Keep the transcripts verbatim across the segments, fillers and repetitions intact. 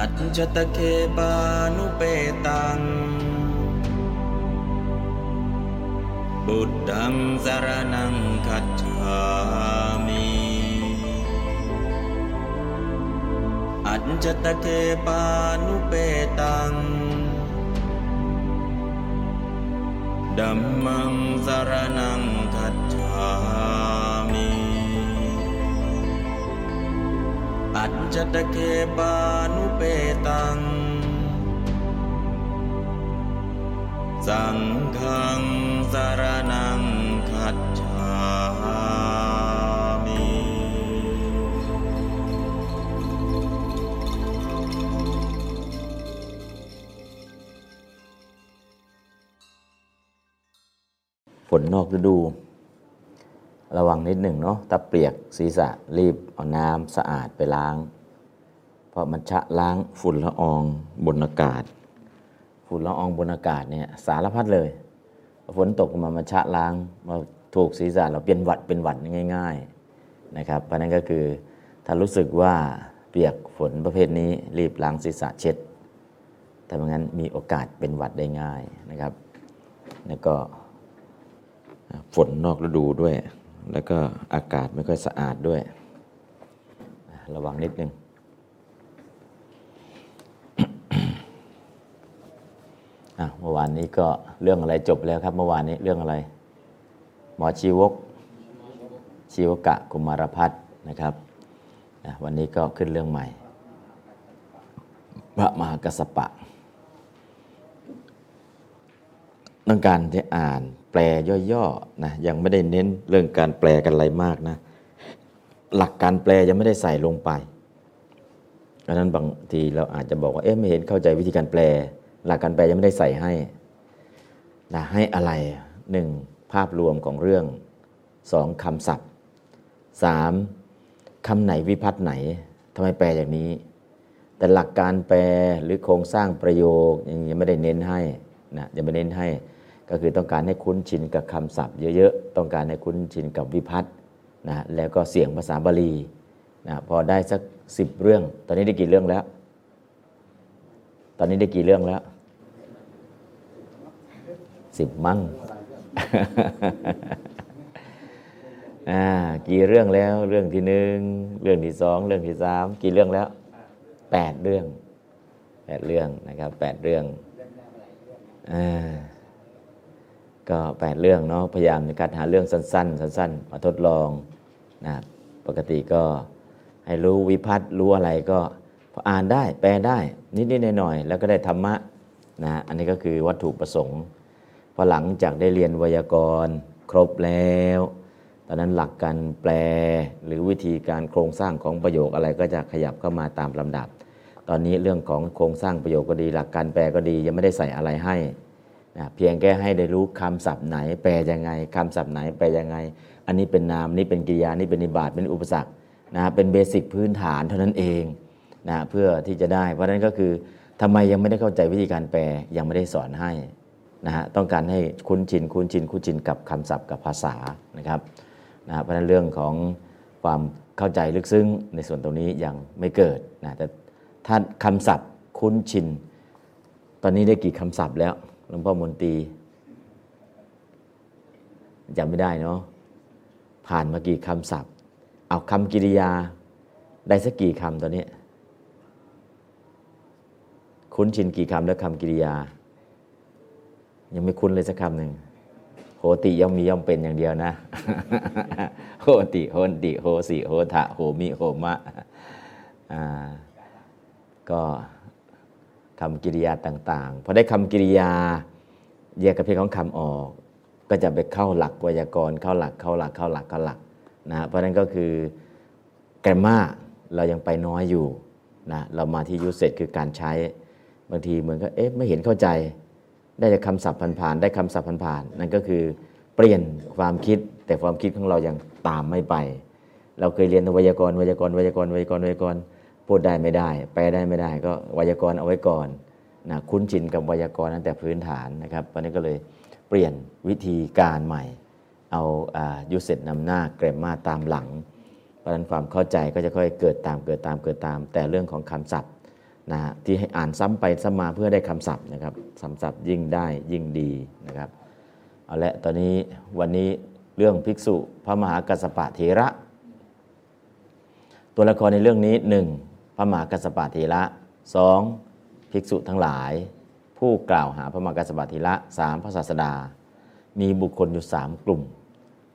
อัจจตเคปานุเปตังบุตตังสรณังคัจฉามิอัจจตเคปานุเปตังธัมมังสรณังคัจฉามิอัจจตเคปานุเปตังสังฆังสรณังคัจฉามิฝนนอกฤดูระวังนิดหนึ่งเนาะถ้าเปียกศีรษะรีบเอาน้ำสะอาดไปล้างเพราะมันชะล้างฝุ่นละอองบนอากาศฝุ่นละอองบนอากาศเนี่ยสารพัดเลยฝนตกมามาชะล้างมาถูกศีรษะเราเป็นหวัดเป็นหวัดง่ายๆนะครับเพราะนั้นก็คือถ้ารู้สึกว่าเปียกฝนประเภทนี้รีบล้างศีรษะเช็ดถ้าไม่งั้นมีโอกาสเป็นหวัดได้ง่ายนะครับแล้วก็ฝนนอกฤดูด้วยแล้วก็อากาศไม่ค่อยสะอาดด้วยระวังนิดนึง อ่ะเมื่อวานนี้ก็เรื่องอะไรจบแล้วครับเมื่อวานนี้เรื่องอะไรหมอชีวกชีวกะกุมารพัฒน์นะครับนะวันนี้ก็ขึ้นเรื่องใหม่พระมหากัสสปะต้องการจะอ่านแปลย่อๆนะยังไม่ได้เน้นเรื่องการแปลกันอะไรมากนะหลักการแปลยังไม่ได้ใส่ลงไปดังนั้นบางทีเราอาจจะบอกว่าเอ๊ะไม่เห็นเข้าใจวิธีการแปลหลักการแปลยังไม่ได้ใส่ให้นะให้อะไรหนึ่งภาพรวมของเรื่องสองคำศัพท์สามคำไหนวิภัตติไหนทำไมแปลอย่างนี้แต่หลักการแปลหรือโครงสร้างประโยคยังไม่ได้เน้นให้นะยังไม่เน้นให้ก็คือต้องการให้คุ้นชินกับคำศัพท์เยอะๆต้องการให้คุ้นชินกับวิภัตตินะแล้วก็เสียงภาษาบาลีนะพอได้สักสิบเรื่องตอนนี้ได้กี่เรื่องแล้วตอนนี้ได้กี่เรื่องแล้วสิบมั้ง อ่ากี่เรื่องแล้วเรื่องที่หนึ่งเรื่องที่สองเรื่องที่สามกี่เรื่องแล้วแปดเรื่องแปดเรื่องนะครับแปดเรื่องอ่าก็แปดเรื่องเนาะพยายามในการหาเรื่องสั้นๆสั้นๆมาทดลองนะปกติก็ให้รู้วิภัตติรู้อะไรก็พออ่านได้แปลได้นิดๆหน่อยๆแล้วก็ได้ธรรมะนะอันนี้ก็คือวัตถุประสงค์พอหลังจากได้เรียนไวยากรณ์ครบแล้วตอนนั้นหลักการแปลหรือวิธีการโครงสร้างของประโยคอะไรก็จะขยับเข้ามาตามลำดับตอนนี้เรื่องของโครงสร้างประโยคก็ดีหลักการแปลก็ดียังไม่ได้ใส่อะไรให้เพียงแค่ให้ได้รู้คำศัพท์ไหนแปลยังไงคำศัพท์ไหนแปลยังไงอันนี้เป็นนามนี่เป็นกริยานี่เป็นนิบาตเป็นอุปสรรคนะเป็นเบสิกพื้นฐานเท่านั้นเองนะเพื่อที่จะได้เพราะนั้นก็คือทำไมยังไม่ได้เข้าใจวิธีการแปลยังไม่ได้สอนให้นะฮะต้องการให้คุ้นชินคุ้นชินคุ้นชินกับคำศัพท์กับภาษานะครับนะเพราะนั้นเรื่องของความเข้าใจลึกซึ้งในส่วนตรงนี้ยังไม่เกิดนะแต่ถ้าคำศัพท์คุ้นชินตอนนี้ได้กี่คำศัพท์แล้วหลวงพ่อมนตรีจำไม่ได้เนาะผ่านมากี่คำศัพท์เอาคำกริยาได้สักกี่คำตอนนี้คุ้นชินกี่คำแล้วคำกริยายังไม่คุ้นเลยสักคำหนึ่งโหติย่อมมีย่อมเป็นอย่างเดียวนะ โหติโหนติโหสิโหทะโหมิโหมะอ่าก็คำกริยาต่างๆพอได้คำกริยาแยกประเภทของคำออกก็จะไปเข้าหลักไวยากรณ์เข้าหลักเข้าหลักเข้าหลักเข้าหลักนะเพราะนั้นก็คือแกรมม่าเรายังไปน้อยอยู่นะเรามาที่ยูเซจคือการใช้บางทีเหมือนก็เอ๊ะไม่เห็นเข้าใจได้แต่คำศัพท์ผ่านๆได้คำศัพท์ผ่านๆนั่นก็คือเปลี่ยนความคิดแต่ความคิดของเรายังตามไม่ไปเราเคยเรียนไวยากรณ์ไวยากรณ์ไวยากรณ์ไวยากรณ์ไวยากรณ์พูดได้ไม่ได้แปลได้ไม่ได้ก็ไวยากรณ์เอาไว้ก่อนนะคุ้นชินกับไวยากรณ์ตั้งแต่พื้นฐานนะครับตอนนี้ก็เลยเปลี่ยนวิธีการใหม่เอาอ่ายูเซจนำหน้าแกรมม่าตามหลังเพราะฉะนั้นความเข้าใจก็จะค่อยเกิดตามเกิดตามเกิดตามแต่เรื่องของคำศัพท์ นะฮะที่ให้อ่านซ้ำไปซ้ำมาเพื่อได้คำศัพท์นะครับคำศัพท์ยิ่งได้ยิ่งดีนะครับเอาละตอนนี้วันนี้เรื่องภิกษุพระมหากัสสปะเถระตัวละครในเรื่องนี้หนึ่งพระมหากัสสปะเถระสองภิกษุทั้งหลายผู้กล่าวหาพระมหากัสสปะเถระสามพระศาสดามีบุคคลอยู่สามกลุ่ม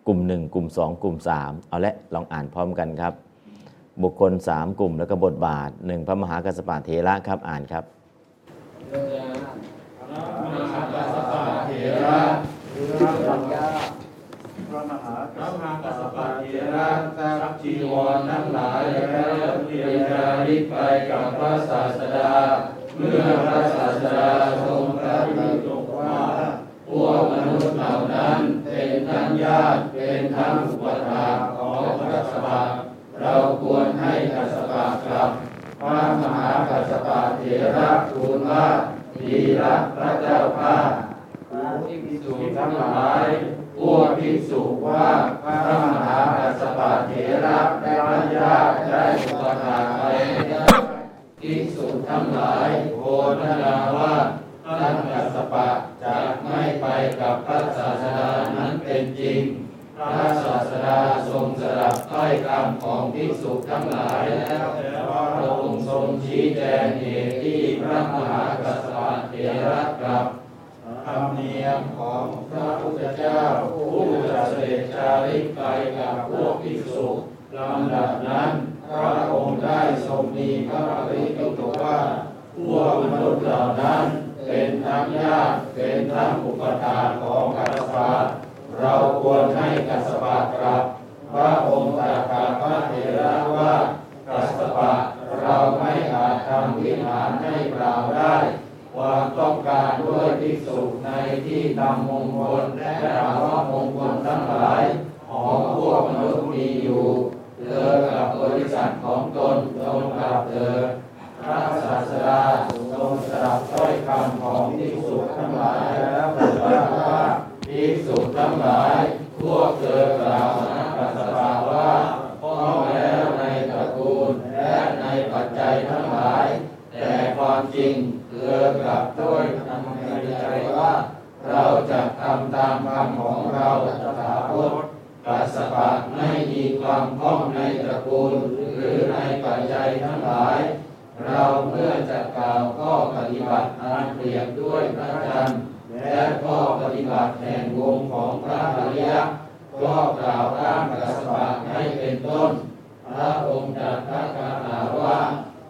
กลุ่มหนึ่งกลุ่มสองกลุ่มสามเอาละลองอ่านพร้อมกันครับบุคคลสามกลุ่มแล้วก็บทบาทหนึ่งพระมหากัสสปะเถระครับอ่านครับพระมหากัสสปะเถระพระมหากัสสปะเถระซักจีวรทั้งหลายแล้วเปลี่ยนจาริกไปกับพระศาสดาเมื่อพระศาสดาทรงตรัสว่าพวกมนุษย์เหล่านั้นเป็นทั้งญาติเป็นทั้งอุปถาของกัสสปะเราควรให้กัสสปะกลับพระมหากัสสปะเถระทูลว่าดีละพระเจ้าข้าภิกษุทั้งหลายพวกภิกษุว่าพระมหากัสสปะเถระได้พระญาติได้อุปถากไปได้ภิกษุทั้งหลายโพธนาว่าท่านกัสสปะจะไม่ไปกับพระศาสดานั้นเป็นจริงพระศาสดาทรงสดับถ้อยคำของภิกษุทั้งหลายแล้วพระองค์ทรงชี้แจงเหตุที่พระมหากัสสปะเถระกลับธรรมเนียมของพระพุทธเจ้าผู้จะเสด็จจาริกไปกับพวกภิกษุลำดับนั้นพระองค์ได้ทรงมีพระปริกถว่าพวกมนุษย์เหล่านั้นเป็นทั้งญาติเป็นทั้งอุปถากของกัสสปะเราควรให้กัสสปะกลับพระองค์ตรัสกับพระเถระว่ากัสสปะเราไม่อาจทำวิหารให้เปล่าได้ความต้องการด้วยภิกษุในที่ทำมงคลและอาวะมงคลทั้งหลายของพวกมนุษย์มีอยู่เธอกับบริษัทของตนตรงกับเธอพระศาสดาทรงสดับถ้อยคำของภิกษุทั้งหลายแล้วตรัสว่าภิกษุทั้งหลายพวกเธอกล่าวหากัสสปะว่าพ่อแล้วในตระกูลและในปัจจัยทั้งหลายแต่ความจริงเธอกลับด้วยทำให้ใจว่าเราจะทำตามคำของเราตถาคตกัสสปะไม่มีความคล่องในตระกูลหรือในปัจจัยทั้งหลายเราเมื่อจะกล่าวข้อปฏิบัติอันเปรียบด้วยพระจันทร์และข้อปฏิบัติแห่งวงของพระอริยก็กล่าวอ้างกัสสปะให้เป็นต้นพระองค์ตรัสกล่าวว่า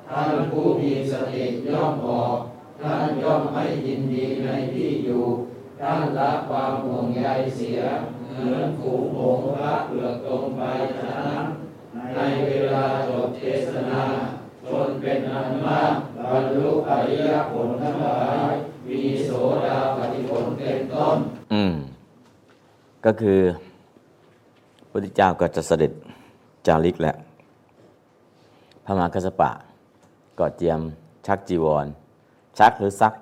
ท่านผู้มีสติย่อมบอกท่านย่อมไม่ยินดีในที่อยู่ท่านละความห่วงใยเสียเหมือนฝูงหงส์ละเปลือกตรงไปฉะนั้นในเวลาจบเทศนาจนเป็นอันมากบรรลุอริยผลทั้งหลายมีโสดาปัตติผลเป็นต้นอืมก็คือพระพุทธเจ้าก็จะเสด็จจาริกและพระมหากัสสปะก็เตรียมชักจีวรชักหรือซัก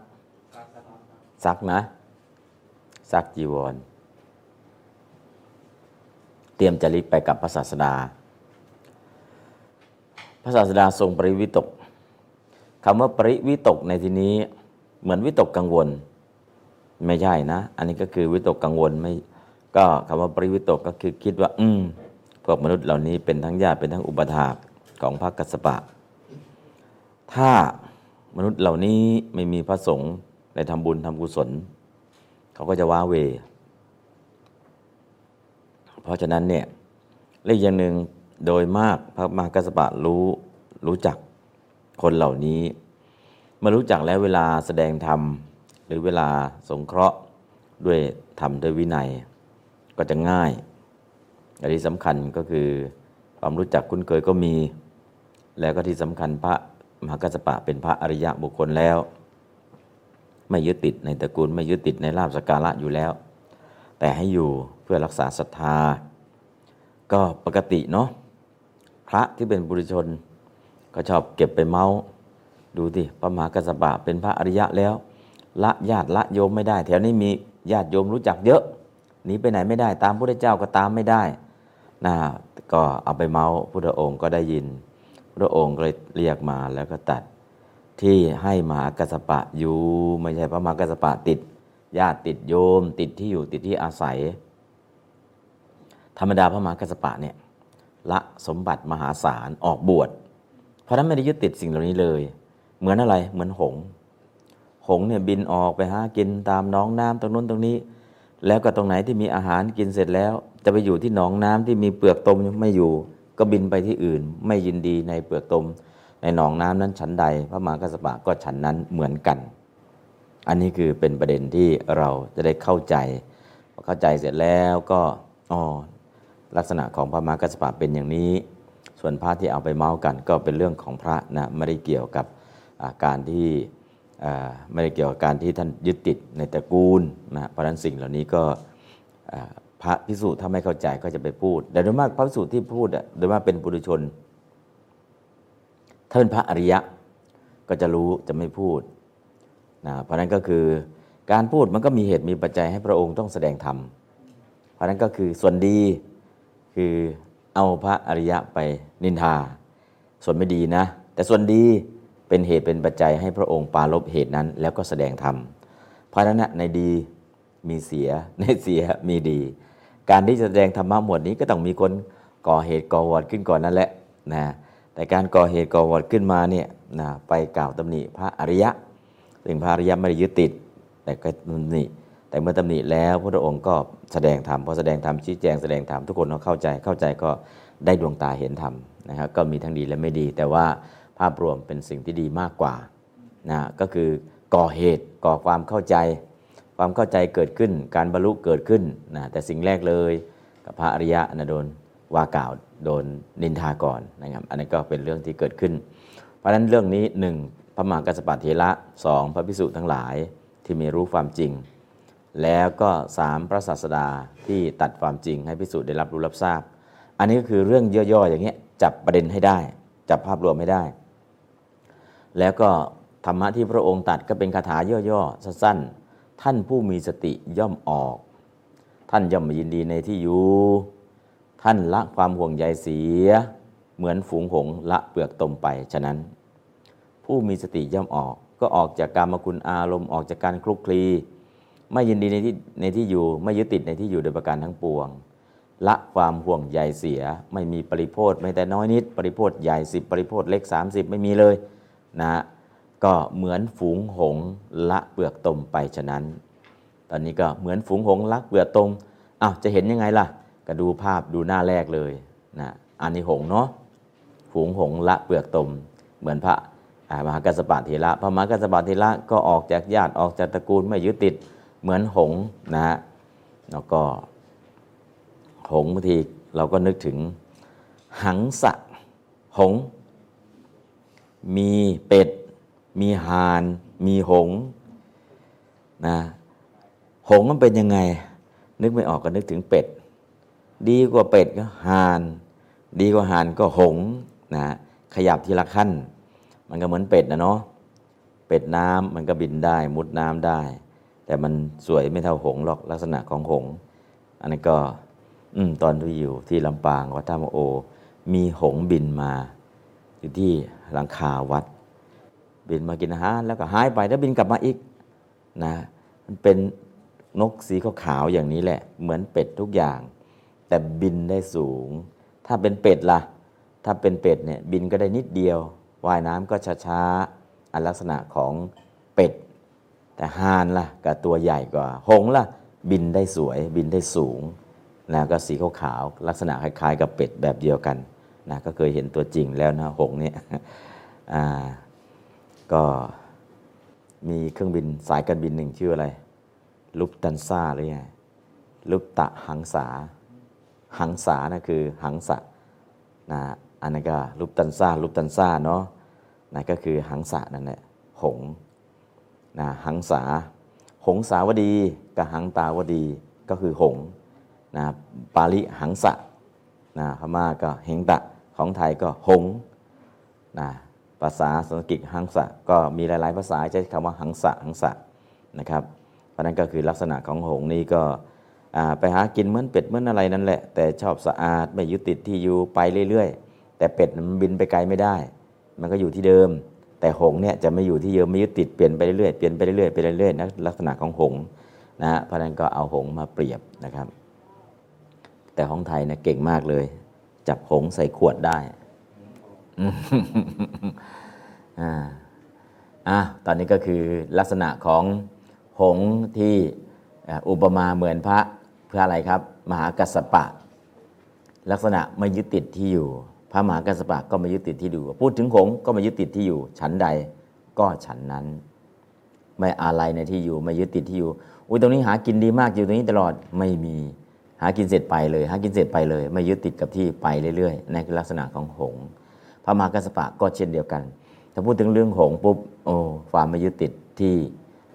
ซักนะซักจีวรเตรียมจาริกไปกับพระศาสดาพระศาสดาทรงปริวิตกคำว่าปริวิตกในที่นี้เหมือนวิตกกังวลไม่ใช่นะอันนี้ก็คือวิตกกังวลไม่ก็คำว่าปริวิตกก็คือคิดว่าอืมพวกมนุษย์เหล่านี้เป็นทั้งญาติเป็นทั้งอุปถากของพระกัสสปะถ้ามนุษย์เหล่านี้ไม่มีพระสงฆ์ได้ทำบุญทำกุศลเขาก็จะว้าเวเพราะฉะนั้นเนี่ยเรื่องอย่างหนึ่งโดยมากพระมหากัสสปะรู้รู้จักคนเหล่านี้มารู้จักแล้วเวลาแสดงธรรมหรือเวลาสงเคราะห์ด้วยธรรมด้วยวินัยก็จะง่ายอันที่สำคัญก็คือความรู้จักคุ้นเคยก็มีแล้วก็ที่สำคัญพระมหากัสสปะเป็นพระอริยบุคคลแล้วไม่ยึดติดในตระกูลไม่ยึดติดในลาภสักการะอยู่แล้วแต่ให้อยู่เพื่อรักษาศรัทธาก็ปกติเนาะพระที่เป็นปุถุชนก็ชอบเก็บไปเมาดูสิพระมหากัสสปะเป็นพระอริยะแล้วละญาติละโยมไม่ได้แถวนี้มีญาติโยมรู้จักเยอะหนีไปไหนไม่ได้ตามพระพุทธเจ้าก็ตามไม่ได้นะก็เอาไปเมาพระพุทธองค์ก็ได้ยินพระองค์เลยเรียกมาแล้วก็ตัด ที่ให้มหากัสสปะอยู่ไม่ใช่พระมหากัสสปะติดญาติติดโยมติดที่อยู่ติดที่อาศัยธรรมดาพระมหากัสสปะเนี่ยละสมบัติมหาศาลออกบวชเพราะนั้นไม่ได้ยึดติดสิ่งเหล่านี้เลยเหมือนอะไรเหมือนหงส์หงส์เนี่ยบินออกไปหากินตามหนองน้ำตรงนู้นตรงนี้แล้วก็ตรงไหนที่มีอาหารกินเสร็จแล้วจะไปอยู่ที่หนองน้ำที่มีเปลือกตมไม่อยู่ก็บินไปที่อื่นไม่ยินดีในเปลือกตมในหนองน้ำนั้นฉันใดพระมหากัสสปะก็ฉันนั้นเหมือนกันอันนี้คือเป็นประเด็นที่เราจะได้เข้าใจพอเข้าใจเสร็จแล้วก็อ๋อลักษณะของพระมหากัสสปะเป็นอย่างนี้ส่วนพระที่เอาไปเมากันก็เป็นเรื่องของพระนะไม่ได้เกี่ยวกับการที่ไม่ได้เกี่ยวกับการที่ท่านยึดติดในตระกูลนะเพราะฉะนั้นสิ่งเหล่านี้ก็พระภิกษุถ้าไม่เข้าใจก็จะไปพูดแต่โดยมากพระภิกษุที่พูดโดยมากเป็นปุถุชนถ้าเป็นพระอริยะก็จะรู้จะไม่พูดนะเพราะฉะนั้นก็คือการพูดมันก็มีเหตุมีปัจจัยให้พระองค์ต้องแสดงธรรมเพราะฉะนั้นก็คือส่วนดีคือเอาพระอริยะไปนินทาส่วนไม่ดีนะแต่ส่วนดีเป็นเหตุเป็นปัจจัยให้พระองค์ปราลบเหตุนั้นแล้วก็แสดงธรรมเพราะฉะนั้นในดีมีเสียในเสียมีดีการที่จะแสดงธรรมะหมวดนี้ก็ต้องมีคนก่อเหตุก่อวอดขึ้นก่อนนั่นแหละนะแต่การก่อเหตุก่อวอดขึ้นมาเนี่ยนะไปกล่าวตำหนิพระอริยะซึ่งพระอริยะไม่ได้ยึดติดแต่ก็ตำหนิแต่เมื่อตำหนิแล้วพระองค์ก็แสดงธรรมพอแสดงธรรมชี้แจงแสดงธรรมทุกคนก็เข้าใจเข้าใจก็ได้ดวงตาเห็นธรรมนะครับก็มีทั้งดีและไม่ดีแต่ว่าภาพรวมเป็นสิ่งที่ดีมากกว่านะก็คือก่อเหตุก่อความเข้าใจความเข้าใจเกิดขึ้นการบรรลุเกิดขึ้นนะแต่สิ่งแรกเลยกับพระอริยะนะโดนว่ากล่าวโดนนินทาก่อนนะครับอันนี้ก็เป็นเรื่องที่เกิดขึ้นเพราะฉะนั้นเรื่องนี้หนึ่งพระมหากัสสปเถระสองพระภิกษุทั้งหลายที่มีรู้ความจริงแล้วก็สามพระศาสดาที่ตัดความจริงให้ภิกษุได้รับรู้รับทราบอันนี้ก็คือเรื่องย่อๆอย่างเงี้ยจับประเด็นให้ได้จับภาพรวมให้ได้แล้วก็ธรรมะที่พระองค์ตัดก็เป็นคาถาย่อๆสั้นๆท่านผู้มีสติย่อมออกท่านย่อมยินดีในที่อยู่ท่านละความห่วงใยเสียเหมือนฝูงหงส์ละเปลือกตมไปฉะนั้นผู้มีสติย่อมออกก็ออกจากกามคุณอารมณ์ออกจากการคลุกคลีไม่ยินดีในที่ในที่อยู่ไม่ยึดติดในที่อยู่โดยประการทั้งปวงละความห่วงใยเสียไม่มีปริโภธไม่แต่น้อยนิดปริโภธใหญ่สิบปริโภธเล็กสามสิบไม่มีเลยนะก็เหมือนฝูงหงส์ละเปลือกตมไปฉะนั้นตอนนี้ก็เหมือนฝูงหงส์ละเปลือกตมอ้าวจะเห็นยังไงล่ะก็ดูภาพดูหน้าแรกเลยนะอานิหงส์เนาะฝูงหงส์ละเปลือกตมเหมือนพระมหากัสสปเถระพระมหากัสสปเถระก็ออกจากญาติออกจากตระกูลไม่ยึดติดเหมือนหงส์นะฮะแล้วก็หงส์บางทีเราก็นึกถึงหังสะหงส์มีเป็ดมีห่านมีหงส์นะหงส์มันเป็นยังไงนึกไม่ออกก็นึกถึงเป็ดดีกว่าเป็ดก็ห่านดีกว่าห่านก็หงส์นะขยับทีละขั้นมันก็เหมือนเป็ดนะเนาะเป็ดน้ำมันก็บินได้มุดน้ำได้แต่มันสวยไม่เท่าหงส์หรอกลักษณะของหงส์อันนี้ก็อืมตอนที่อยู่ที่ลำปางวัดท่ามะโอมีหงส์บินมาอยู่ที่หลังคาวัดบินมากินอาหารแล้วก็หายไปแล้วบินกลับมาอีกนะมันเป็นนกสีขาวๆอย่างนี้แหละเหมือนเป็ดทุกอย่างแต่บินได้สูงถ้าเป็นเป็ดล่ะถ้าเป็นเป็ดเนี่ยบินก็ได้นิดเดียวว่ายน้ำก็ช้าๆอันลักษณะของเป็ดแต่ห่านล่ะกับตัวใหญ่กว่าหงส์ล่ะบินได้สวยบินได้สูงนะก็สีขาวๆลักษณะคล้ายๆกับเป็ดแบบเดียวกันนะก็เคยเห็นตัวจริงแล้วนะหงส์เนี่ยอ่าก็มีเครื่องบินสายการบินหนึ่งชื่ออะไรลุฟตันซ่าหรือไงลุฟตะหังสาหังสานะคือหังสะนะอันนั้นก็ลุฟตันซ่าลุฟตันซ่าเนาะนะก็คือหังสะนั่นแหละหงส์นะหังสาหงสาวดีกับหังตาวดีก็คือหงส์นะปาลิหังสะนะพม่าก็เฮงตะของไทยก็หงส์นะภาษาสันสกฤตหังสะก็มีหลายๆภาษาใช้คำว่าหังสะหังสะนะครับเพราะนั้นก็คือลักษณะของหงส์นี่ก็ไปหากินเหมือนเป็ดเหมือนอะไรนั่นแหละแต่ชอบสะอาดไม่ยึดติดที่อยู่ไปเรื่อยๆแต่เป็ดมันบินไปไกลไม่ได้มันก็อยู่ที่เดิม แต่หงเนี่ยจะไม่อยู่ที่เดิมไม่ยึดติดเปลี่ยนไปเรื่อยๆเปลี่ยนไปเรื่อยๆไปเรื่อยๆนะลักษณะของหงนะฮะเพราะนั้นก็เอาหงมาเปรียบนะครับแต่ของไทยเนี่ยเก่งมากเลยจับหงใส่ขวดได้ อ่าอ่ะตอนนี้ก็คือลักษณะของหงที่อุปมาเหมือนพระเพื่ออะไรครับมหากัสสปะลักษณะไม่ยึดติดที่อยู่พระมหากัสสปะก็ไม่ยึดติดที่อยู่พูดถึงหงก็ไม่ยึดติดที่อยู่ฉันใดก็ฉันนั้นไม่อะไรในที่อยู่ไม่ยึดติดที่อยู่อุ้ยตรงนี้หากินดีมากอยู่ตรงนี้ตลอดไม่มีหากินเสร็จไปเลยหากินเสร็จไปเลยไม่ยึดติดกับที่ไปเรื่อยๆนั่นคือลักษณะของหงส์พระมหากัสสปะก็เช่นเดียวกันถ้าพูดถึงเรื่องหงส์ปุ๊บโอ้ความไม่ยึดติดที่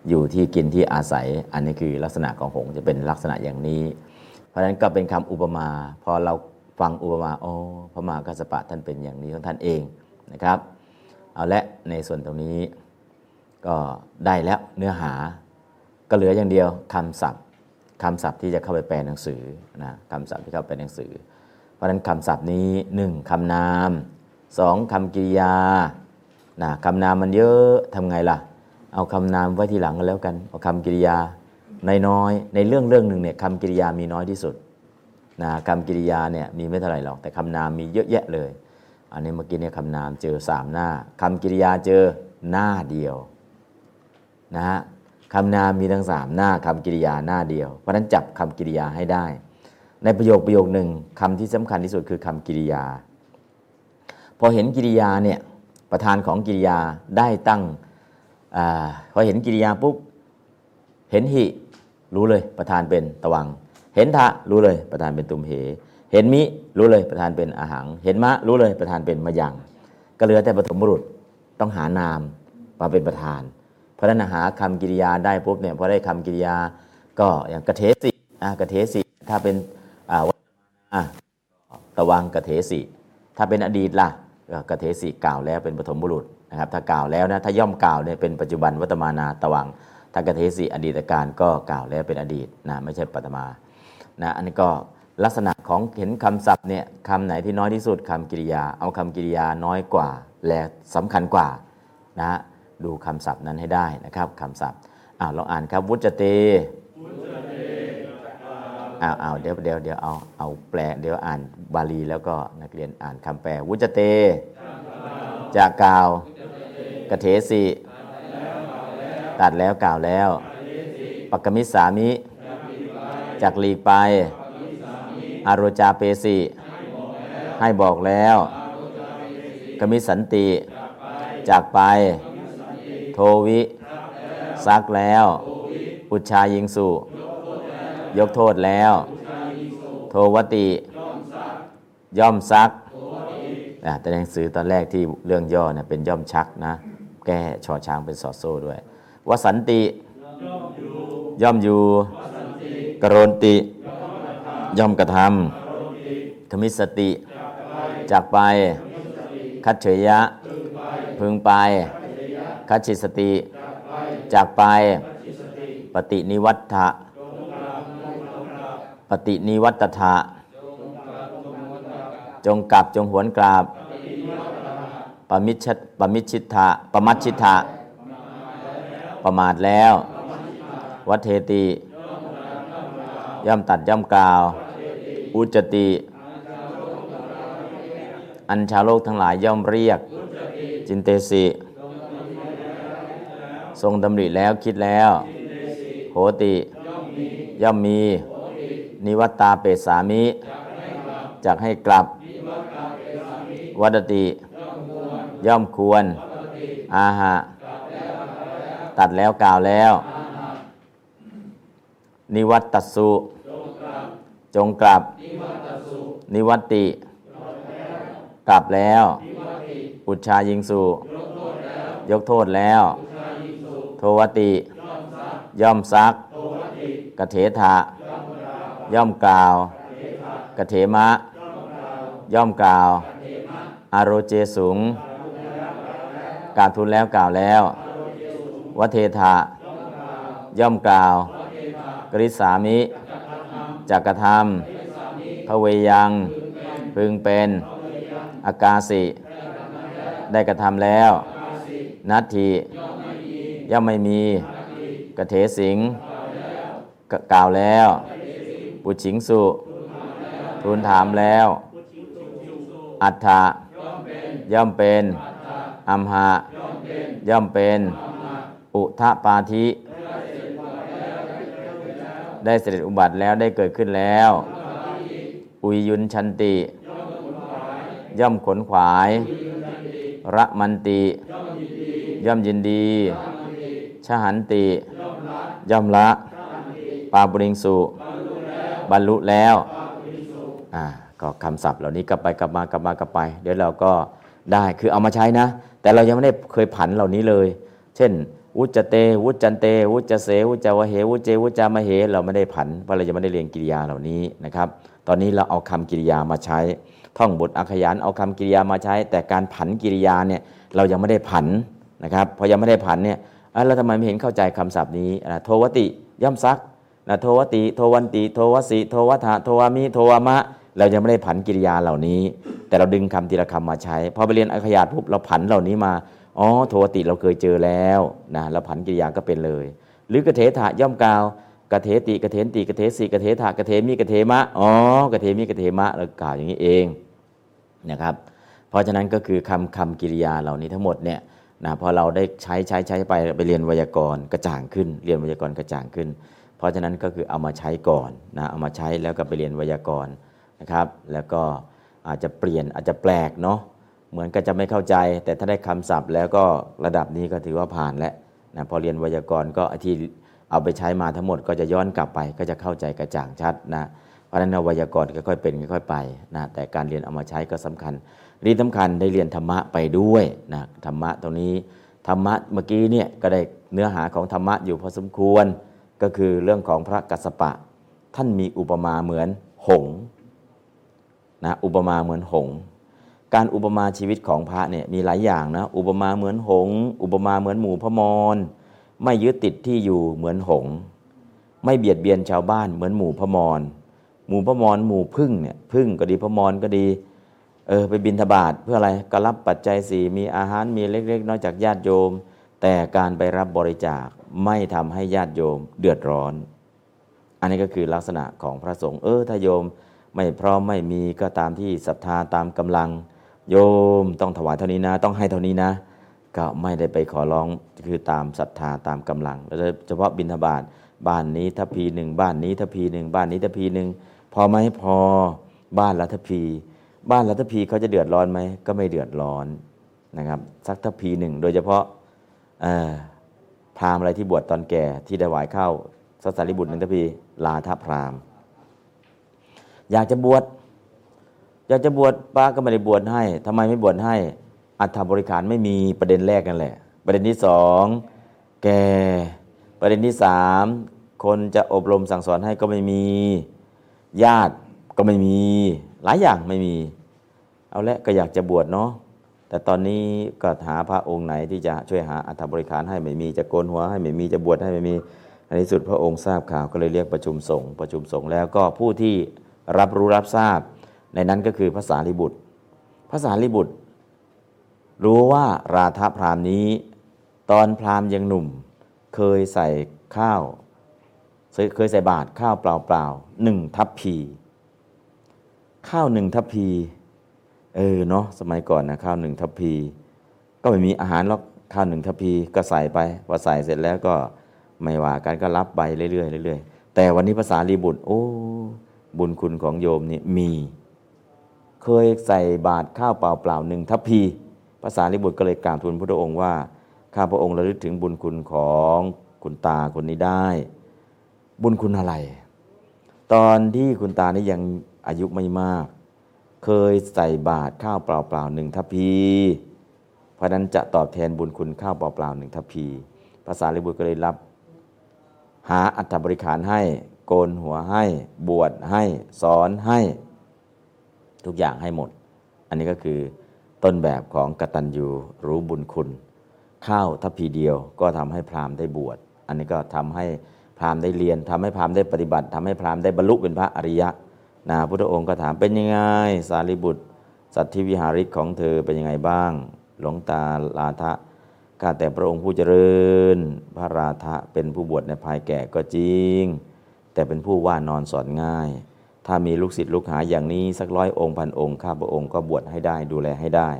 อยู่ที่กินที่อาศัยอันนี้คือลักษณะของหงส์จะเป็นลักษณะอย่างนี้เพราะฉะนั้นก็เป็นคำอุปมาพอเราฟังอุปมาโอ้พระมหากัสสปะท่านเป็นอย่างนี้ของท่านเองนะครับเอาละในส่วนตรงนี้ก็ได้แล้วเนื้อหาก็เหลืออย่างเดียวคำศัพท์คำศัพท์ที่จะเข้าไปแปลหนังสือนะคำศัพท์ที่เข้าไปหนังสือเพราะฉะนั้นคำศัพท์นี้หนึ่งคำนามสองคำกริยานะคำนามมันเยอะทำไงล่ะเอาคำนามไว้ทีหลังกันแล้วกันเอาคำกริยาน้อยๆในเรื่องเรื่องหนึ่งเนี่ยคำกริยามีน้อยที่สุดนะคำกริยาเนี่ยมีไม่เท่าไหร่หรอกแต่คำนามมีเยอะแยะเลยอันนี้เมื่อกี้เนี่ยคำนามเจอสามหน้าคำกริยาเจอหน้าเดียวนะฮะคำนามมีทั้งสามหน้าคำกริยาหน้าเดียวเพราะฉะนั้นจับคำกริยาให้ได้ในประโยคประโยคหนึ่งคำที่สำคัญที่สุดคือคำกริยาพอเห็นกริยาเนี่ยประธานของกริยาได้ตั้งอ่าพอเห็นกริยาปุ๊บเห็นหิรู้เลยประธานเป็นตวังเห็นทะรู้เลยประธานเป็นตุมเหเห็นมิรู้เลยประธานเป็นอาหังเห็นมะรู้เลยประธานเป็นมะยังก็เหลือแต่ปฐมบุรุษต้องหานามมาเป็นประธานเพราะนั้นหาคำกริยาได้ปุ๊บเนี่ยพอได้คำกริยาก็อย่างกเทสิอ่ากเทสิถ้าเป็นอ่าวัอ่ะตวังกเทสิถ้าเป็นอดีตล่ะก็กเทสิกล่าวแล้วเป็นปฐมบุรุษนะครับถ้ากล่าวแล้วนะถ้าย่อมกล่าวเนี่ยเป็นปัจจุบันวัตมานาตวังถ้ากเทสิอดีตการก็กล่าวแล้วเป็นอดีตนะไม่ใช่ปัตมานะอันนี้ก็ลักษณะของเห็นคำศัพท์เนี่ยคำไหนที่น้อยที่สุดคำกริยาเอาคำกริยาน้อยกว่าและสำคัญกว่านะดูคำศัพท์นั้นให้ได้นะครับคำศัพท์อ้าวลองอ่านครับวุจจเตอ้าวอ้าวเดี๋ยวเดี๋ยวเดี๋ยวเอาเอาแปลเดี๋ยวอ่านบาลีแล้วก็นักเรียนอ่านคำแปลวุจจเตจากกล่าวกเทสิตัดแล้วกล่าวแล้วปักกมิสสามิจากหลีกไปอาโรจาเปสิให้บอกแล้วกมิสันติจากไปโทวิซักแล้วอุจชายิงสุยกโทษแล้วโทวติย่อมซักแต่หนังสือตอนแรกที่เรื่องย่อเนี่ยเป็นย่อมชักนะแก้ชอช้างเป็นสอโซ่ด้วยวสันติย่อมอยู่กรณติย่อมกระทำขมิสติจากไปคัจเฉยะพึงไปคัจฉิสติจากไปปฏินิวัตถะปฏินิวัตถะจงกลับจงหวนกลับปมิชปมิชิทะปมัชชิทะประมาทแล้ววัตเทติย่อมตัดย่อมกล่าวอุจจติอันชาวโลกทั้งหลายย่อมเรียกจินเตสิทรงดำริแล้วคิดแล้วโหติย่อมมีนิวัตตาเปสามิจักให้กลับวัตติย่อมควรอาหะตัดแล้วกล่าวแล้วนิวัตตสุจงกลับนิวัตติกลับแล้วอุจชายิงสุยกโทษแล้วโทวติย่อมซักกเถทะย่อมกล่าวกเถมะย่อมกล่าวอาโรเจสุงกล่าวทุนแล้วกล่าวแล้ววเททะย่อมกล่าวกริสามิจักกระทำพเวยังพึงเป็นอากาสิได้กระทำแล้ว นัตถิย่อมไม่มีกเถสิงกล่าวแล้วปุจฉิงสุทูลถามแล้วอัฏฐะย่อมเป็นอัมหะย่อมเป็นอุทะปาธิได้เสด็จอุบัติแล้วได้เกิดขึ้นแล้วอุยยุนชันติย่อมขนขวายระมันติย่อมยินดีชหันติย่อมละปาปุริงสุบรรลุแล้วอ่าก็คำศัพท์เหล่านี้กลับไปกลับมากลับมากลับไปเดี๋ยวเราก็ได้คือเอามาใช้นะแต่เรายังไม่ได้เคยผันเหล่านี้เลยเช่นวุจเตวุจันเตวุจเสวุจวะเหวุเจวุจามะเหเราไม่ได้ผันเพราะเรายังไม่ได้เรียนกิริยาเหล่านี้นะครับตอนนี้เราเอาคำกิริยามาใช้ท่องบทอักขยานเอาคำกิริยามาใช้แต่การผันกิริยาเนี่ยเรายังไม่ได้ผันนะครับพอยังไม่ได้ผันเนี่ยแล้วทำไมไม่เห็นเข้าใจคำศัพท์นี้โทวติย่อมซักนะโทวติโทวันติโทวสิโทวทะโทวามิโทวามะเรายังไม่ได้ผันกิริยาเหล่านี้แต่เราดึงคำทีละคำมาใช้พอไปเรียนอักขยานปุ๊บเราผันเหล่านี้มาอ๋อโทวติเราเคยเจอแล้วนะเราผันกิริยาก็เป็นเลยหรือกเถถะย่อมกล่าวกเถติกเถนติกเถสิกเถถะกเถมิกเถมะอ๋อกเถมิกเถมะเรากล่าวอย่างนี้เองนะครับเพราะฉะนั้นก็คือคำคำกิริยาเหล่านี้ทั้งหมดเนี่ยนะพอเราได้ใช้ใช้ใช้ไปไปเรียนไวยากรณ์กระจ่างขึ้นเรียนไวยากรณ์กระจ่างขึ้นเพราะฉะนั้นก็คือเอามาใช้ก่อนนะเอามาใช้แล้วก็ไปเรียนไวยากรณ์นะครับแล้วก็อาจจะเปลี่ยนอาจจะแปลกเนาะเหมือนก็จะไม่เข้าใจแต่ถ้าได้คำศัพท์แล้วก็ระดับนี้ก็ถือว่าผ่านแล้วนะพอเรียนไวยากรณ์ก็ที่เอาไปใช้มาทั้งหมดก็จะย้อนกลับไปก็จะเข้าใจกระจ่างชัดนะเพราะฉะนั้นไวยากรณ์ค่อยๆเป็นค่อยๆไปนะแต่การเรียนเอามาใช้ก็สำคัญรีสำคัญได้เรียนธรรมะไปด้วยนะธรรมะตรงนี้ธรรมะเมื่อกี้เนี่ยก็ได้เนื้อหาของธรรมะอยู่พอสมควรก็คือเรื่องของพระกัสสปะท่านมีอุปมาเหมือนหงส์นะอุปมาเหมือนหงส์การอุปมาชีวิตของพระเนี่ยมีหลายอย่างนะอุปมาเหมือนหงส์อุปมาเหมือนหมูพมรไม่ยึดติดที่อยู่เหมือนหงส์ไม่เบียดเบียนชาวบ้านเหมือนหมูพมรหมูพมรหมูพึ่งเนี่ยพึ่งก็ดีพมรก็ดีเออไปบิณฑบาตเพื่ออะไรก็รับปัจจัยสี่มีอาหารมีเล็กๆน้อยจากญาติโยมแต่การไปรับบริจาคไม่ทำให้ญาติโยมเดือดร้อนอันนี้ก็คือลักษณะของพระสงฆ์เออถ้าโยมไม่พร้อมไม่มีก็ตามที่ศรัทธาตามกำลังโยมต้องถวายเท่านี้นะต้องให้เท่านี้นะก็ไม่ได้ไปขอร้องคือตามศรัทธาตามกำลังแล้วเฉพาะบิณฑบาตบ้านนี้ทพีหนึ่งบ้านนี้ทพีหนึ่งบ้านนี้ทพีหนึ่งพอไหมพอบ้านละทพีบ้านละทพีเขาจะเดือดร้อนไหมก็ไม่เดือดร้อนนะครับสักทพีหนึ่งโดยเฉพาะพราหมณ์อะไรที่บวชตอนแก่ที่ได้หวายเข้าสัสสาริบุตรหนึ่งทพีลาทพราหมณ์อยากจะบวชอยากจะบวชป้าก็ไม่ได้บวชให้ทำไมไม่บวชให้อัฏฐบริขารไม่มีประเด็นแรกนั่นแหละประเด็นที่สองแก่ประเด็นที่สามคนจะอบรมสั่งสอนให้ก็ไม่มีญาติก็ไม่มีหลายอย่างไม่มีเอาละก็อยากจะบวชเนาะแต่ตอนนี้ก็หาพระองค์ไหนที่จะช่วยหาอัฏฐบริขารให้ไม่มีจะโกนหัวให้ไม่มีจะบวชให้ไม่มีในที่สุดพระองค์ทราบข่าวก็เลยเรียกประชุมสงฆ์ประชุมสงฆ์แล้วก็ผู้ที่รับรู้รับทราบในนั้นก็คือพระสารีบุตรพระสารีบุตรรู้ว่าราธพราหมณ์นี้ตอนพราหมณ์ยังหนุ่มเคยใส่ข้าวเคยใส่บาตรข้าวเปล่าๆหนึ่งทัพพีข้าวหนึ่งทัพพีเออเนาะสมัยก่อนนะข้าวหนึ่งทัพพีก็ไม่มีอาหารหรอกข้าวหนึ่งทัพพีก็ใส่ไปพอใส่เสร็จแล้วก็ไม่ว่ากันก็รับไปเรื่อยๆเรื่อยๆแต่วันนี้พระสารีบุตรโอ้บุญคุณของโยมนี่มีเคยใส่บาตรข้าวเปล่าๆหนึ่งทัพพีพระสารีบุตรก็เลยกราบทูลพระองค์ว่าข้าพระองค์ระลึกถึงบุญคุณของคุณตาคนนี้ได้บุญคุณอะไรตอนที่คุณตานี่ยังอายุไม่มากเคยใส่บาตรข้าวเปล่าๆหนึ่งทัพพีเพราะนั้นจะตอบแทนบุญคุณข้าวเปล่าๆหนึ่งทัพพีพระสารีบุตรก็เลยรับหาอัฏฐบริขารให้โกนหัวให้บวชให้สอนให้ทุกอย่างให้หมดอันนี้ก็คือต้นแบบของกตัญญูรู้บุญคุณข้าวทัพพีเดียวก็ทำให้พราหมณ์ได้บวชอันนี้ก็ทำให้พราหมณ์ได้เรียนทำให้พราหมณ์ได้ปฏิบัติทำให้พราหมณ์ได้บรรลุเป็นพระอริยะนะพุทธองค์ก็ถามเป็นยังไงสารีบุตรสัตธิวิหาริกของเธอเป็นยังไงบ้างหลวงตาลาทะ ข้าแต่พระองค์ผู้เจริญพระราธะเป็นผู้บวชในภายแก่ก็จริงแต่เป็นผู้ว่านอนสอนง่ายถ้ามีลูกศิษย์ลูกหาอย่างนี้สักร้อยองค์พันองค์ข้าพระองค์ก็บวชให้ได้ดูแลให้ได้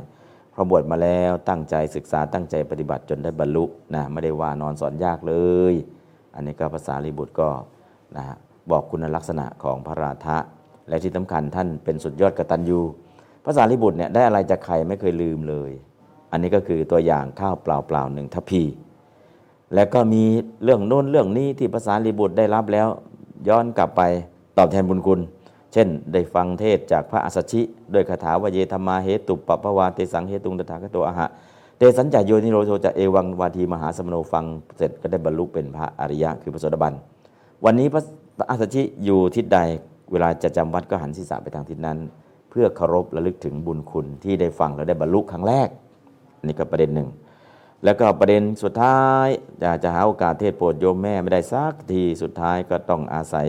พอบวชมาแล้วตั้งใจศึกษาตั้งใจปฏิบัติจนได้บรรลุนะไม่ได้ว่านอนสอนยากเลยอันนี้ก็ภาษาลีบุตรก็นะบอกคุณลักษณะของพระราธะและที่สำคัญท่านเป็นสุดยอดกตัญญูพระสารีบุตรเนี่ยได้อะไรจากใครไม่เคยลืมเลยอันนี้ก็คือตัวอย่างข้าวเปล่าๆหนึ่งทัพพีแล้วก็มีเรื่องโน้นเรื่องนี้ที่พระสารีบุตรได้รับแล้วย้อนกลับไปตอบแทนบุญคุณเช่นได้ฟังเทศจากพระอัสสชิด้วยคาถาวเยธรรมาเหตุปปภวาเตสังเหตุงตถาคโตอะหะเตสัญจโยนิโรโธจะเอวังวาทีมหาสมโนฟังเสร็จก็ได้บรรลุเป็นพระอริยะคือพระโสดาบันวันนี้พระอัสสชิอยู่ทิศใดเวลาจะจำวัดก็หันศีรษะไปทางทิศนั้นเพื่อเคารพระลึกถึงบุญคุณที่ได้ฟังและได้บรรลุครั้งแรกอันนี้ก็ประเด็นหนึ่งแล้วก็ประเด็นสุดท้ายจะจะหาโอกาสเทศโปรดโยมแม่ไม่ได้สักทีสุดท้ายก็ต้องอาศัย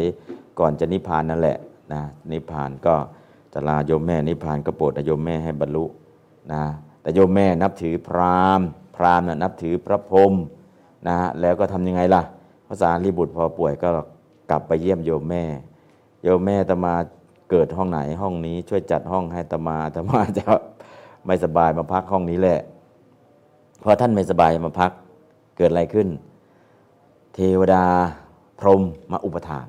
ก่อนจะนิพพานนั่นแหละนะนิพพานก็จะลาโยมแม่นิพพานก็โปรดโยมแม่ให้บรรลุนะแต่โยมแม่นับถือพราหมณ์พราหมณ์น่ะนับถือพระพรหมนะฮะแล้วก็ทำยังไงล่ะพระสารีบุตรพอป่วยก็กลับไปเยี่ยมโยมแม่โยมแม่อาตมาเกิดห้องไหนห้องนี้ช่วยจัดห้องให้อาตมาอาตมาจะไม่สบายมาพักห้องนี้แหละพอท่านไม่สบายมาพักเกิดอะไรขึ้นเทวดาพรหมมาอุปถาก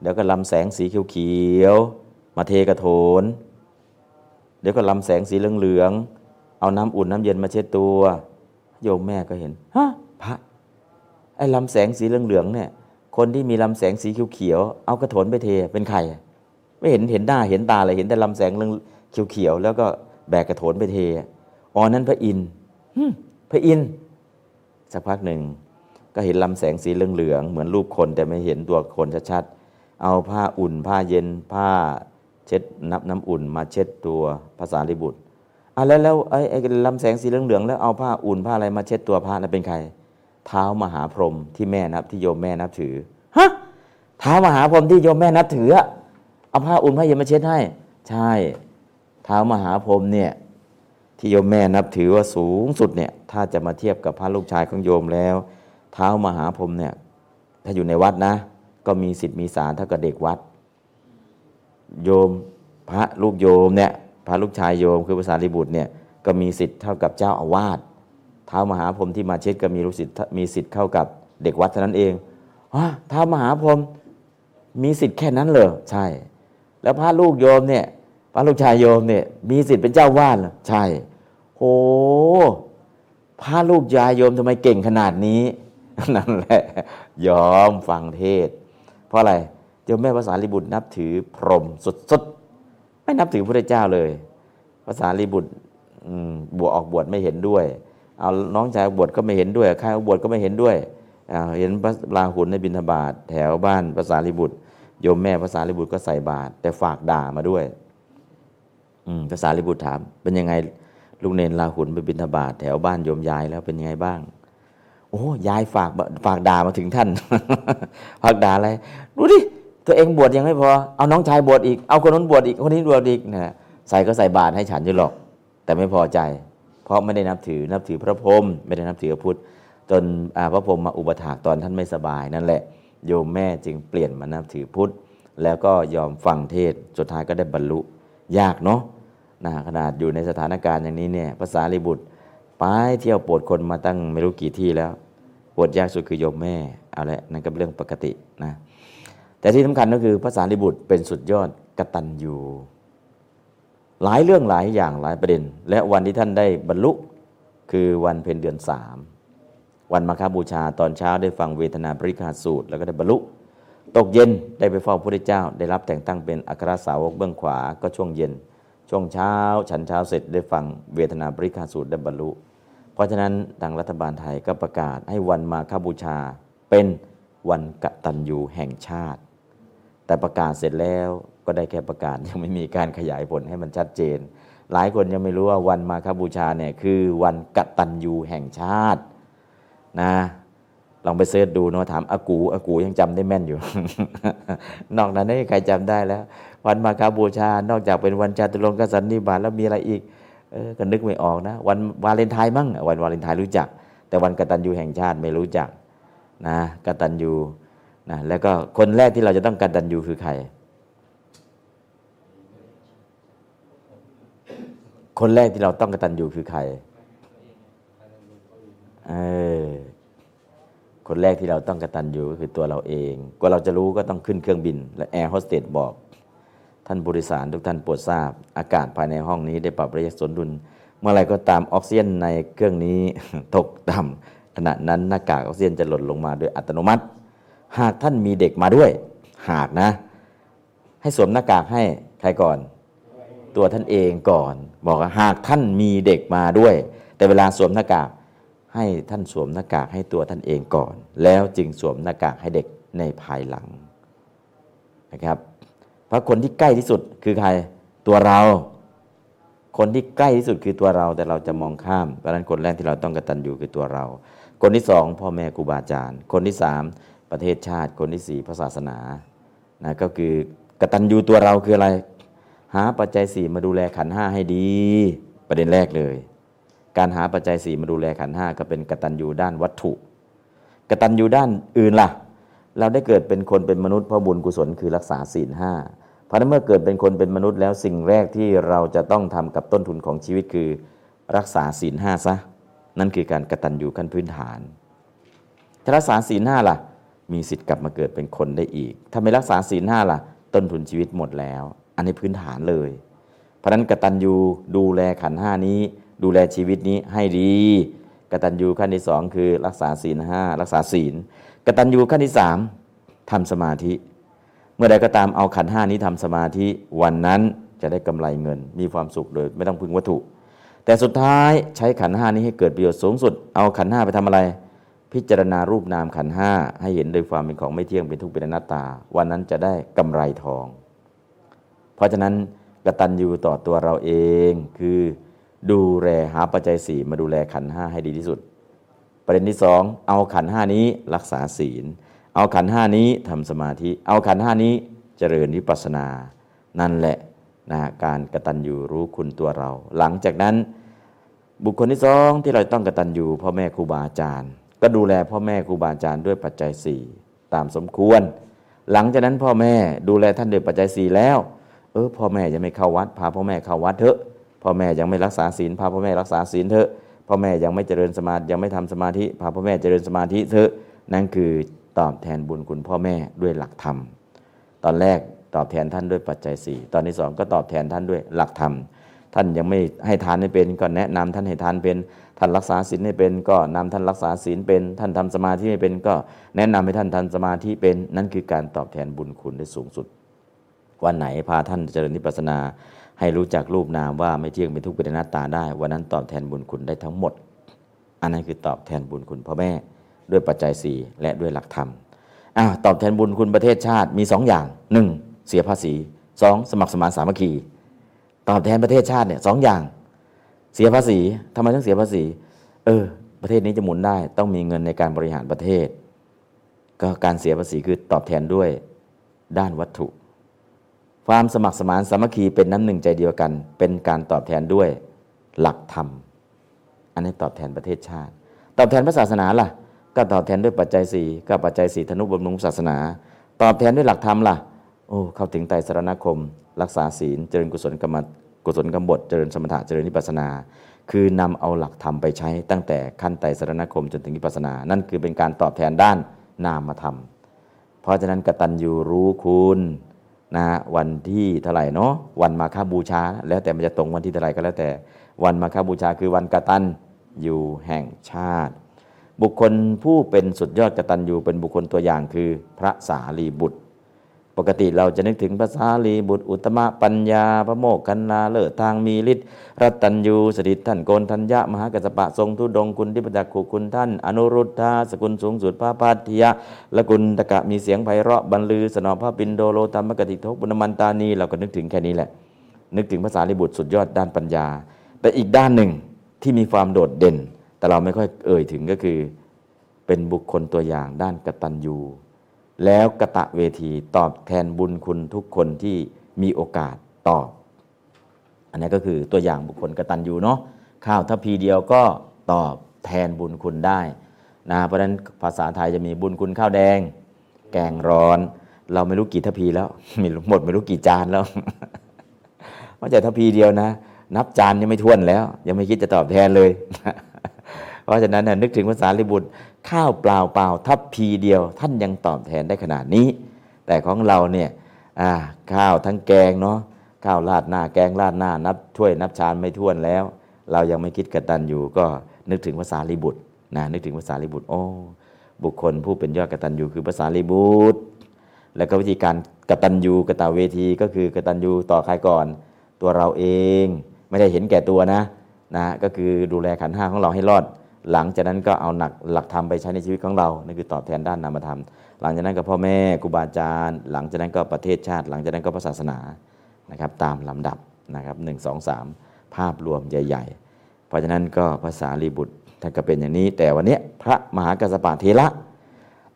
เดี๋ยวก็ลำแสงสีเขียวๆมาเทกระโถนเดี๋ยวก็ลำแสงสีเหลืองๆเอาน้ำอุ่นน้ำเย็นมาเช็ดตัวโยมแม่ก็เห็นฮะพระไอ้ลำแสงสีเหลืองๆเนี่ยคนที่มีลำแสงสีเขียวๆเอากระโถนไปเทเป็นใครไม่เห็นเห็นหน้าเห็นตาเลยเห็นแต่ลำแสงเรื่องเขียวๆแล้วก็แบกกระโถนไปเทอ๋อนั่นพระอินทร์พระอินทร์สักพักหนึ่งก็เห็นลำแสงสีเหลืองๆเหมือนรูปคนแต่ไม่เห็นตัวคนชัดๆเอาผ้าอุ่นผ้าเย็นผ้าเช็ดนับน้ำอุ่นมาเช็ดตัวพระสารีบุตรอ่ะแล้วแล้วไอ้ไอ้ลำแสงสีเหลืองๆแล้วเอาผ้าอุ่นผ้าอะไรมาเช็ดตัวพระนั่นเป็นใครท้าวมหาพรหมที่แม่นับที่โยมแม่นับถือฮะท้าวมหาพรหมที่โยมแม่นับถือเอาผ้าอุ่นผ้าเย็นมาเช็ดให้ใช่ท้าวมหาพรหมเนี่ยที่โยมแม่นับถือว่าสูงสุดเนี่ยถ้าจะมาเทียบกับพระลูกชายของโยมแล้วท้าวมหาพรหมเนี่ยถ้าอยู่ในวัดนะก็มีสิทธิ์มีศาลเท่ากับเด็กวัดโยมพระลูกโยมเนี่ยพระลูกชายโยมคือพระสารีบุตรเนี่ยก็มีสิทธิ์เท่ากับเจ้าอาวาสท้าวมหาพรหมที่มาเช็ดก็มีลูกศิษย์มีสิทธิ์เข้ากับเด็กวัดเท่านั้นเองอ๋อท้าวมหาพรหมมีสิทธิ์แค่นั้นเหรอใช่แล้วพระลูกโยมเนี่ยพระลูกชายโยมเนี่ยมีสิทธิ์เป็นเจ้าวาดเหรอใช่โอ้พระลูกชายโยมทำไมเก่งขนาดนี้นั่นแหละยอมฟังเทศเพราะอะไรโยมแม่พระสารีบุตรนับถือพรหมสุดๆไม่นับถือพระพุทธเจ้าเลยพระสารีบุตรบวชออกบวชไม่เห็นด้วยเอาน้องชายบวชก็ไม่เห็นด้วยข้าบวชก็ไม่เห็นด้วยเห็นพระราหุลในบิณฑบาตแถวบ้านพระสารีบุตรโยมแม่พระสารีบุตรก็ใส่บาตรแต่ฝากด่ามาด้วยพระสารีบุตรถามเป็นยังไงลูกเนรราหุลไปบิณฑบาตแถวบ้านโยมยายแล้วเป็นยังไงบ้างโอ้ยายฝากฝากด่ามาถึงท่าน ฝากด่าอะไรดูดิตัวเองบวชยังไม่พอเอาน้องชายบวชอีกเอาคนนั้นบวชอีกคนนี้บวชอีกนะใส่ก็ใส่บาตรให้ฉันอยู่หรอกแต่ไม่พอใจเพราะไม่ได้นับถือนับถือพระพรหมไม่ได้นับถือพระพุทธจนพระพรหมมาอุปถากตอนท่านไม่สบายนั่นแหละโยมแม่จึงเปลี่ยนมานับถือพุทธแล้วก็ยอมฟังเทศสุดท้ายก็ได้บรรลุยากเนาะนะขนาดอยู่ในสถานการณ์อย่างนี้เนี่ยพระสารีบุตรไปเที่ยวโปรดคนมาตั้งไม่รู้กี่ที่แล้วโปรดยากสุดคือโยมแม่เอาละนั่นก็เป็นเรื่องปกตินะแต่ที่สำคัญก็คือพระสารีบุตรเป็นสุดยอดกตัญญูหลายเรื่องหลายอย่างหลายประเด็นและวันที่ท่านได้บรรลุคือวันเพ็ญเดือนสามวันมาฆบูชาตอนเช้าได้ฟังเวทนาปริฆาสูตรแล้วก็ได้บรรลุตกเย็นได้ไปเฝ้าพระพุทธเจ้าได้รับแต่งตั้งเป็นอัครสาวกเบื้องขวาก็ช่วงเย็นช่วงเช้าฉันเช้าเสร็จได้ฟังเวทนาปริฆาสูตรได้บรรลุเพราะฉะนั้นทางรัฐบาลไทยก็ประกาศให้วันมาฆบูชาเป็นวันกตัญญูแห่งชาติแต่ประกาศเสร็จแล้วก็ได้แค่ประกาศยังไม่มีการขยายผลให้มันชัดเจนหลายคนยังไม่รู้ว่าวันมาฆบูชาเนี่ยคือวันกตัญญูแห่งชาตินะลองไปเสิร์ชดูเนาะถามอากูอากูยังจำได้แม่นอยู่ นอกนั้นไม่มีใครจำได้แล้ววันมาฆบูชานอกจากเป็นวันจาตุรงคสันนิบาตแล้วมีอะไรอีก เออก็นึกไม่ออกนะวันวาเลนไทน์มั้งวันวาเลนไทน์รู้จักแต่วันกตัญญูแห่งชาติไม่รู้จักนะกตัญญูนะแล้วก็คนแรกที่เราจะต้องกตัญญูคือใครคนแรกที่เราต้องกตัญญูคือใครเออคนแรกที่เราต้องกตัญญูก็คือตัวเราเองกว่าเราจะรู้ก็ต้องขึ้นเครื่องบินและแอร์โฮสเตสบอกท่านผู้โดยสารทุกท่านโปรดทราบอากาศภายในห้องนี้ได้ปรับระยะสมดุลเมื่อไรก็ตามออกซิเจนในเครื่องนี้ตกต่ำขณะนั้นหน้ากากออกซิเจนจะหล่นลงมาโดยอัตโนมัติหากท่านมีเด็กมาด้วยหากนะให้สวมหน้ากากให้ใครก่อนตัวท่านเองก่อนบอกว่าหากท่านมีเด็กมาด้วยแต่เวลาสวมหน้ากากให้ท่านสวมหน้ากากให้ตัวท่านเองก่อนแล้วจึงสวมหน้ากากให้เด็กในภายหลังนะครับเพราะคนที่ใกล้ที่สุดคือใครตัวเราคนที่ใกล้ที่สุดคือตัวเราแต่เราจะมองข้ามเพราะฉะนั้นคนแรกที่เราต้องกตัญญูคือตัวเราคนที่สองพ่อแม่ครูบาอาจารย์คนที่สามประเทศชาติคนที่สี่พระศาสนานะก็คือกตัญญูตัวเราคืออะไรหาปัจจัยสี่มาดูแลขันธ์ห้าให้ดีประเด็นแรกเลยการหาปัจจัยสี่มาดูแลขันธ์ห้าก็เป็นกตัญญูด้านวัตถุกตัญญูด้านอื่นล่ะเราได้เกิดเป็นคนเป็นมนุษย์เพราะบุญกุศลคือรักษาศีลห้าเพราะนั้นเมื่อเกิดเป็นคนเป็นมนุษย์แล้วสิ่งแรกที่เราจะต้องทำกับต้นทุนของชีวิตคือรักษาศีลห้าซะนั่นคือการกตัญญูขั้นพื้นฐานถ้ารักษาศีลห้าล่ะมีสิทธิ์กลับมาเกิดเป็นคนได้อีกถ้าไม่รักษาศีลห้าล่ะต้นทุนชีวิตหมดแล้วอันนี้พื้นฐานเลยเพราะนั้นกตัญญูดูแลขันธ์ห้านี้ดูแลชีวิตนี้ให้ดีกตัญญูขั้นที่สองคือรักษาศีลห้ารักษาศีลกตัญญูขั้นที่สามทำสมาธิเมื่อใดก็ตามเอาขันธ์ห้านี้ทำสมาธิวันนั้นจะได้กำไรเงินมีความสุขโดยไม่ต้องพึ่งวัตถุแต่สุดท้ายใช้ขันธ์ห้านี้ให้เกิดประโยชน์สูงสุดเอาขันธ์ห้าไปทำอะไรพิจารณารูปนามขันธ์ห้าให้เห็นโดยความเป็นของไม่เที่ยงเป็นทุกข์เป็นอนัตตาวันนั้นจะได้กำไรทองเพราะฉะนั้นกตัญญูต่อตัวเราเองคือดูแลหาปัจจัยสี่มาดูแลขันธ์ห้าให้ดีที่สุดประเด็นที่สองเอาขันธ์ห้านี้รักษาศีลเอาขันธ์ห้านี้ทำสมาธิเอาขันธ์ห้านี้เจริญวิปัสสนานั่นแหละนะการกตัญญูรู้คุณตัวเราหลังจากนั้นบุคคลที่สองที่เราต้องกตัญญูพ่อแม่ครูบาอาจารย์ก็ดูแลพ่อแม่ครูบาอาจารย์ด้วยปัจจัยสี่ตามสมควรหลังจากนั้นพ่อแม่ดูแลท่านด้วยปัจจัยสี่แล้วเออพ่อแม่ยังไม่เข้าวัดพาพ่อแม่เข้าวัดเถอะพ่อแม่ยังไม่รักษาศีลพาพ่อแม่รักษาศีลเถอะพ่อแม่ยังไม่เจริญสมาธิยังไม่ทำสมาธิพาพ่อแม่เจริญสมาธิเถอะนั่นคือตอบแทนบุญคุณพ่อแม่ด้วยหลักธรรมตอนแรกตอบแทนท่านด้วยปัจจัยสี่ตอนที่สองก็ตอบแทนท่านด้วยหลักธรรมท่านยังไม่ให้ทานให้เป็นก็แนะนำท่านให้ทานเป็นท่านรักษาศีลให้เป็นก็นำท่านรักษาศีลเป็นท่านทำสมาธิให้เป็นก็แนะนำให้ท่านทำสมาธิเป็นนั่นคือการตอบแทนบุญคุณได้สูงสุดวันไหนพาท่านเจริญวิปัสสนาให้รู้จักรูปนามว่าไม่เที่ยงเป็นทุกข์เป็นอนัตตาได้วันนั้นตอบแทนบุญคุณได้ทั้งหมดอันนั้นคือตอบแทนบุญคุณพ่อแม่ด้วยปัจจัยสี่และด้วยหลักธรรมอ้าวตอบแทนบุญคุณประเทศชาติมีสองอย่างหนึ่งเสียภาษีสองสมัครสมานสามัคคีตอบแทนประเทศชาติเนี่ยสองอย่างเสียภาษีทำไมต้องเสียภาษีเออประเทศนี้จะหมุนได้ต้องมีเงินในการบริหารประเทศก็การเสียภาษีคือตอบแทนด้วยด้านวัตถุความสมัครสมานสามัคคีเป็นน้ำหนึ่งใจเดียวกันเป็นการตอบแทนด้วยหลักธรรมอันนี้ตอบแทนประเทศชาติตอบแทนพระศาสนาล่ะก็ตอบแทนด้วยปัจจัยสี่ก็ปัจจัยสี่ธนุบำรุงศาสนาตอบแทนด้วยหลักธรรมล่ะโอ้เข้าถึงไตรสรณคมรักษาศีลเจริญกุศลกรรมกุศลกรรมบทเจริญสมถะเจริญวิปัสสนาคือนำเอาหลักธรรมไปใช้ตั้งแต่ขั้นไตรสรณคมจนถึงวิปัสสนานั่นคือเป็นการตอบแทนด้านนามธรรมเพราะฉะนั้นกตัญญูรู้คุณนะวันที่เท่าไหร่เนาะวันมาฆบูชาแล้วแต่มันจะตรงวันที่เท่าไหร่ก็แล้วแต่วันมาฆบูชาคือวันกตัญญูแห่งชาติบุคคลผู้เป็นสุดยอดกตัญญูเป็นบุคคลตัวอย่างคือพระสารีบุตรปกติเราจะนึกถึงพระสารีบุตรอุตมะปัญญาพระโมคคัลลาเลิศทางมีฤทธิ์รัตตัญญูสดิษฐันโกณทัญญะมหากัสสปะทรงธุดงคุณที่ประจักษ์คุณท่านอนุรุทธาสกุลสูงสุดพระภัททิยะละกุลตกะมีเสียงไพเราะบรรลือสนอพระปิณโดโลตัมมกติโทปุณณมันตานีเราก็นึกถึงแค่นี้แหละนึกถึงพระสารีบุตรสุดยอดด้านปัญญาแต่อีกด้านหนึ่งที่มีความโดดเด่นแต่เราไม่ค่อยเอ่ยถึงก็คือเป็นบุคคลตัวอย่างด้านกตัญญูแล้วกตเวทีตอบแทนบุญคุณทุกคนที่มีโอกาสตอบ อันนี้ก็คือตัวอย่างบุคคลกตัญญูเนาะข้าวทัพพีเดียวก็ตอบแทนบุญคุณได้นะเพราะฉะนั้นภาษาไทยจะมีบุญคุณข้าวแดงแกงร้อนเราไม่รู้กี่ทัพพีแล้วมีหมดไม่รู้กี่จานแล้วว่าจะทัพพีเดียวนะนับจานยังไม่ถ้วนแล้วยังไม่คิดจะตอบแทนเลย เพราะฉะนั้นนึกถึงภาษาลิบุตรข้าวเปล่าเปล่าทัพพีเดียวท่านยังตอบแทนได้ขนาดนี้แต่ของเราเนี่ยข้าวทั้งแกงเนาะข้าวราดหน้าแกงราดหน้านับถ้วยนับชามไม่ถ้วนแล้วเรายังไม่คิดกตัญญูก็นึกถึงภาษาลิบุตรนะนึกถึงภาษาลิบุตรโอ้บุคคลผู้เป็นยอดกตัญญูคือภาษาลิบุตรแล้วก็วิธีการกตัญญูกตเวทีก็คือกตัญญูต่อใครก่อนตัวเราเองไม่ได้เห็นแก่ตัวนะนะก็คือดูแลขันธ์ห้าของเราให้รอดหลังจากนั้นก็เอาหลักหลักธรรมไปใช้ในชีวิตของเรานั่นคือตอบแทนด้านนามธรรมหลังจากนั้นก็พ่อแม่ครูบาอาจารย์หลังจากนั้นก็ประเทศชาติหลังจากนั้นก็พระศาสนานะครับตามลำดับนะครับหนึ่ง สอง สามภาพรวมใหญ่ๆเพราะฉะนั้นก็ภาษาลีบุตรท่านก็เป็นอย่างนี้แต่วันนี้พระมหากัสสปะเถระ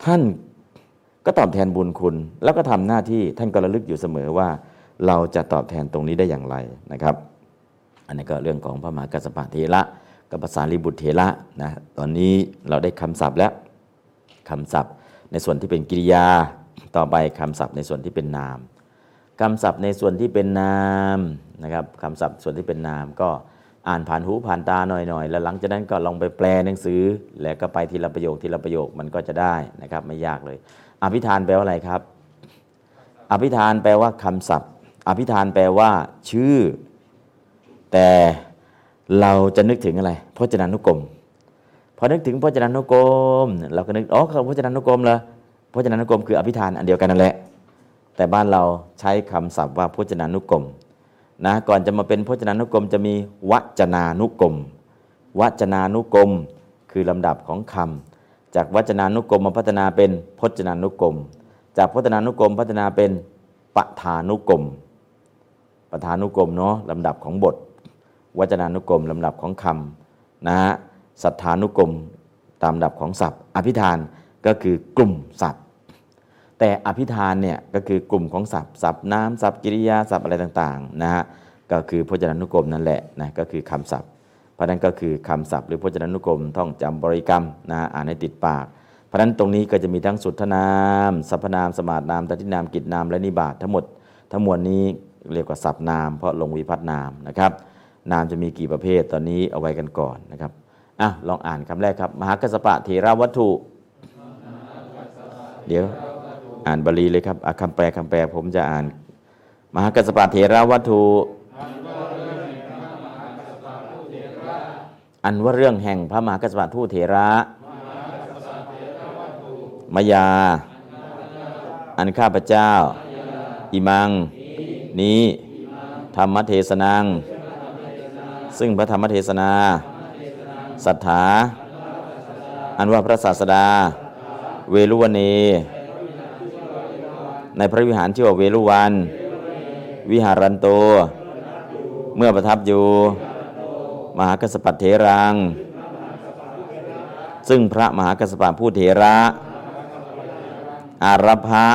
ท่านก็ตอบแทนบุญคุณแล้วก็ทำหน้าที่ท่านก็ระลึกอยู่เสมอว่าเราจะตอบแทนตรงนี้ได้อย่างไรนะครับอันนี้ก็เรื่องของพระมหากัสสปะเถระกับภาษาลิบุตรเถระนะตอนนี้เราได้คำศัพท์แล้วคำศัพท์ในส่วนที่เป็นกิริยาต่อไปคำศัพท์ในส่วนที่เป็นนามคำศัพท์ในส่วนที่เป็นนามนะครับคำศัพท์ส่วนที่เป็นนามก็อ่านผ่านหูผ่านตาหน่อยๆแล้วหลังจากนั้นก็ลองไปแปลหนังสือแล้วก็ไปทีละประโยคทีละประโยคมันก็จะได้นะครับไม่ยากเลยอภิธานแปลว่าอะไรครับอภิธานแปลว่าคำศัพท์อภิธานแปลว่าชื่อแต่เราจะนึกถึงอะไรพจนานุกรมพอนึกถึงพจนานุกรมเราก็นึกอ๋อคำพจนานุกรมเหรอพจนานุกรมคืออภิธานอันเดียวกันนั่นแหละแต่บ้านเราใช้คำศัพท์ว่าพจนานุกรมนะก่อนจะมาเป็นพจนานุกรมจะมีวจนานุกรมวจนานุกรมคือลำดับของคำจากวจนานุกรมมาพัฒนาเป็นพจนานุกรมจากพจนานุกรมพัฒนาเป็นปฐานุกรมปฐานุกรมเนาะลำดับของบทวจนานุกรมลำดับของคำนะฮะสัทธานุกรมตามลำดับของศัพท์อภิธานก็คือกลุ่มศัพท์แต่อภิธานเนี่ยก็คือกลุ่มของศัพท์ศัพท์นามศัพท์กิริยาศัพท์อะไรต่างๆนะฮะก็คือพจนานุกรมนั่นแหละนะก็คือคำศัพท์เพราะนั้นก็คือคำศัพท์หรือพจนานุกรมท่องจำบริกรรมนะอ่านให้ติดปากเพราะนั้นตรงนี้ก็จะมีทั้งสุทธนามสัพพนามสมาสนามตตินามกิจนามและนิบาตทั้งหมดทั้งมวลนี้เรียกว่าศัพท์นามเพราะลงวิภัตนามนะครับนามจะมีกี่ประเภทตอนนี้เอาไว้กันก่อนนะครับอ่ะลองอ่านคำแรกครับมหากัสสปะเถรวัตถุเดี๋ยวอ่านบาลีเลยครับคำแปลคำแปลผมจะอ่านมหากัสสปะเถรวัตถุอันว่าเรื่องแห่งพระมหากัสสปะทูตเถระมายาอันข้าพเจ้าอิมังนี้ธรรมเทศนังซึ่งพระธรรมเทศนาสัทธาอันว่าพระศาสดาเวลุวณีในพระวิหารชื่อว่าเวลุวันวิหารันโตเมื่อประทับอยู่มหากัสสปะเถรังซึ่งพระมหากัสสปะผู้เถระอารัพภะ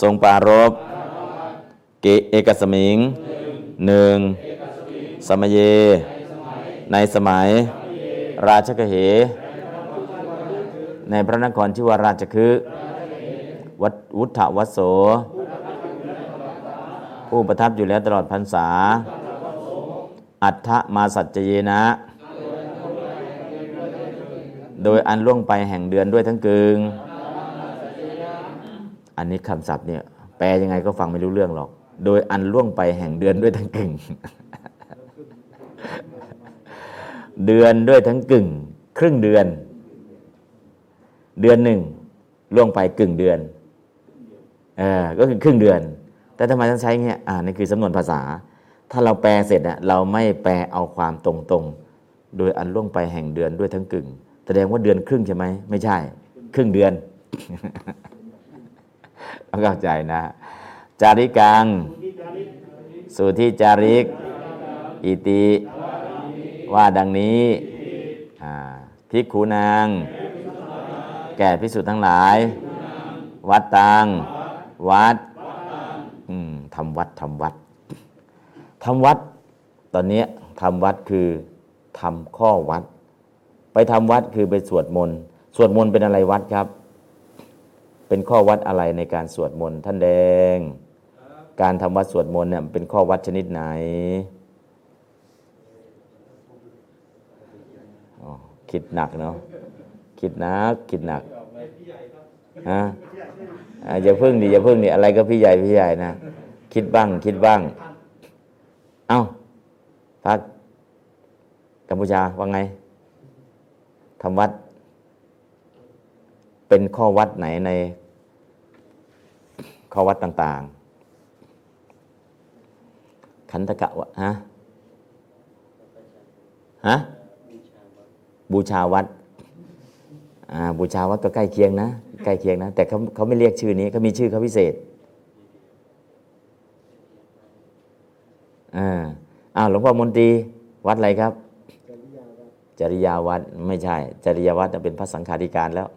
ทรงปรารภเอกสมิงหนึ่งสมัยเยในสมัยราชกฤห์ในพระนครชื่อว่าราชคฤห์วุฒวัสโสผู้ประทับอยู่แล้วตลอดพรรษาอัฏฐมาสัจเจนะโดยอันล่วงไปแห่งเดือนด้วยทั้งกึงอันนี้คำศัพท์เนี่ยแปลยังไงก็ฟังไม่รู้เรื่องหรอกโดยอันล่วงไปแห่งเดือนด้วยทั้งกึงเดือนด้วยทั้งกึ่งครึ่งเดือนเดือนหนึ่งล่วงไปกึ่งเดือนเออก็คือครึ่งเดือนแต่ทำไมต้องใช้เงี้ยอ่านี่คือสำนวนภาษาถ้าเราแปลเสร็จอ่ะเราไม่แปลเอาความตรงๆโดยอันล่วงไปแห่งเดือนด้วยทั้งกึ่งแสดงว่าเดือนครึ่งใช่ไหมไม่ใช่ครึ่งเดือน เข้าใจนะจาริกังสุธิจาริกอิติว่าดังนี้ภิกขุนางแก่ภิกษุทั้งหลายวัดตังวัดทำวัดทำวัดทำวัด ตอนนี้ทำวัดคือทำข้อวัดไปทำวัดคือไปสวดมนต์สวดมนต์เป็นอะไรวัดครับเป็นข้อวัดอะไรในการสวดมนต์ท่านแดงการทำวัดสวดมนต์เนี่ยเป็นข้อวัดชนิดไหนอ๋อคิดหนักเนาะคิดหนักคิดหนักฮะอย่าพึ่งดิอย่าพึ่งดิอะไรก็พี่ใหญ่พี่ใหญ่นะคิดบ้างคิดบ้างเอ้าพักกัมพูชาว่าไงทำวัดเป็นข้อวัดไหนในข้อวัดต่างๆขันธกะวะฮะฮะบูชาวัดอ่าบูชาวัดก็ใกล้เคียงนะใกล้เคียงนะแต่เขาเขาไม่เรียกชื่อนี้เขามีชื่อเขาพิเศษอ่าอ้าวหลวงพ่อมนตรีวัดอะไรครับจริยาวัดไม่ใช่จริยาวัดจะเป็นพระสังฆาธิการแล้ว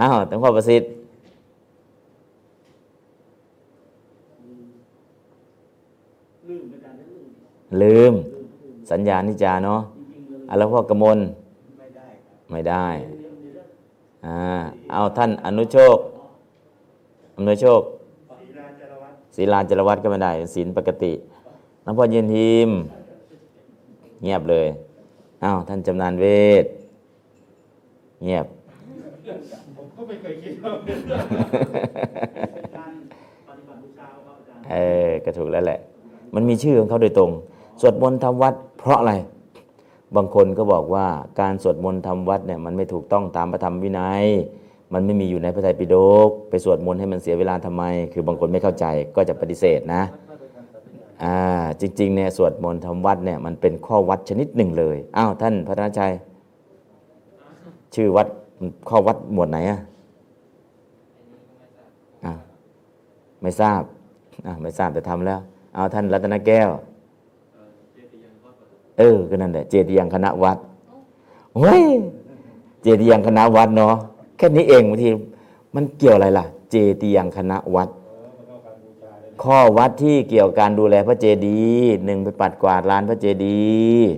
อ้าวหลวงพ่อประสิทธิ์ลืมสัญญานิจาเนาะอ่ะหลวงพ่อกมลไม่ได้อ่าเอาท่านอนุโชคอนุโชคศีลาจารวัตรก็ไม่ได้ศีลปกติหลวงพ่อเย็นทีมเงียบเลยอ้าวท่านจำนานเวทเงียบผมก็ไม่เคยคิดว่าเป็นการปฏิบัติบูชาครับอาจารย์เออก็ถูกแล้วแหละมันมีชื่อของเขาโดยตรงสวดมนต์ทำวัดเพราะอะไรบางคนก็บอกว่าการสวดมนต์ทำวัดเนี่ยมันไม่ถูกต้องตามพระธรรมวินัยมันไม่มีอยู่ในพระไตรปิฎกไปสวดมนต์ให้มันเสียเวลาทำไมคือบางคนไม่เข้าใจก็จะปฏิเสธนะอ่าจริงๆเนี่ยสวดมนต์ทำวัดเนี่ยมันเป็นข้อวัดชนิดหนึ่งเลยอ้าวท่านพระธนชัยชื่อวัดข้อวัดหมวดไหนอ่ะอ่าไม่ทราบอ่าไม่ทราบแต่ทำแล้วเอาท่านรัตนแก้วเออก็นั่นแหละเจดียังคณะวัดเฮ้ยเจดียังคณะวัดเนาะแค่นี้เองบางทีมันเกี่ยวอะไรล่ะเจดียังคณะวัดข้อวัดที่เกี่ยวกับการดูแลพระเจดีย์หนึ่งไปปัดกวาดลานพระเจดีย์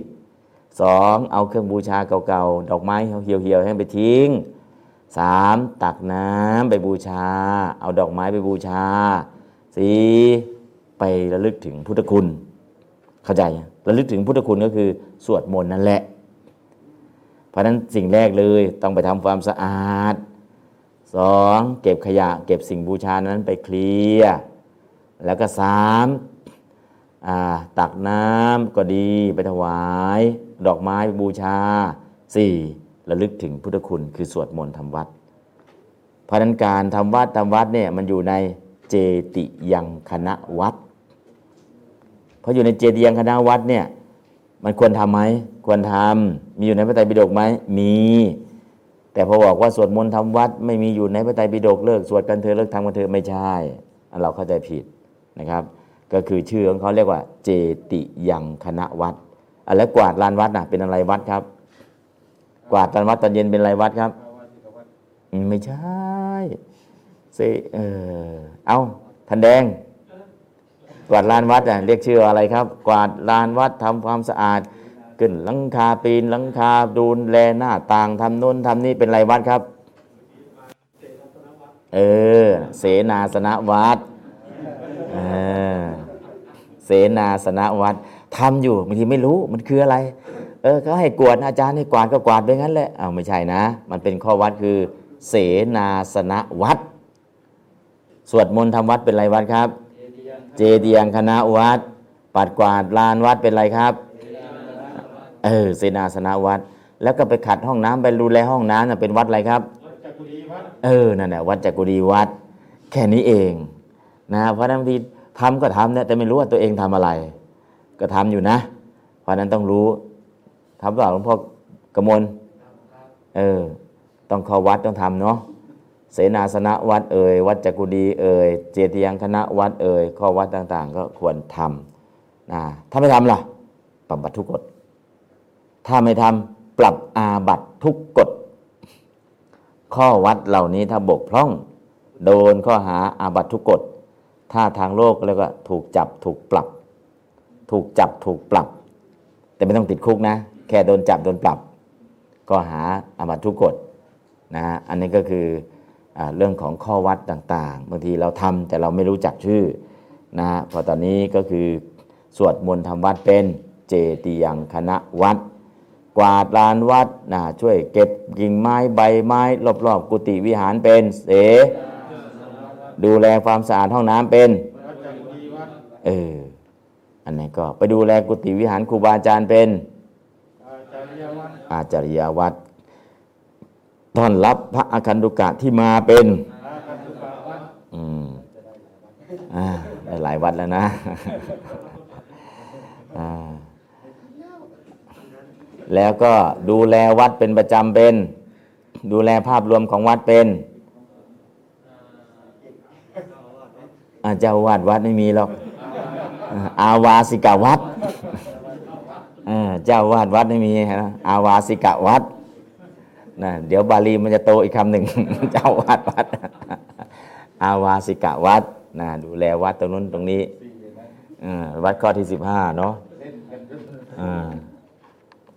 สองเอาเครื่องบูชาเก่าๆดอกไม้เหี่ยวๆให้ไปทิ้งสามตักน้ำไปบูชาเอาดอกไม้ไปบูชาสี่ไประลึกถึงพุทธคุณเข้าใจระลึกถึงพุทธคุณก็คือสวดมนต์นั่นแหละเพราะนั้นสิ่งแรกเลยต้องไปทำความสะอาดสองเก็บขยะเก็บสิ่งบูชานั้นไปเคลียร์แล้วก็สามตักน้ำก็ดีไปถวายดอกไม้ไปบูชาสี่ระลึกถึงพุทธคุณคือสวดมนต์ทำวัดเพราะนั้นการทำวัดทำวัดเนี่ยมันอยู่ในเจติยังคณะวัดเพราะอยู่ในเจติยังคณะวัดเนี่ยมันควรทำไหมควรทำมีอยู่ในพระไตรปิฎกไหมมีแต่พอบอกว่าสวดมนต์ทำวัดไม่มีอยู่ในพระไตรปิฎกเลิกสวดกันเถอะเลิกทำกันเถอะไม่ใช่เราเข้าใจผิดนะครับก็คือชื่อของเขาเรียกว่าเจติยังคณะวัดอ่ะแล้วกวาดลานวัดน่ะเป็นอะไรวัดครับกวาดลานวัดตอนเย็นเป็นอะไรวัดครับไม่ใช่สิเออเอ้าท่านแดงกวาดลานวัดน่ะเรียกชื่ออะไรครับกวาดลานวัดทำความสะอาดขึ้นหลังคาปีนหลังคาดูแลหน้าต่างทำโน่นทำนี่เป็นอะไรวัดครับเออเสนาสนะวัดเออเสนาสนะวัดทำอยู่บางทีไม่รู้มันคืออะไรเออก็ให้กวาดอาจารย์ให้กวาดก็กวาดไปงั้นแหละอ้าวไม่ใช่นะมันเป็นข้อวัดคือเสนาสนะวัดสวดมนต์ทำวัดเป็นไรวัดครับเจดียังคณะวัดปัดกวาดลานวัดเป็นไรครับเออเสนาสนะวัดแล้วก็ไปขัดห้องน้ำไปดูแลห้องน้ำน่ะเป็นวัดอะไรครับเออนั่นแหละวัดจักกุดีวัดแค่นี้เองนะเพราะนั้นบางทีทำก็ทำเนี่ยแต่ไม่รู้ว่าตัวเองทำอะไรก็ทำอยู่นะเพราะนั้นต้องรู้ทำเปล่าหลวงพ่อกมลเออต้องเข้าวัดต้องทำเนาะเสนาสนะวัดเอ่ยวัดจักกุดีเอ่ยเจติยังคณะวัดเอ่ยข้อวัดต่างๆก็ควรทำนะถ้าไม่ทำล่ะปรับบัตรทุกกฎถ้าไม่ทำปรับอาบัติทุกกฎข้อวัดเหล่านี้ถ้าบกพร่องโดนข้อหาอาบัติทุกกฎถ้าทางโลกแล้วก็ถูกจับถูกปรับ ถูกจับถูกปรับแต่ไม่ต้องติดคุกนะแค่โดนจับโดนปรับก็หาอาบัติทุกกฎนะฮะอันนี้ก็คือเรื่องของข้อวัดต่างๆบางทีเราทำแต่เราไม่รู้จักชื่อนะฮะพอตอนนี้ก็คือสวดมนต์ทำวัดเป็นเจติยังคณะวัดกวาดลานวัดนะช่วยเก็บกิ่งไม้ใบไม้รอบๆกุฏิวิหารเป็นเสดูแลความสะอาดห้องน้ำเป็นเอออันนี้ก็ไปดูแลกุฏิวิหารครูบาอาจารย์เป็นอาจารยวัดต้อนรับพระอาคันตุกะที่มาเป็นอืมอ่าหลายวัดแล้วนะอ่าแล้วก็ดูแลวัดเป็นประจำเป็นดูแลภาพรวมของวัดเป็นอาเจ้าวาดวัดไม่มีหรอกอาวาสิกวัดเออเจ้าวาดวัดไม่มีนะอาวาสิกวัดนะเดี๋ยวบาลีมันจะโตอีกคำหนึ่ง เจ้าวาดวัดอาวาสิกวัดนะดูแลวัดตรงนู้นตรงนี้วัดข้อที่สิบห้าเนาะ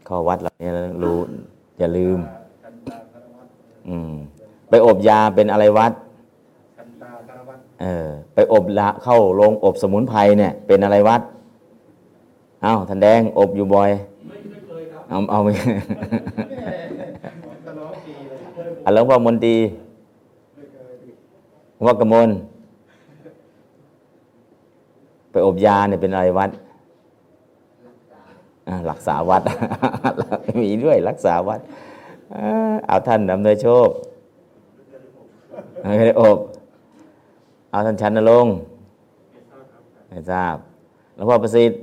ข้อวัดเหล่านี้รู้อย่าลืมไปอบยาเป็นอะไรวัดเออไปอบละเข้าโรงอบสมุนไพรเนี่ยเป็นอะไรวัดอ้าวท่านแดงอบอยู่บ่อยไม่เคยครับเอาเอาไปอ่ะหลวงพ่อมนตรีหลวงพ่อกมลไปอบยาเนี่ยเป็นอะไรวัดรักษาวัดมีด้วยรักษาวัดเอาท่านดำเนินโชคไม่ได้อบเอาท่านชันนรงค์ไม่ทราบหลวงพ่อประสิทธิ์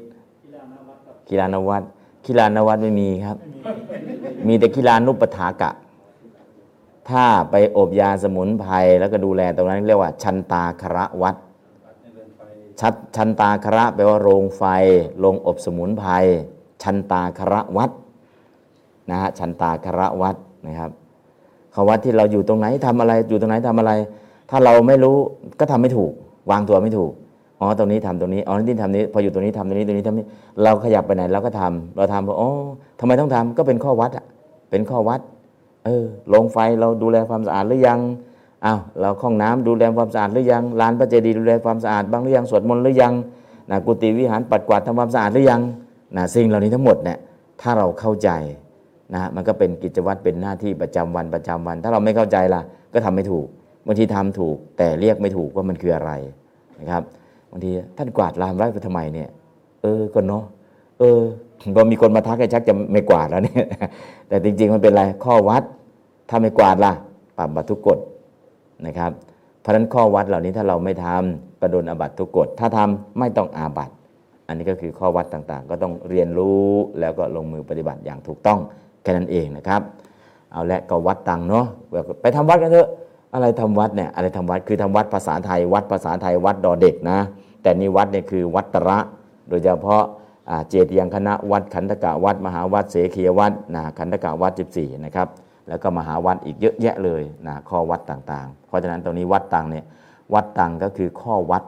กีฬานวัดกีฬานวัดไม่มีครับมีแต่กีฬานุปถากะถ้าไปอบยาสมุนไพรแล้วก็ดูแลตรงนั้นเรียกว่าชันตาคระวัดชัดชันตาคระแปลว่าโรงไฟโรงอบสมุนไพรชันตาคระวัดนะฮะชันตาคระวัดนะครับเขาวัดที่เราอยู่ตรงไหนทำอะไรอยู่ตรงไหนทำอะไรถ้าเราไม่รู้ก็ทำไม่ถูกวางตัวไม่ถูกอ๋อตรงนี้ทำตรงนี้อ๋อนี่ทำนี้พออยู่ตรงนี้ทำตรงนี้ตรงนี้ทำนี้เราขยับไปไหนเราก็ทำเราทำเพราะอ๋อทำไมต้องทำก็เป็นข้อวัดอ่ะเป็นข้อวัดเออโรงไฟเราดูแลความสะอาดหรือยังอ้าวเราห้องน้ำดูแลความสะอาดหรือยังลานพระเจดีย์ดูแลความสะอาดบ้างหรือยังสวดมนต์หรือยังนะกุฏิวิหารปัดกวาดทำความสะอาดหรือยังนะสิ่งเหล่านี้ทั้งหมดเนี่ยถ้าเราเข้าใจนะมันก็เป็นกิจวัตรเป็นหน้าที่ประจำวันประจำวันถ้าเราไม่เข้าใจล่ะก็ทำไม่ถูกบางทีทำถูกแต่เรียกไม่ถูกว่ามันคืออะไรนะครับบางทีท่านกวาดลานไว้ไปทำไมเนี่ยเออก็เนาะเออพอมีคนมาทักไอ้ชักจะไม่กวาดแล้วเนี่ยแต่จริงๆมันเป็นอะไรข้อวัดถ้าไม่กวาดล่ะปรับอาบัติทุกกฎนะครับเพราะฉะนั้นข้อวัดเหล่านี้ถ้าเราไม่ทำก็โดนอาบัติทุกกฎถ้าทำไม่ต้องอาบัติอันนี้ก็คือข้อวัดต่างๆก็ต้องเรียนรู้แล้วก็ลงมือปฏิบัติอย่างถูกต้องแค่นั้นเองนะครับเอาละก็วัดตังเนาะไปทำวัดกันเถอะอะไรทำวัดเนี่ยอะไรทำวัดคือทำวัดภาษาไทยวัดภาษาไทยวัดดอเด็กนะแต่นี่วัดเนี่ยคือวัตระโดยเฉพาะเจติยังคณะวัดขันธกะวัดมหาวัดเสขียวัดนะขันธกะวัดสิบสี่นะครับแล้วก็มหาวัดอีกเยอะแยะเลยนะข้อวัดต่างๆเพราะฉะนั้นตรงนี้วัดตังเนี่ยวัดตังก็คือข้อวัด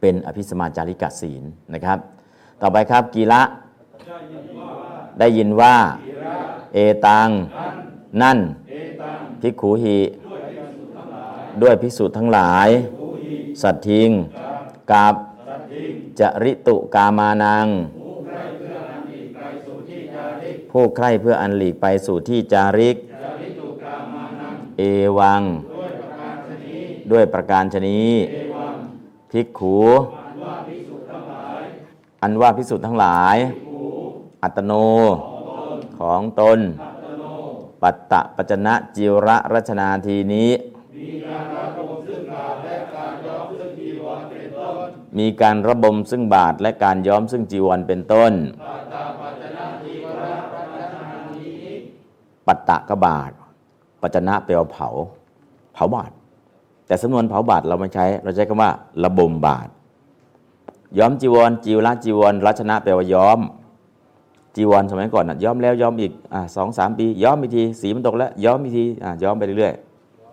เป็นอภิสมาจาริกศีลนะครับต่อไปครับกีละได้ยินว่าเอตังนั่นภิกขุหิด้วยภิกษุทั้งหลายสัตถิงกับจริตุกามานังผู้ใคร่เพื่ออันหลีกไปสู่ที่จาริกเอวังด้วยประการชนีภิกขุอันว่าภิกษุทั้งหลายอัตโนของตนปัตตะปัจจนะจิระรัชนาทีนี้มีการระบมซึ่งบาทและการย้อมซึ่งจีวรเป็นต้นปัตตะกบาทปัจจนะแปลว่าเผาเผาบาทแต่สำนวนเผาบาทเราไม่ใช้เราใช้คำว่าระบมบาทย้อมจีวรจิระจีวรรัชนะแปลว่าย้อมจีวรสมัยก่อนน่ะย้อมแล้วย้อมอีกอ่า สองสาม ปีย้อมอีกทีสีมันตกแล้วย้อมอีกทีอ่าย้อมไปเรื่อย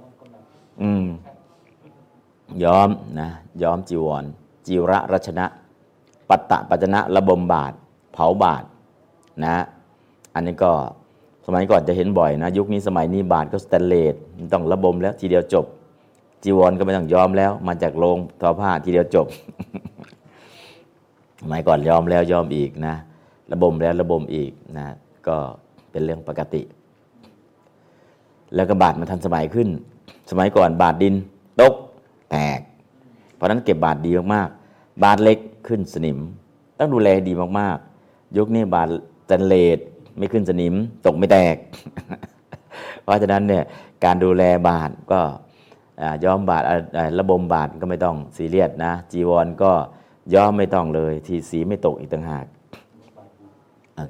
ๆอืมย้อมนะย้อมจีวรจิระรัชนะ ปัตตะปัจนะระบมบาทเผาบาทนะอันนี้ก็สมัยก่อนจะเห็นบ่อยนะยุคนี้สมัยนี้บาทก็สแตนเลสต้องระบมแล้วทีเดียวจบจีวรก็ไม่ต้องยอมแล้วมาจากโรงทอผ้าทีเดียวจบ สมัยก่อนยอมแล้วยอมอีกนะระบมแล้วระบมอีกนะก็เป็นเรื่องปกติแล้วก็บาทมันทันสมัยขึ้นสมัยก่อนบาทดินตกแตกเพราะนั้นเก็บบาทดีมากๆบาทเล็กขึ้นสนิมต้องดูแลดีมากๆยุคนี้บาทสแตนเลสไม่ขึ้นสนิมตกไม่แตก เพราะฉะนั้นเนี่ยการดูแลบาทก็ย้อมบาทระบมบาทก็ไม่ต้องซีเรียสนะจีวรก็ย้อมไม่ต้องเลยทีสีไม่ตกอีกต่างหาก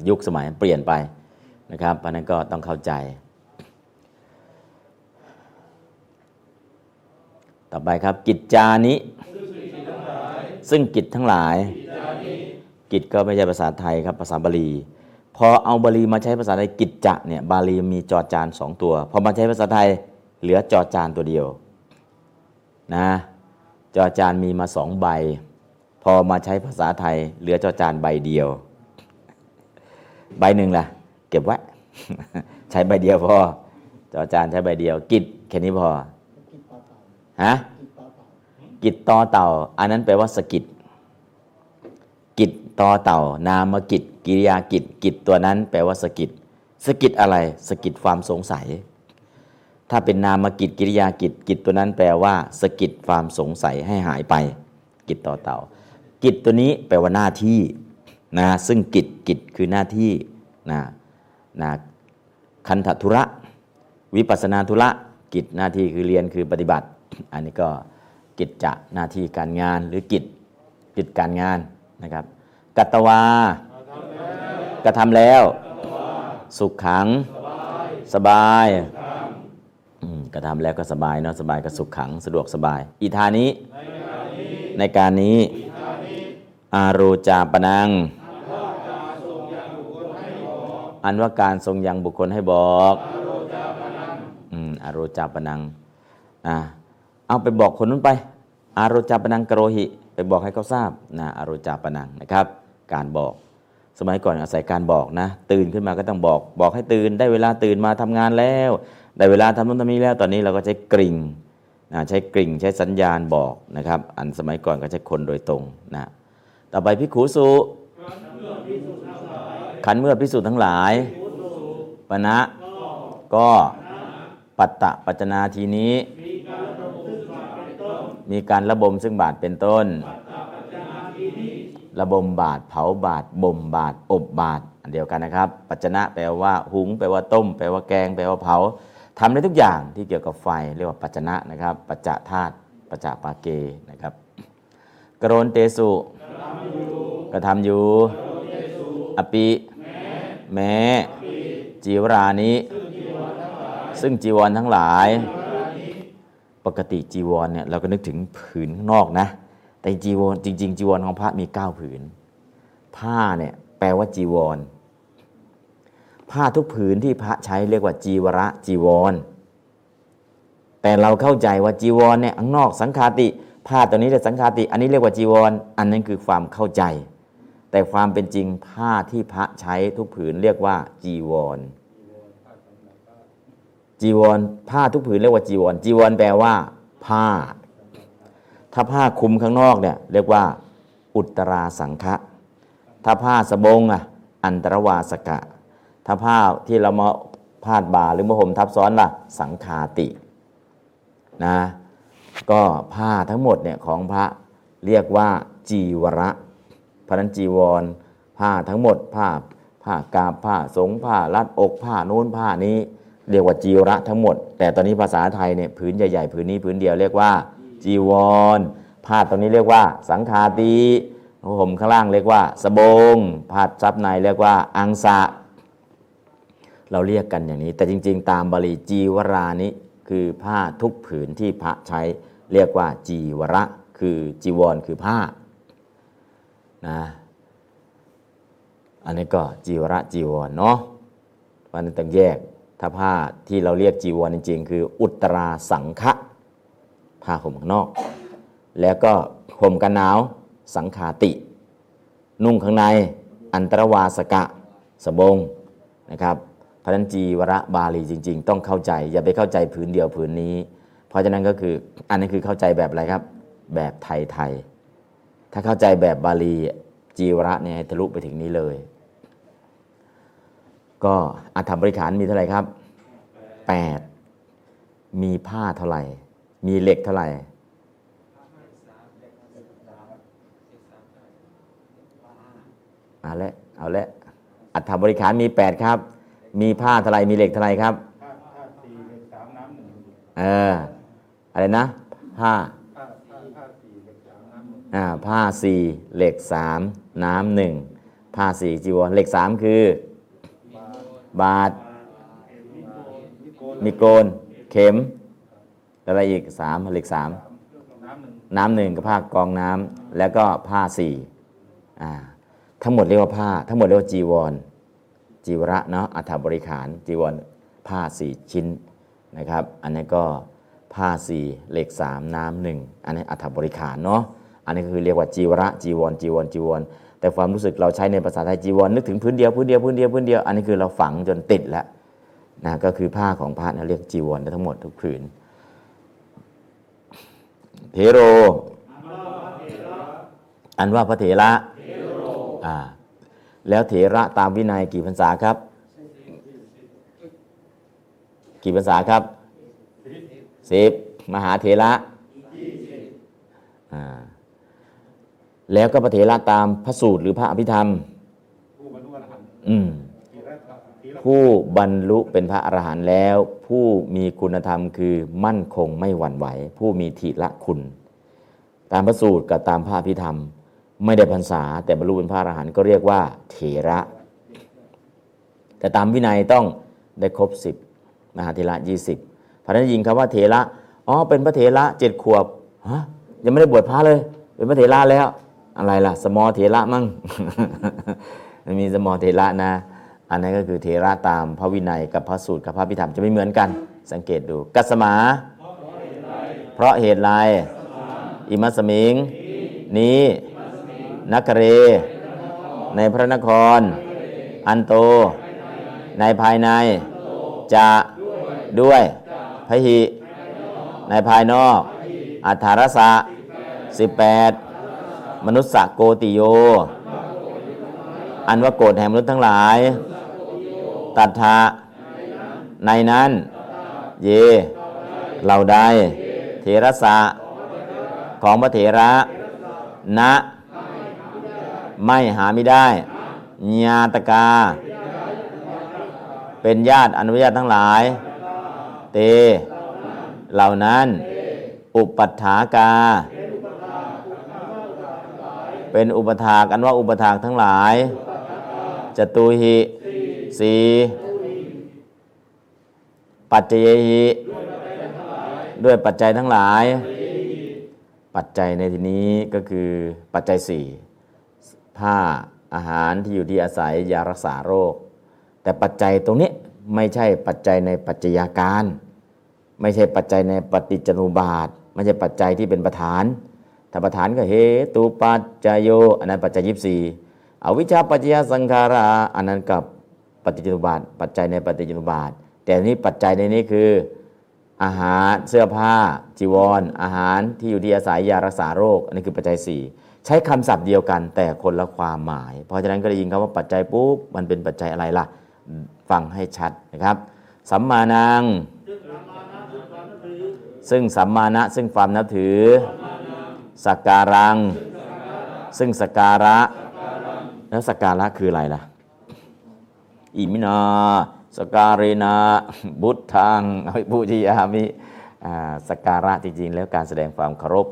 ยุคสมัยเปลี่ยนไปนะครับอันนั้นก็ต้องเข้าใจต่อไปครับกิจจานิซึ่งกิจทั้งหลายกิจก็ไม่ใช่ภาษาไทยครับภาษาบาลีพอเอาบาลีมาใช้ภาษาไทยกิจจะเนี่ยบาลีมีจอจานสองตัวพอมาใช้ภาษาไทยเหลือจอจานตัวเดียวนะจอจานมีมาสองใบพอมาใช้ภาษาไทยเหลือจอจานใบเดียวใบหนึ่งล่ะเก็บไว้ ใช้ใบเดียวพอจอจานใช้ใบเดียวกิจแค่นี้พอฮะกิจตอเต่าอันนั้นแปลว่าสกิจกิจตอเต่านามกิจกิริยากิจกิจตัวนั้นแปลว่าสกิจสกิจอะไรสกิจความสงสัยถ้าเป็นนามกิจกิริยากิจกิจตัวนั้นแปลว่าสกิจความสงสัยให้หายไปกิจตอเต่ากิจตัวนี้แปลว่าหน้าที่นะซึ่งกิจกิจคือหน้าที่นะนะคันธธุระวิปัสสนาธุระกิจหน้าที่คือเรียนคือปฏิบัติอันนี้ก็กิจจะหน้าที่การงานหรือกิจกิจการงานนะครับกัตตวากระทำแล้วสุขขังสบายกระทำแล้วก็สบายเนาะสบายก็สุขขังสะดวกสบายอิทานิในการนี้อารูจาปนังอันว่าการทรงยังบุคคลให้บอกอารูจาปนังอ่าเอาไปบอกคนนู้นไปอารูจาปนังกโรหิไปบอกให้เขาทราบนะอารูจาปนังนะครับการบอกสมัยก่อนอาศัยการบอกนะตื่นขึ้นมาก็ต้องบอกบอกให้ตื่นได้เวลาตื่นมาทำงานแล้วได้เวลาทำนู่นทำนี่แล้วตอนนี้เราก็ใช้กริ่งนะใช้กริ่งใช้สัญญาณบอกนะครับอันสมัยก่อนก็ใช้คนโดยตรงนะต่อไปภิกขุสุขันเมื่อภิกษุทั้งหลายปณะก็ปัตตะปัจจนาทีนี้มีการระบมซึ่งบาทเป็นต้นระบมบาทเผาบาทบ่มบาทอบบาทอันเดียวกันนะครับปัจจนะแปลว่าหุงแปลว่าต้มแปลว่าแกงแปลว่าเผาทำได้ทุกอย่างที่เกี่ยวกับไฟเรียกว่าปัจจนะนะครับปัจจะธาตุปัจจะปาเกนะครับกรณเตสุกระทำอยู่อปิแม้จีวรานิซึ่งจีวรทั้งหลายปกติจีวรเนี่ยเราก็นึกถึงผืนข้างนอกนะแต่จีวรจริงๆจีวรของพระมีเก้าผืนผ้าเนี่ยแปลว่าจีวรผ้าทุกผืนที่พระใช้เรียกว่าจีวระจีวรแต่เราเข้าใจว่าจีวรเนี่ยข้างนอกสังฆาติผ้าตัวนี้เรียกสังฆาติอันนี้เรียกว่าจีวรอันนั้นคือความเข้าใจแต่ความเป็นจริงผ้าที่พระใช้ทุกผืนเรียกว่าจีวรจีวรผ้าทุกผืนเรียกว่าจีวรจีวรแปลว่าผ้าถ้าผ้าคลุมข้างนอกเนี่ยเรียกว่าอุตตราสังฆะถ้าผ้าสบงอ่ะอันตรวาสกะถ้าผ้าที่เรามาพาดบ่าหรือมาห่มทับซ้อนล่ะสังฆาตินะก็ผ้าทั้งหมดเนี่ยของพระเรียกว่าจีวระเพราะนั้นจีวรผ้าทั้งหมดผ้าผ้ากาบผ้าสงผ้ารัดอกผ้าโน้นผ้านี้เรียกว่าจีวระทั้งหมดแต่ตอนนี้ภาษาไทยเนี่ยผืนใหญ่ๆผืนนี้ผืนเดียวเรียกว่าจีวรผ้าตรงนี้เรียกว่าสังฆาติห่มข้างล่างเรียกว่าสบงผ้าซับในเรียกว่าอังสะเราเรียกกันอย่างนี้แต่จริงๆตามบาลีจีวรานี้คือผ้าทุกผืนที่พระใช้เรียกว่าจีวระคือจีวรคือผ้านะอันนี้ก็จีวระจีวรเนาะมันต้องแยกถ้าผ้าที่เราเรียกจีวรจริงๆคืออุตตราสังฆะผ้าห่มข้างนอกแล้วก็ห่มกันหนาวสังฆาติ นุ่งข้างในอันตรวาสกะสบงนะครับพยัญชนะจีวรบาลีจริงๆต้องเข้าใจอย่าไปเข้าใจผืนเดียวผืนนี้เพราะฉะนั้นก็คืออันนี้คือเข้าใจแบบอะไรครับแบบไทยๆถ้าเข้าใจแบบบาลีจีวรเนี่ยทะลุไปถึงนี้เลยก็อรรถบริขารมีเท่าไหร่ครับแปดมีผ้าเท่าไหร่มีเหล็กเท่าไหร่เอาละเอาละอรรถบริขารมีแปดครับมีผ้าเท่าไหร่มีเหล็กเท่าไหร่ครับเอออะไรนะผ้าอ่าผ้าสี่เหล็กสามน้ำหนึ่งผ้าสี่จีวรเหล็กสามคือบาทมีโกนเข็มอะไรอีกสามเหล็กสามน้ำหนึ่งกับผ้ากองน้ำแล้วก็ผ้าสี่อ่าทั้งหมดเรียกว่าผ้าทั้งหมดเรียกว่าจีวรจีวระเนาะอรรถบริขารจีวรผ้าสี่ชิ้นนะครับอันนี้ก็ผ้าสี่เหล็กสามน้ำหนึ่งอันนี้อรรถบริขารเนาะอันนี้คือเรียกว่าจีวระจีวรจีวรจีวรแต่ความรู้สึกเราใช้ในภาษาไทยจีวรนึกถึงพื้นเดียวพื้นเดียวพื้นเดียวพื้นเดียวอันนี้คือเราฝังจนติดแล้วนะก็คือผ้าของพระนะเรียกจีวรทั้งหมดทุกผืนเถโรอันว่าพระเถระอ่าแล้วเถระตามวินัยกี่พรรษาครับกี่พรรษาครับสิบมหาเถระอ่าแล้วก็พระเถระตามพระสูตรหรือพระอภิธรรมผู้บรรลุอรหันต์อืมผู้บรรลุเป็นพระอรหันต์แล้วผู้มีคุณธรรมคือมั่นคงไม่หวั่นไหวผู้มีธีละคุณตามพระสูตรกับตามพระอภิธรรมไม่ได้พรรษาแต่บรรลุเป็นพระอรหันต์ก็เรียกว่าเถระแต่ตามวินัยต้องได้ครบสิบมหาเถระยี่สิบเพราะฉะนั้นยิงคำว่าเถระอ๋อเป็นพระเถระเจ็ดขวบฮะยังไม่ได้บวชพระเลยเป็นพระเถระแล้วอะไรล่ะสมอเถระมั่ง มันมีสมอเถระนะอันนั้นก็คือเถระตามพระวินัยกับพระสูตรกับพระอภิธรรมจะไม่เหมือนกันสังเกตดูกัสสมาเพราะเหตุไรอิมัสมิงนี้นักเรในพระนครอันโตในภายในจะด้วยพหิในภายนอกอัฏฐารสะสิบแปดมนุสสะโกติโยอันว่าโกรธแห่งมนุษย์ทั้งหลายตัทธะในนั้นเยเราได้เถรสะของพระเถระนะไม่หาไม่ได้ญาตกาเป็นญาติอนุญาตทั้งหลายเตเหล่านั้นอุปัฏฐากาเป็นอุปถากอันว่าอุปถากทั้งหลายจตุหิสีปัจเจหิด้วยปัจจัยทั้งหลายปัจจัยในที่นี้ก็คือปัจจัยสี่ผ้าอาหารที่อยู่ที่อาศัยยารักษาโรคแต่ปัจจัยตรงนี้ไม่ใช่ปัจจัยในปัจจัยการไม่ใช่ปัจจัยในปฏิจจสมุปบาทไม่ใช่ปัจจัยที่เป็นประธานถ้าประธานก็เหตุปัจจโยอันนั้นปัจจัยยี่สิบสี่อวิชชาปัจจยสังขาราอันนั้นกับปฏิจจสมุปบาทปัจจัยในปฏิจจสมุปบาทแต่นี้ปัจจัยในนี้คืออาหารเสื้อผ้าจีวร อ, อาหารที่อยู่ที่อาศัยยารักษาโรคอันนี้คือปัจจัยสี่ใช้คำศัพท์เดียวกันแต่คนละความหมายเพราะฉะนั้นก็ได้ยินคำว่าปัจจัยปุ๊บมันเป็นปัจจัยอะไรล่ะฟังให้ชัดนะครับสัมมานังซึ่งสัมมานะซึ่งความนับถือสักการังซึ่งสักการะแล้วสักการะคืออะไรล่ะอิมินาสักการินาบุตทังอภิปุจิยามิสักการะจริงๆแล้วการแสดงความเคารพ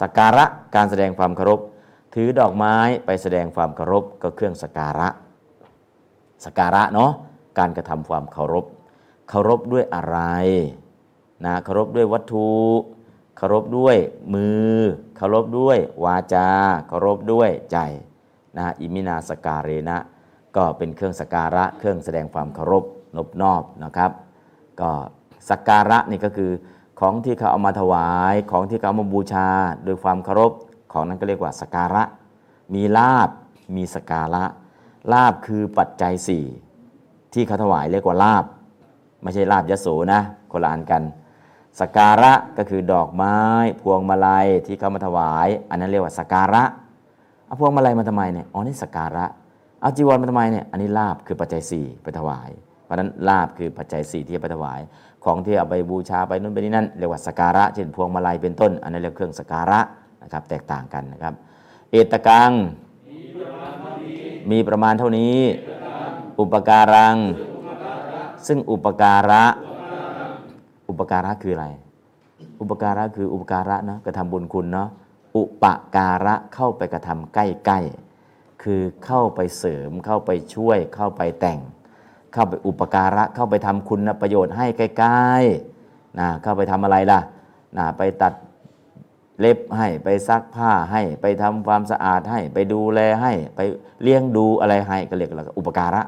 สักการะการแสดงความเคารพถือดอกไม้ไปแสดงความเคารพก็เครื่องสักการะสักการะเนาะการกระทำความเคารพเคารพด้วยอะไรนะเคารพด้วยวัตถุเคารพด้วยมือเคารพด้วยวาจาเคารพด้วยใจนะอิมินาสการเรนะก็เป็นเครื่องสักการะเครื่องแสดงความเคารพนอบนอบนะครับก็สักการะนี่ก็คือของที่เขาเอามาถวายของที่เขาเอามาบูชาโดยความเคารพของนั้นก็เรียกว่าสักการะ มีลาภมีสกาละลาภคือปัจจัยสี่ที่เขาถวายเรียกว่าลาภไม่ใช่ลาภยโสนะคนละอันกันสการะก็คือดอกไม้พวงมาลัยที่เขามาถวายอันนั้นเรียกว่าสการะเอาพวงมาลัยมาทำไมเนี่ยอ๋อนี่สการะเอาจีวรมาทำไมเนี่ยอันนี้ลาภคือปัจจัยสี่ไปถวายเพราะนั้นลาภคือปัจจัยสี่ที่ไปถวายของที่เอาไปบูชาไปนู่นไปนี่นั่นเรียกว่าสการะเช่นพวงมาลัยเป็นต้นอันนั้นเรียกเครื่องสการะนะครับแตกต่างกันนะครับเอตกังมีประมาณเท่านี้อุปการังซึ่งอุปการะอุปการะคืออะไรอุปการะคืออุปการะนะกระทำบุญคุณเนาะอุปการะเข้าไปกระทำใกล้ๆคือเข้าไปเสริมเข้าไปช่วยเข้าไปแต่งเข้าไปอุปการะเข้าไปทำคุณประโยชน์ให้ใกล้ๆนะเข้าไปทำอะไรล่ะนะไปตัดเล็บให้ไปซักผ้าให้ไปทำความสะอาดให้ไปดูแลให้ไปเลี้ยงดูอะไรให้ก็เรียกอุปการะ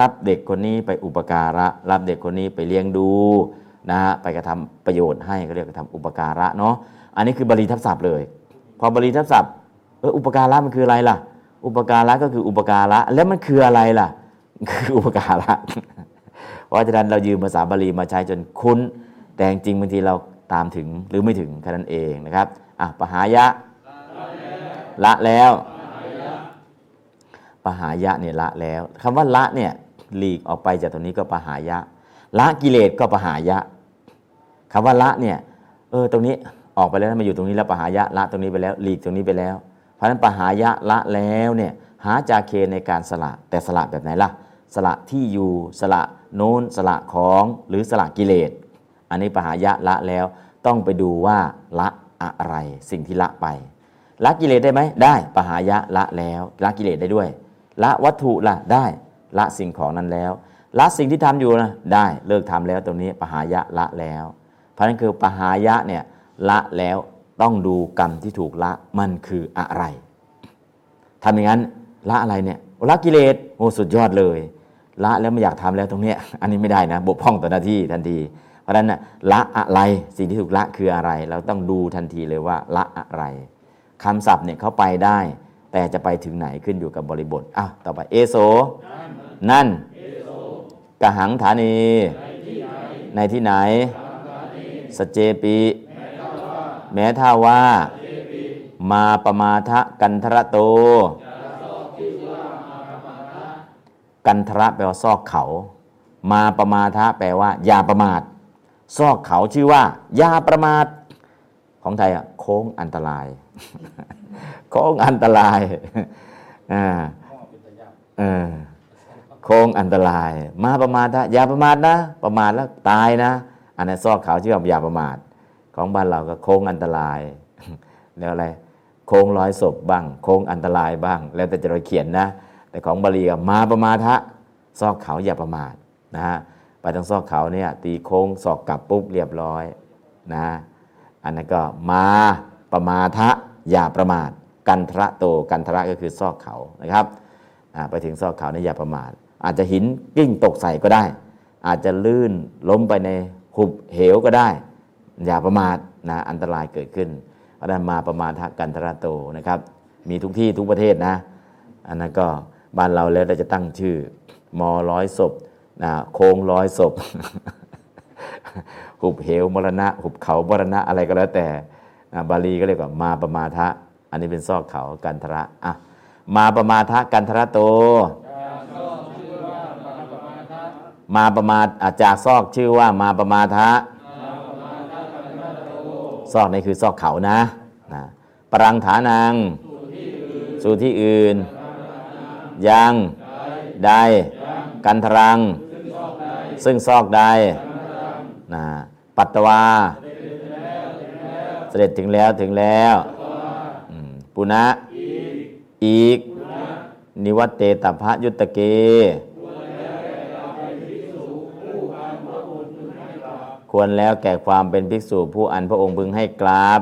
รับเด็กคนนี้ไปอุปการะรับเด็กคนนี้ไปเลี้ยงดูนะฮะไปกระทำประโยชน์ให้ก็เรียกกระทำอุปการะเนาะอันนี้คือบาลีทับศัพท์เลยพอบาลีทับศัพท์เอออุปการะมันคืออะไรล่ะอุปการะก็คืออุปการะแล้วมันคืออะไรล่ะคืออุปการะเพราะฉะนั้นเรายืมภาษาบาลีมาใช้จนคุ้นแต่จริงบางทีเราตามถึงหรือไม่ถึงแค่นั้นเองนะครับอ่ะปหายะละแล้วปหายะเนี่ยละแล้วคำว่าละเนี่ยหลีกออกไปจากตรงนี้ก็ปหายะละกิเลสก็ปหายะคำว่าละเนี่ยเออตรงนี้ออกไปแล้วมาอยู่ตรงนี้แล้วปหายะละตรงนี้ไปแล้วหลีกตรงนี้ไปแล้วเพราะฉะนั้นปหายะละแล้วเนี่ยหาจาเคในการสละแต่สละแบบไหนล่ะสละที่อยู่สละโน้นสละของหรือสละกิเลสอันนี้ปหายะละแล้วต้องไปดูว่าละอะไรสิ่งที่ละไปละกิเลสได้ไหมได้ปหายะละแล้วละกิเลสได้ด้วยละวัตถุล่ะได้ละสิ่งของนั้นแล้วละสิ่งที่ทำอยู่นะได้เลิกทำแล้วตรงนี้ปหายะละแล้วเพราะนั้นคือปหายะเนี่ยละแล้วต้องดูกรรมที่ถูกละมันคืออะไรทำอย่างนั้นละอะไรเนี่ยละกิเลสโอ้สุดยอดเลยละแล้วไม่อยากทำแล้วตรงนี้อันนี้ไม่ได้นะบกพร่องต่อหน้าที่ทันทีเพราะนั้นนะละอะไรสิ่งที่ถูกละคืออะไรเราต้องดูทันทีเลยว่าละอะไรคำศัพท์เนี่ยเขาไปได้แต่จะไปถึงไหนขึ้นอยู่กับบริบทอ้าวต่อไปเอโสนั่นกหังฐานีในที่ไหนสเจปีแม้ถ้าว่ามาปมาทะกันทระโตกันทระแปลว่าซอกเขามาปมาทะแปลว่าอย่าประมาทซอกเขาชื่อว่าอย่าประมาทของไทยอ่ะโค้งอันตราย โค้งอันตรายอ่าเออโค้งอันตรายมาประมาทนะอย่าประมาทนะประมาทแล้วตายนะอันนั้นซอกเขาชื่อว่าอย่าประมาทของบ้านเราก็โค้งอันตรายแล้วอะไรโค้งร้อยศพบ้างโค้งอันตรายบ้างแล้วแต่จะเราเขียนนะแต่ของบาลีก็มาประมาทะซอกเขาอย่าประมาทนะฮะไปทางซอกเขาเนี่ยตีโค้งซอกกลับปุ๊บเรียบร้อยนะอันนั้นก็มาประมาทะอย่าประมาทกันทระโตกันทระก็คือซอกเขานะครับไปถึงซอกเขาเนี่ยอย่าประมาทอาจจะหินกิ้งตกใส่ก็ได้อาจจะลื่นล้มไปในหุบเหวก็ได้อย่าประมาทนะอันตรายเกิดขึ้นเพราะนั้นมาประมาทกันทระโตนะครับมีทุกที่ทุกประเทศนะอันนั้นก็บ้านเราแล้วเราจะตั้งชื่อมอร้อยศพนะโค้งร้อยศพ หุบเหวมรณะหุบเขามรณะอะไรก็แล้วแต่นะบาลีก็เรียกว่ามาประมาทะอันนี้เป็นซอกเขากันทระอ่ะมาประมาทะกันทระโตมาประมาทอาจากซอกชื่อว่ามาประมาทะซอกนี่คือซอกเขานะนะปรังฐานังสู่ที่อื่นยังใดกันทรังซึ่งซอกใดนะปัตตวาเสด็จถึงแล้วถึงแล้วปุณะอีกนิวัตเตตภะยุตตะเกควรแล้วแก่ความเป็นภิกษุผู้อันพระองค์พึงให้กราบ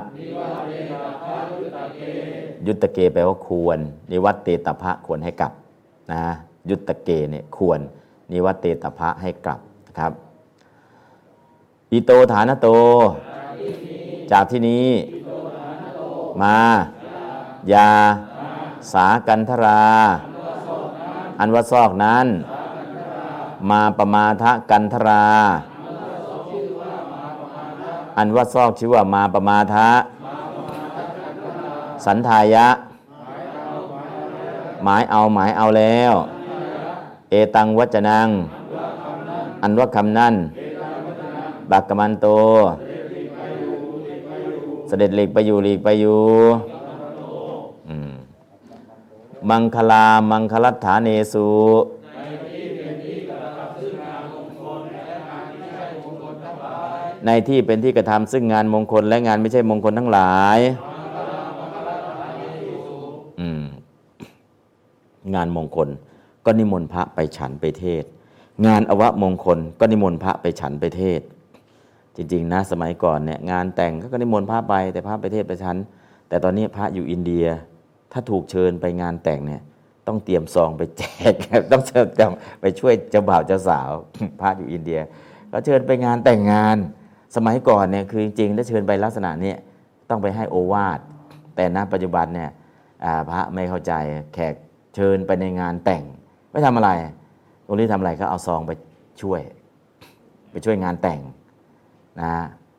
ยุตตะเกแปลว่าควรนิวัตเตตภะควรให้กลับนะยุตตะเกเนี่ยควรนิวัตเตตภะให้กลับนะครับอิโตฐานโตจากที่นี้มาอย่า สากันธราอันว่าซอกนั้นมาปมาทะกันธราอันว่าซอกชื่อว่ามาปมาทะสันทายะหมายเอาหมายเอาแล้วเอตังวัจนังอันว่าคำนั้นบักกมันโตเสด็จหลีกไปอยู่หลีกไปอยู่มังคลามังคลัฏฐาเนสุในที่เป็นที่กระทำซึ่งงานมงคลและงานไม่ใช่มงคลทั้งหลายงานมงคลก็นิมนต์พระไปฉันไปเทศงานอวมงคลก็นิมนต์พระไปฉันไปเทศจริงๆนะสมัยก่อนเนี่ยงานแต่งก็นิมนต์พระไปแต่พระไปเทศไปฉันแต่ตอนนี้พระอยู่อินเดียถ้าถูกเชิญไปงานแต่งเนี่ยต้องเตรียมซองไปแจกต้องเชิญไปช่วยเจ้าบ่าวเจ้าสาวพระอยู่อินเดียก็เชิญไปงานแต่งงานสมัยก่อนเนี่ยคือจริงๆถ้าเชิญไปลักษณะนี้ต้องไปให้โอวาทแต่ณปัจจุบันเนี่ยพระไม่เข้าใจแขกเชิญไปในงานแต่งไปทำอะไรตรงนี้ทำอะไรก็เอาซองไปช่วยไปช่วยงานแต่งนะ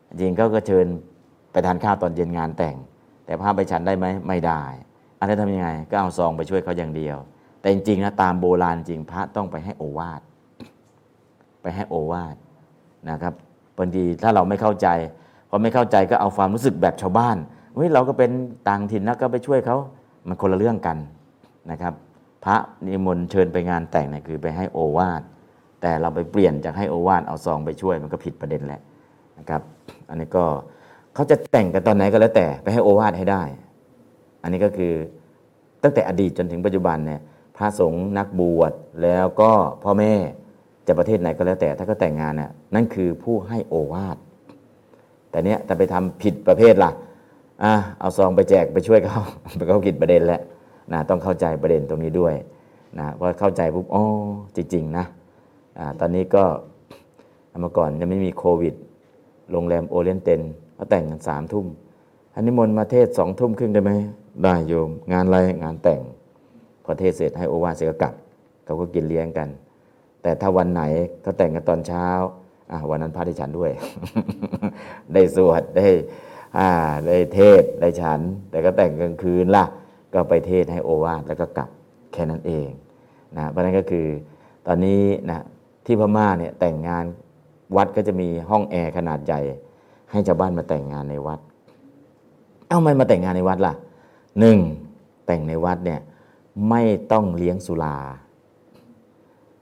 จริงก็ก็เชิญไปทานข้าวตอนเย็นงานแต่งแต่พาไปฉันได้ไหมไม่ได้อันนี้ทำยังไงก็เอาซองไปช่วยเขาอย่างเดียวแต่จริงๆนะตามโบราณจริงพระต้องไปให้โอวาทไปให้โอวาทนะครับบางทีถ้าเราไม่เข้าใจพอไม่เข้าใจก็เอาความรู้สึกแบบชาวบ้านเฮ้ยเราก็เป็นต่างถิ่นนะก็ไปช่วยเขามันคนละเรื่องกันนะครับพระนิมนต์เชิญไปงานแต่งเนี่ยคือไปให้โอวาทแต่เราไปเปลี่ยนจากให้โอวาทเอาซองไปช่วยมันก็ผิดประเด็นแหละนะครับอันนี้ก็เขาจะแต่งกันตอนไหนก็แล้วแต่ไปให้โอวาทให้ได้อันนี้ก็คือตั้งแต่อดีตจนถึงปัจจุบันเนี่ยพระสงฆ์นักบวชแล้วก็พ่อแม่จะประเทศไหนก็แล้วแต่ถ้าก็แต่งงานน่ะนั่นคือผู้ให้โอวาทแต่เนี้ยถ้าไปทำผิดประเภทล่ะอ่ะเอาซองไปแจกไปช่วยเขาไปเขาผิดประเด็นแล้วนะต้องเข้าใจประเด็นตรงนี้ด้วยนะพอเข้าใจปุ๊บอ๋อจริงๆนะอ่าตอนนี้ก็เมื่อก่อนยังไม่มีโควิดโรงแรมโอเรียนเต็นเขาแต่งกันสามทุ่มอันนี้มนต์มาเทศสองทุ่มครึ่งได้ไหมได้โยมงานอะไรงานแต่งพอเทศเสร็จให้โอวาทเสร็จก็กลับเขาก็กินเลี้ยงกันแต่ถ้าวันไหนเขาแต่งกันตอนเช้าอ่ะวันนั้นพระได้ฉันด้วย ได้สวดได้อ่าได้เทศได้ฉันแต่ก็แต่งกลางคืนล่ะก็ไปเทศให้โอวาทแล้วก็กลับแค่นั้นเองนะเพราะนั้นก็คือตอนนี้นะที่พม่าเนี่ยแต่งงานวัดก็จะมีห้องแอร์ขนาดใหญ่ให้ชาวบ้านมาแต่งงานในวัดเอ้าไม่มาแต่งงานในวัดล่ะหนึ่งแต่งในวัดเนี่ยไม่ต้องเลี้ยงสุรา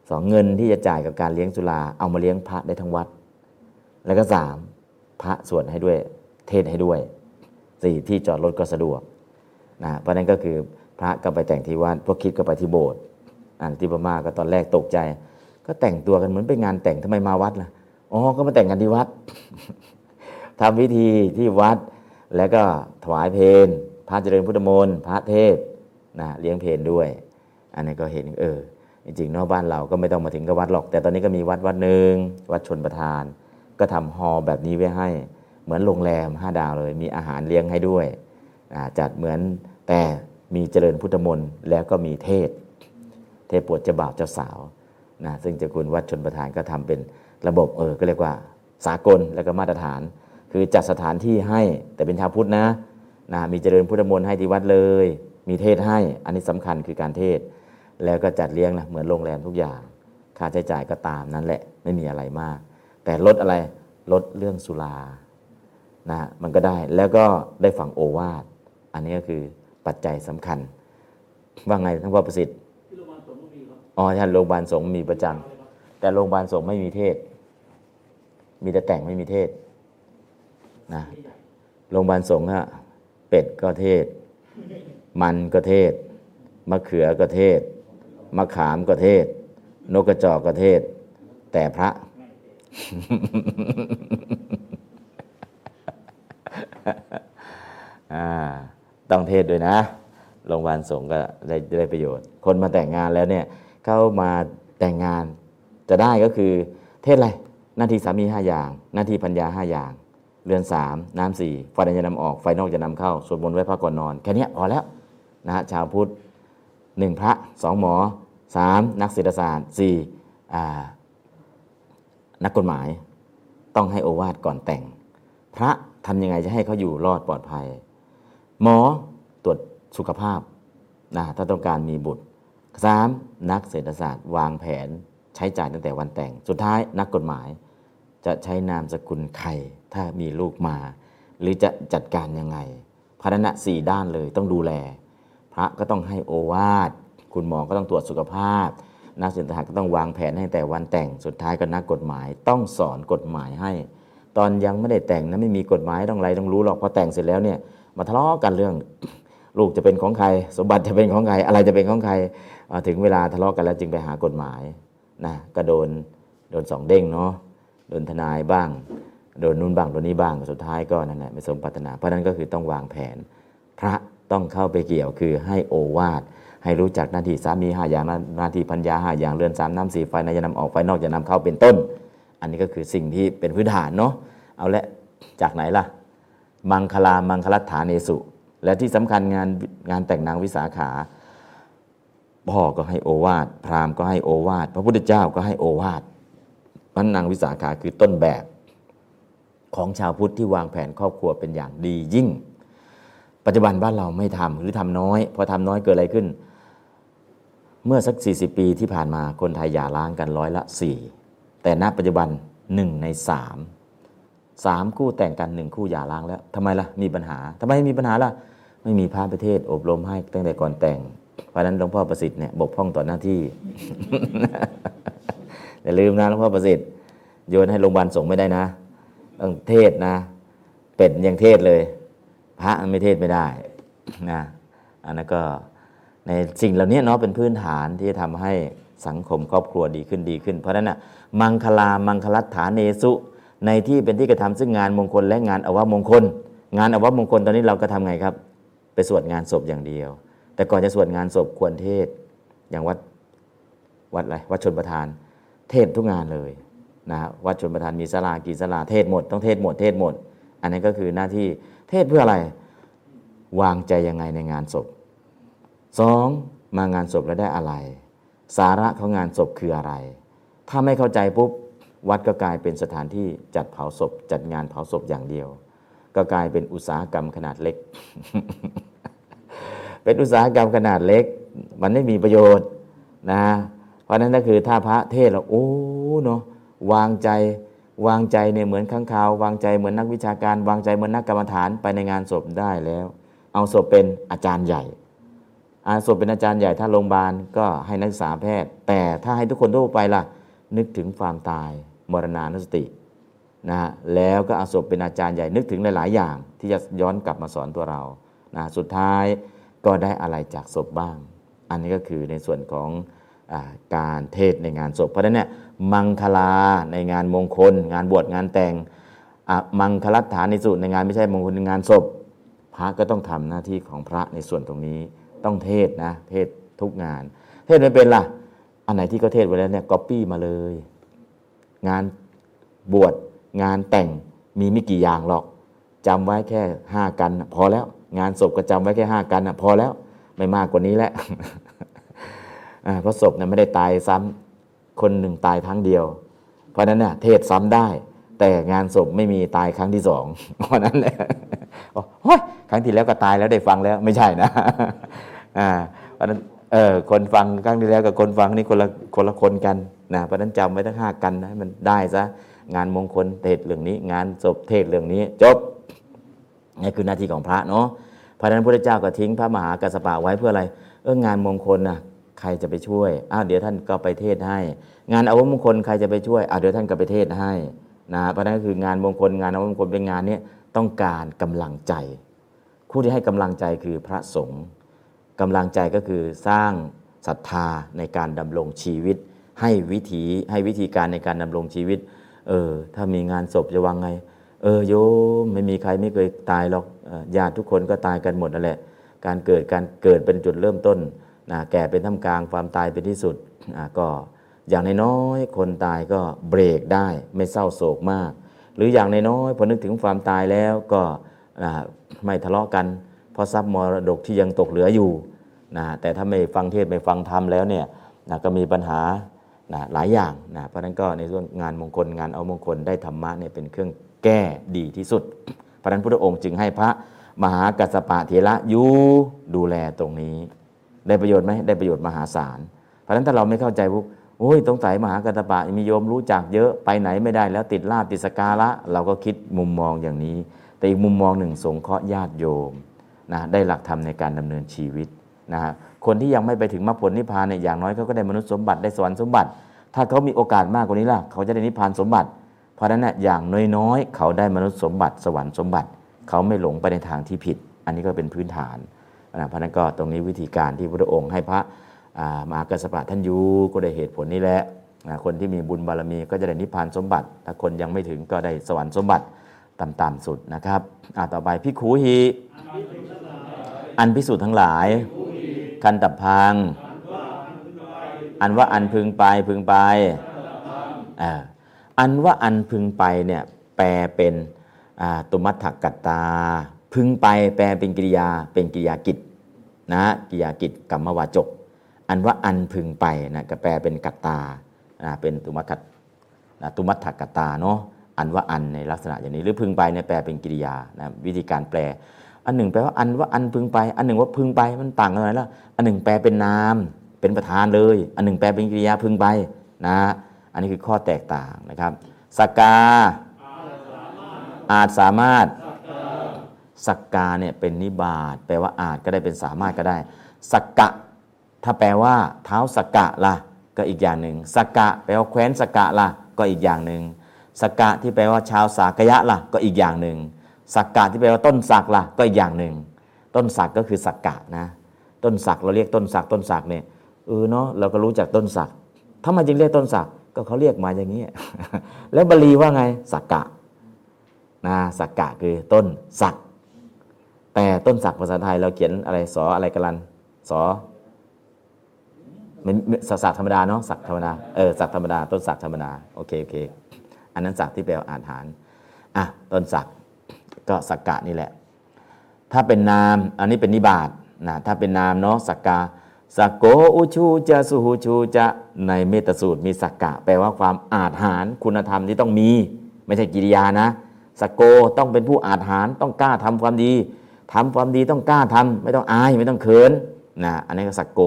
สองเงินที่จะจ่ายกับการเลี้ยงสุราเอามาเลี้ยงพระได้ทั้งวัดแล้วก็สามพระสวดให้ด้วยเทศให้ด้วยสี่ที่จอดรถก็สะดวกนะเพราะนั้นก็คือพระก็ไปแต่งที่วัดพวกคริสต์ก็ไปที่โบสถ์อ่านที่พม่าก็ตอนแรกตกใจก็แต่งตัวกันเหมือนไปงานแต่งทำไมมาวัดล่ะอ๋อก็มาแต่งกันที่วัด ทำพิธีที่วัดแล้วก็ถวายเพลพระเจริญพุทธมนต์พระเทศนะเลี้ยงเพลด้วยอันนี้ก็เห็นเออจริงๆนอกบ้านเราก็ไม่ต้องมาถึงกับวัดหรอกแต่ตอนนี้ก็มีวัดวัดหนึ่งวัดชนประทานก็ทำฮอลล์แบบนี้ไว้ให้เหมือนโรงแรมห้าดาวเลยมีอาหารเลี้ยงให้ด้วยจัดเหมือนแต่มีเจริญพุทธมนต์แล้วก็มีเทศเทศโปรดเจ้าบ่าวเจ้าสาวนะซึ่งเจ้าคุณวัดชนประทานก็ทำเป็นระบบเออก็เรียกว่าสากลแล้วก็มาตรฐานคือจัดสถานที่ให้แต่เป็นชาวพุทธนะนะมีเจริญพุทธมนต์ให้ที่วัดเลยมีเทศให้อันนี้สำคัญคือการเทศแล้วก็จัดเลี้ยงนะเหมือนโรงแรมทุกอย่างค่าใช้จ่ายก็ตามนั้นแหละไม่มีอะไรมากแต่ลดอะไรลดเรื่องสุรานะมันก็ได้แล้วก็ได้ฟังโอวาทอันนี้ก็คือปัจจัยสำคัญว่าไงท่านพ่อประสิทธิ์อ๋อท่านโรงพยาบาลสงฆ์มีประจำแต่โรงพยาบาลสงฆ์ไม่มีเทศมีแต่แต่งไม่มีเทศนะโรงพยาบาลสงฆ์อะเป็ดก็เทศมันก็เทศมะเขือก็เทศมะขามก็เทศนกกระจอกก็เทศแต่พระต้องเทศด้วยนะโรงพยาบาลสงฆ์ก็ได้ได้ประโยชน์คนมาแต่งงานแล้วเนี่ยเข้ามาแต่งงานจะได้ก็คือเทศอะไรหน้าที่สามีห้าอย่างหน้าที่ภรรยาห้าอย่างเรือนสามน้ำสี่ไฟในจะนำออกไฟนอกจะนำเข้าสวดมนต์ไว้พระก่อนนอนแค่นี้พอแล้วนะฮะชาวพุทธ หนึ่งพระสองหมอสามนักเศรษฐศาสตร์สี่อ่านักกฎหมายต้องให้โอวาทก่อนแต่งพระทำยังไงจะให้เขาอยู่รอดปลอดภัยหมอตรวจสุขภาพนะถ้าต้องการมีบุตรสามนักเศรษฐศาสตร์วางแผนใช้จ่ายตั้งแต่วันแต่งสุดท้ายนักกฎหมายจะใช้นามสกุลใครถ้ามีลูกมาหรือจะจัดการยังไงภาระนะสี่ด้านเลยต้องดูแลพระก็ต้องให้โอวาทคุณหมอก็ต้องตรวจสุขภาพนักเศรษฐศาสตร์ก็ต้องวางแผนให้แต่วันแต่งสุดท้ายก็นักกฎหมายต้องสอนกฎหมายให้ตอนยังไม่ได้แต่งนะไม่มีกฎหมายต้องอะไรต้องรู้หรอกพอแต่งเสร็จแล้วเนี่ยมาทะเลาะกันเรื่องลูกจะเป็นของใครสมบัติจะเป็นของใครอะไรจะเป็นของใครถึงเวลาทะเลาะกันแล้วจึงไปหากฎหมายนะก็โดนโดนสองเด้งเนาะโดนทนายบ้างโดนนู่นบ้างโดนนี้บ้างสุดท้ายก็นั่นแหละไม่สมปรารถนาเพราะนั้นก็คือต้องวางแผนพระต้องเข้าไปเกี่ยวคือให้โอวาทให้รู้จักหน้าที่สามีห้าอย่างหน้าที่ภรรยาห้าอย่างเรือนสามน้ำสี่ไฟในจะนำออกไฟนอกจะนำเข้าเป็นต้นอันนี้ก็คือสิ่งที่เป็นพื้นฐานเนาะเอาละจากไหนล่ะมังคลามังคลัฏฐาเนสุและที่สำคัญงานงานแต่งนางวิสาขาพ่อก็ให้โอวาทพราหมณ์ก็ให้โอวาทพระพุทธเจ้าก็ให้โอวาทพระนางวิสาขาคือต้นแบบของชาวพุทธที่วางแผนครอบครัวเป็นอย่างดียิ่งปัจจุบันบ้านเราไม่ทำหรือทำน้อยพอทำน้อยเกิดอะไรขึ้นเมื่อสักสี่สิบปีที่ผ่านมาคนไทยหย่าร้างกันร้อยละสี่แต่ณปัจจุบันหนึ่งในสาม สามคู่แต่งกันหนึ่งคู่หย่าร้างแล้วทำไมล่ะมีปัญหาทำไมมีปัญหาล่ะไม่มีพระประเทศอบรมให้ตั้งแต่ก่อนแต่งเพราะนั้นหลวงพ่อประสิทธิ์เนี่ยบกพร่องต่อหน้าที่ อย่าลืมนะหลวงพ่อประสิทธิ์โยนให้โรงพยาบาลส่งไม่ได้นะต้องเทศนะเป็ดยังเทศเลยพระไม่เทศไม่ได้นะอันนั้นก็ในสิ่งเหล่านี้เนาะเป็นพื้นฐานที่จะทำให้สังคมครอบครัวดีขึ้นดีขึ้นเพราะฉะนั้นนะมังคลามังคลัฏฐาเนสุในที่เป็นที่กระทำซึ่งงานมงคลและงานอวมงคลงานอวมงคลตอนนี้เราก็ทำไงครับไปสวดงานศพอย่างเดียวแต่ก่อนจะสวดงานศพควรเทศอย่างวัดวัดอะไรวัดชนประทานเทศทุกงานเลยนะวัดชนประทานมีศาลากี่ศาลาเทศหมดต้องเทศหมดเทศหมดอันนั้นก็คือหน้าที่เทศเพื่ออะไรวางใจยังไงในงานศพสองมางานศพแล้วได้อะไรสาระของงานศพคืออะไรถ้าไม่เข้าใจปุ๊บวัดก็กลายเป็นสถานที่จัดเผาศพจัดงานเผาศพอย่างเดียวก็กลายเป็นอุตสาหกรรมขนาดเล็ก เป็นอุตสาหกรรมขนาดเล็กมันไม่มีประโยชน์นะเพราะนั้นก็คือถ้าพระเทศเราโอ้เนาะวางใจวางใจเนี่ยเหมือนข้างคาววางใจเหมือนนักวิชาการวางใจเหมือนนักกรรมฐานไปในงานศพได้แล้วเอาศพเป็นอาจารย์ใหญ่อาศพเป็นอาจารย์ใหญ่ถ้าโรงพยาบาลก็ให้นักศึกษาแพทย์แต่ถ้าให้ทุกคนทั่วไปล่ะนึกถึงความตายมรณานุสตินะฮะแล้วก็อาศพเป็นอาจารย์ใหญ่นึกถึงหลายๆอย่างที่จะย้อนกลับมาสอนตัวเรานะสุดท้ายก็ได้อะไรจากศพบ้างอันนี้ก็คือในส่วนของอ่าการเทศในงานศพเพราะฉะนั้นเนี่ยมังคลาในงานมงคลงานบวชงานแต่งอ่ะมังคลัฏฐานิสุในงานไม่ใช่มงคลงานศพพระก็ต้องทำหน้าที่ของพระในส่วนตรงนี้ต้องเทศนะเทศทุกงานเทศไม่เป็นล่ะอันไหนที่เขาเทศไว้แล้วเนี่ยก๊อปปี้มาเลยงานบวชงานแต่งมีไม่กี่อย่างหรอกจำไว้แค่ห้ากันพอแล้วงานศพก็จำไว้แค่ห้ากันพอแล้วไม่มากกว่านี้แหละ เพราะศพเนี่ยไม่ได้ตายซ้ำคนหนึ่งตายครั้งเดียวเพราะนั้นเนี่ยเทศซ้ำได้แต่งานศพไม่มีตายครั้งที่สองเพราะนั้นแหละโอ้ยครั้งที่แล้วก็ตายแล้วได้ฟังแล้วไม่ใช่นะอ่าเพราะนั้นเออคนฟังครั้งที่แล้วกับคนฟังนี่คนละคนละคนกันนะเพราะนั้นจำไว้ทั้งห้ากันนะมันได้ซะงานมงคลเทศเรื่องนี้งานศพเทศเรื่องนี้จบนี่คือหน้าที่ของพระเนาะเพราะฉะนั้นพระพุทธเจ้าก็ทิ้งพระมหากัสสปะไว้เพื่ออะไรเอองานมงคลนะใครจะไปช่วยอ้าวเดี๋ยวท่านก็ไปเทศให้งานอวมงคลใครจะไปช่วยอ้าวเดี๋ยวท่านก็ไปเทศให้นะเพราะนั่นก็คืองานมงคลงานอวมงคลเป็นงานนี้ต้องการกำลังใจผู้ที่ให้กำลังใจคือพระสงฆ์กำลังใจก็คือสร้างศรัทธาในการดำรงชีวิตให้วิถีให้วิธีการในการดำรงชีวิตเออถ้ามีงานศพจะวางไงเออโยมไม่มีใครไม่เคยตายหรอกญาติทุกคนก็ตายกันหมดนั่นแหละการเกิดการเกิดเป็นจุดเริ่มต้นนะแก่เป็นท่ามกลางความตายเป็นที่สุดนะก็อย่างน้อยๆคนตายก็เบรกได้ไม่เศร้าโศกมากหรืออย่างน้อยๆพอนึกถึงความตายแล้วก็ไม่ทะเลาะกันเพราะทรัพย์มรดกที่ยังตกเหลืออยู่ นะแต่ถ้าไม่ฟังเทศไม่ฟังธรรมแล้วเนี่ยนะก็มีปัญหานะหลายอย่างนะเพราะฉะนั้นก็ในส่วนงานมงคลงานเอามงคลได้ธรรมะเนี่ยเป็นเครื่องแก้ดีที่สุดเพราะฉะนั้นพระพุทธองค์จึงให้พระมหากัสสปะเถระอยู่ดูแลตรงนี้ได้ประโยชน์ไหมได้ประโยชน์มหาศาลเพราะฉะนั้นถ้าเราไม่เข้าใจพวกโอ้ยสงสัยมหากัสสปะมีโยมรู้จักเยอะไปไหนไม่ได้แล้วติดลาภติดสกาละเราก็คิดมุมมองอย่างนี้แต่อีกมุมมองหนึ่งสงเคราะห์ญาติโยมนะได้หลักธรรมในการดำเนินชีวิตนะฮะคนที่ยังไม่ไปถึงมรรคผลนิพพานเนี่ยอย่างน้อยเขาก็ได้มนุษย์สมบัติได้สวรรค์สมบัติถ้าเขามีโอกาสมากกว่านี้ล่ะเขาจะได้นิพพานสมบัติเพราะฉะนั้นน่ะอย่างน้อยๆเขาได้มนุษย์สมบัติสวรรค์สมบัติเขาไม่หลงไปในทางที่ผิดอันนี้ก็เป็นพื้นฐานนะเพราะฉะนั้นก็ตรงนี้วิธีการที่พระองค์ให้พระมหากัสสปะท่านอยู่ก็ได้เหตุผลนี้แหละนะคนที่มีบุญบารมีก็จะได้นิพพานสมบัติถ้าคนยังไม่ถึงก็ได้สวรรค์สมบัติต่ำๆสุดนะครับอ่ะต่อไปภิกขุหิอันภิกษุทั้งหลายคันตับพังอันว่าอันพึงไปพึงไปอันว่าอันพึงไปเนี่ยแปลเป็นตุมัตถกัตตาพึงไปแปลเป็นกริยาเป็นกริยากิจนะกริยากิจกัมมวาจกอันว่าอันพึงไปนะก็แปลเป็นกัตตาเป็นตุมัตถนะตุมัตถกัตตาเนาะอันว่าอันในลักษณะอย่างนี้หรือพึงไปเนี่ยแปลเป็นกริยานะวิธีการแปลอันหนึ่งแปลว่าอันว่าอันพึงไปอันหนึ่งว่าพึงไปมันต่างกันหน่อยละอันหนึ่งแปลเป็นนามเป็นประธานเลยอันหนึ่งแปลเป็นกริยาพึงไปนะอันนี้คือข้อแตกต่างนะครับสักกาอาจสามารถสักกาเนี่ยเป็นนิบาตแปลว่าอาจก็ได้เป็นสามารถก็ได้สักกะถ้าแปลว่าเท้าสักกะล่ะก็อีกอย่างหนึ่งสักกะแปลว่าแคว้นสักกะล่ะก็อีกอย่างหนึ่งสักกะที่แปลว่าชาวสากยะล่ะก็อีกอย่างหนึ่งสักกะที่แปลว่าต้นสักล่ะก็อีกอย่างหนึ่งต้นสักก็คือสักกะนะต้นสักเราเรียกต้นสักต้นสักเนี่ยเออเนาะเราก็รู้จักต้นสักทำไมจึงเรียกต้นสักก็เขาเรียกมาอย่างนี้ แล้วบาลีว่าไงสักกะนะสักกะคือต้นสักแต่ต้นสักภาษาไทยเราเขียนอะไรสออะไรกันลันสอมันสักธรรมดาเนาะสักธรรมดาเออสักธรรมดาต้นสักธรรมดาโอเคโอเคอันนั้นสักที่แปลว่าอาหารอ่ะต้นสักก็สักกะนี่แหละถ้าเป็นนามอันนี้เป็นนิบาตนะถ้าเป็นนามเนาะสักกะสักโกอุชูจะสุหูชูจะในเมตสูตรมีสักกะแปลว่าความอาจหารคุณธรรมที่ต้องมีไม่ใช่กิริยานะสักโกต้องเป็นผู้อาจหารต้องกล้าทำความดีทำความดีต้องกล้าทำไม่ต้องอายไม่ต้องเขินนะอันนี้ก็สักโก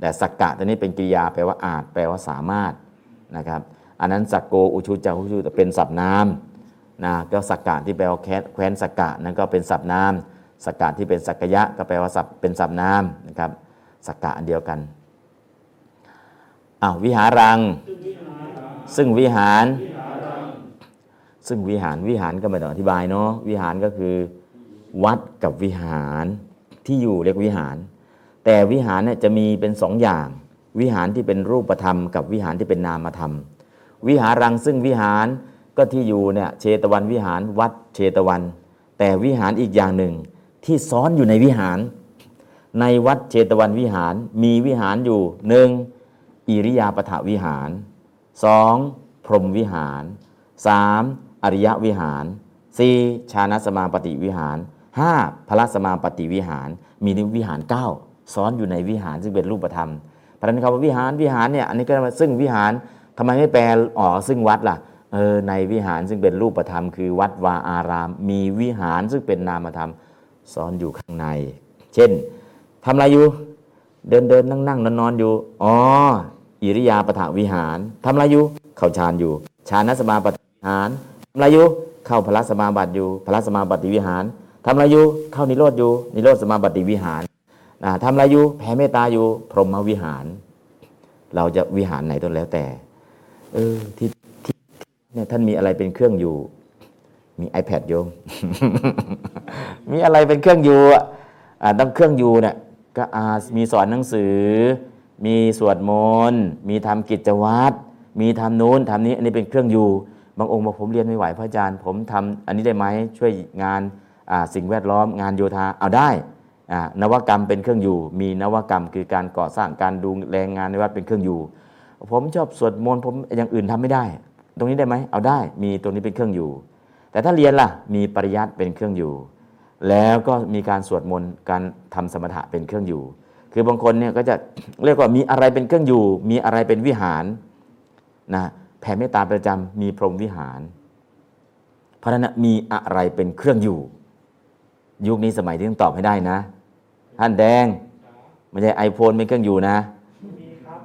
แต่สักกะตัวนี้เป็นกิริยาแปลว่าอาจแปลว่าสามารถนะครับอันนั้นสักโกอุชูจะอุชูจะเป็นศัพท์นามนะก็สักกะที่แปลว่าแคว้นสักกะนั่นก็เป็นศัพท์นามสักกะที่เป็นสักยะก็แปลว่าศัพท์เป็นศัพท์นามนะครับสักกะอันเดียวกันอ้าววิหารังซึ่งวิหารซึ่งวิหารวิหารก็ไม่ต้องอธิบายเนาะวิหารก็คือวัดกับวิหารที่อยู่เรียกวิหารแต่วิหารเนี่ยจะมีเป็นสองอย่างวิหารที่เป็นรูปธรรมกับวิหารที่เป็นนามธรรมวิหารังซึ่งวิหารก็ที่อยู่เนี่ยเชตวันวิหารวัดเชตวันแต่วิหารอีกอย่างหนึ่งที่ซ้อนอยู่ในวิหารในวัดเชตวันวิหารมีวิหารอยู่หนึ่งอิริยาปถวิหารสองพรหมวิหารสามอริยวิหารสี่ฌานสมาปฏิวิหารห้าพละสมาปฏิวิหารมีวิหารเก้าซ้อนอยู่ในวิหารซึ่งเป็นรูปธรรมเพราะฉะนั้นคำว่าวิหารวิหารเนี่ยอันนี้ก็ซึ่งวิหารทำไมไม่แปลอ๋อซึ่งวัดล่ะเออในวิหารซึ่งเป็นรูปธรรมคือวัดวาอารามมีวิหารซึ่งเป็นนามธรรมซ้อนอยู่ข้างในเช่นทำอะไรอยู่เดินเดินนั่งนั่งนอนนอนอยู่อ๋ออิริยาปถวิหารทำอะไรอยู่เข้าฌานอยู่ฌานสมาปฏิวิหารทำอะไรอยู่เข้าพละสมาบัติอยู่พละสมาปฏิวิหารทำอะไรอยู่เข้านิโรธอยู่นิโรธสมาปฏิวิหารนะทำอะไรอยู่แผ่เมตตาอยู่พรหมวิหารเราจะวิหารไหนต้นแล้วแต่เออที่เนี่ยท่านมีอะไรเป็นเครื่องอยู่มี iPad โยม มีอะไรเป็นเครื่องอยู่อ่ะอ่าต้องเครื่องอยู่น่ะก็อ่ามีสอนหนังสือมีสวดมนต์มีทำกิจวัตรมีทำนู้นทำนี้อันนี้เป็นเครื่องอยู่บางองค์บอกผมเรียนไม่ไหวพระอาจารย์ผมทำอันนี้ได้มั้ยช่วยงานอ่าสิ่งแวดล้อมงานโยธาเอาได้อ่านวกรรมเป็นเครื่องอยู่มีนวกรรมคือการก่อสร้างการดูแลงานในวัดเป็นเครื่องอยู่ผมชอบสวดมนต์ผมอย่างอื่นทำไม่ได้ตรงนี้ได้ไหมเอาได้มีตรงนี้เป็นเครื่องอยู่แต่ถ้าเรียนล่ะมีปริยัติเป็นเครื่องอยู่แล้วก็มีการสวดมนต์การทำสมถะเป็นเครื่องอยู่ คือบางคนเนี่ยก็จะเรียกว่ามีอะไรเป็นเครื่องอยู่มีอะไรเป็นวิหารนะแผ่เมตตาประจำมีพรหมวิหารเพราะฉะนั้นมีอะไรเป็นเครื่องอยู่ยุคนี้สมัยที่ต้องตอบให้ได้นะท่านแดงไม่ใช่ไอโฟนเป็นเครื่องอยู่นะ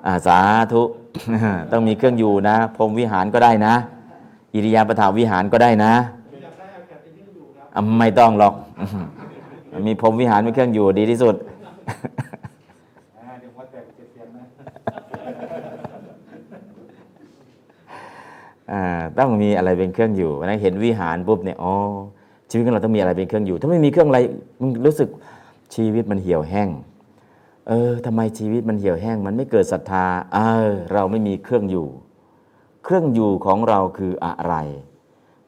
อ่าสาธุต้องมีเครื่องอยู่นะพรหมวิหารก็ได้นะอิริยาบถวิหารก็ได้นะไม่ต้องหรอกมีพรหมวิหารเป็นเครื่องอยู่ดีที่สุดต้องมีอะไรเป็นเครื่องอยู่นะเห็นวิหารปุ๊บเนี่ยอ๋อชีวิตของเราต้องมีอะไรเป็นเครื่องอยู่ถ้าไม่มีเครื่องอะไรมันรู้สึกชีวิตมันเหี่ยวแห้งเออทำไมชีวิตมันเหี่ยวแห้งมันไม่เกิดศรัทธาเออเราไม่มีเครื่องอยู่เครื่องอยู่ของเราคืออะไร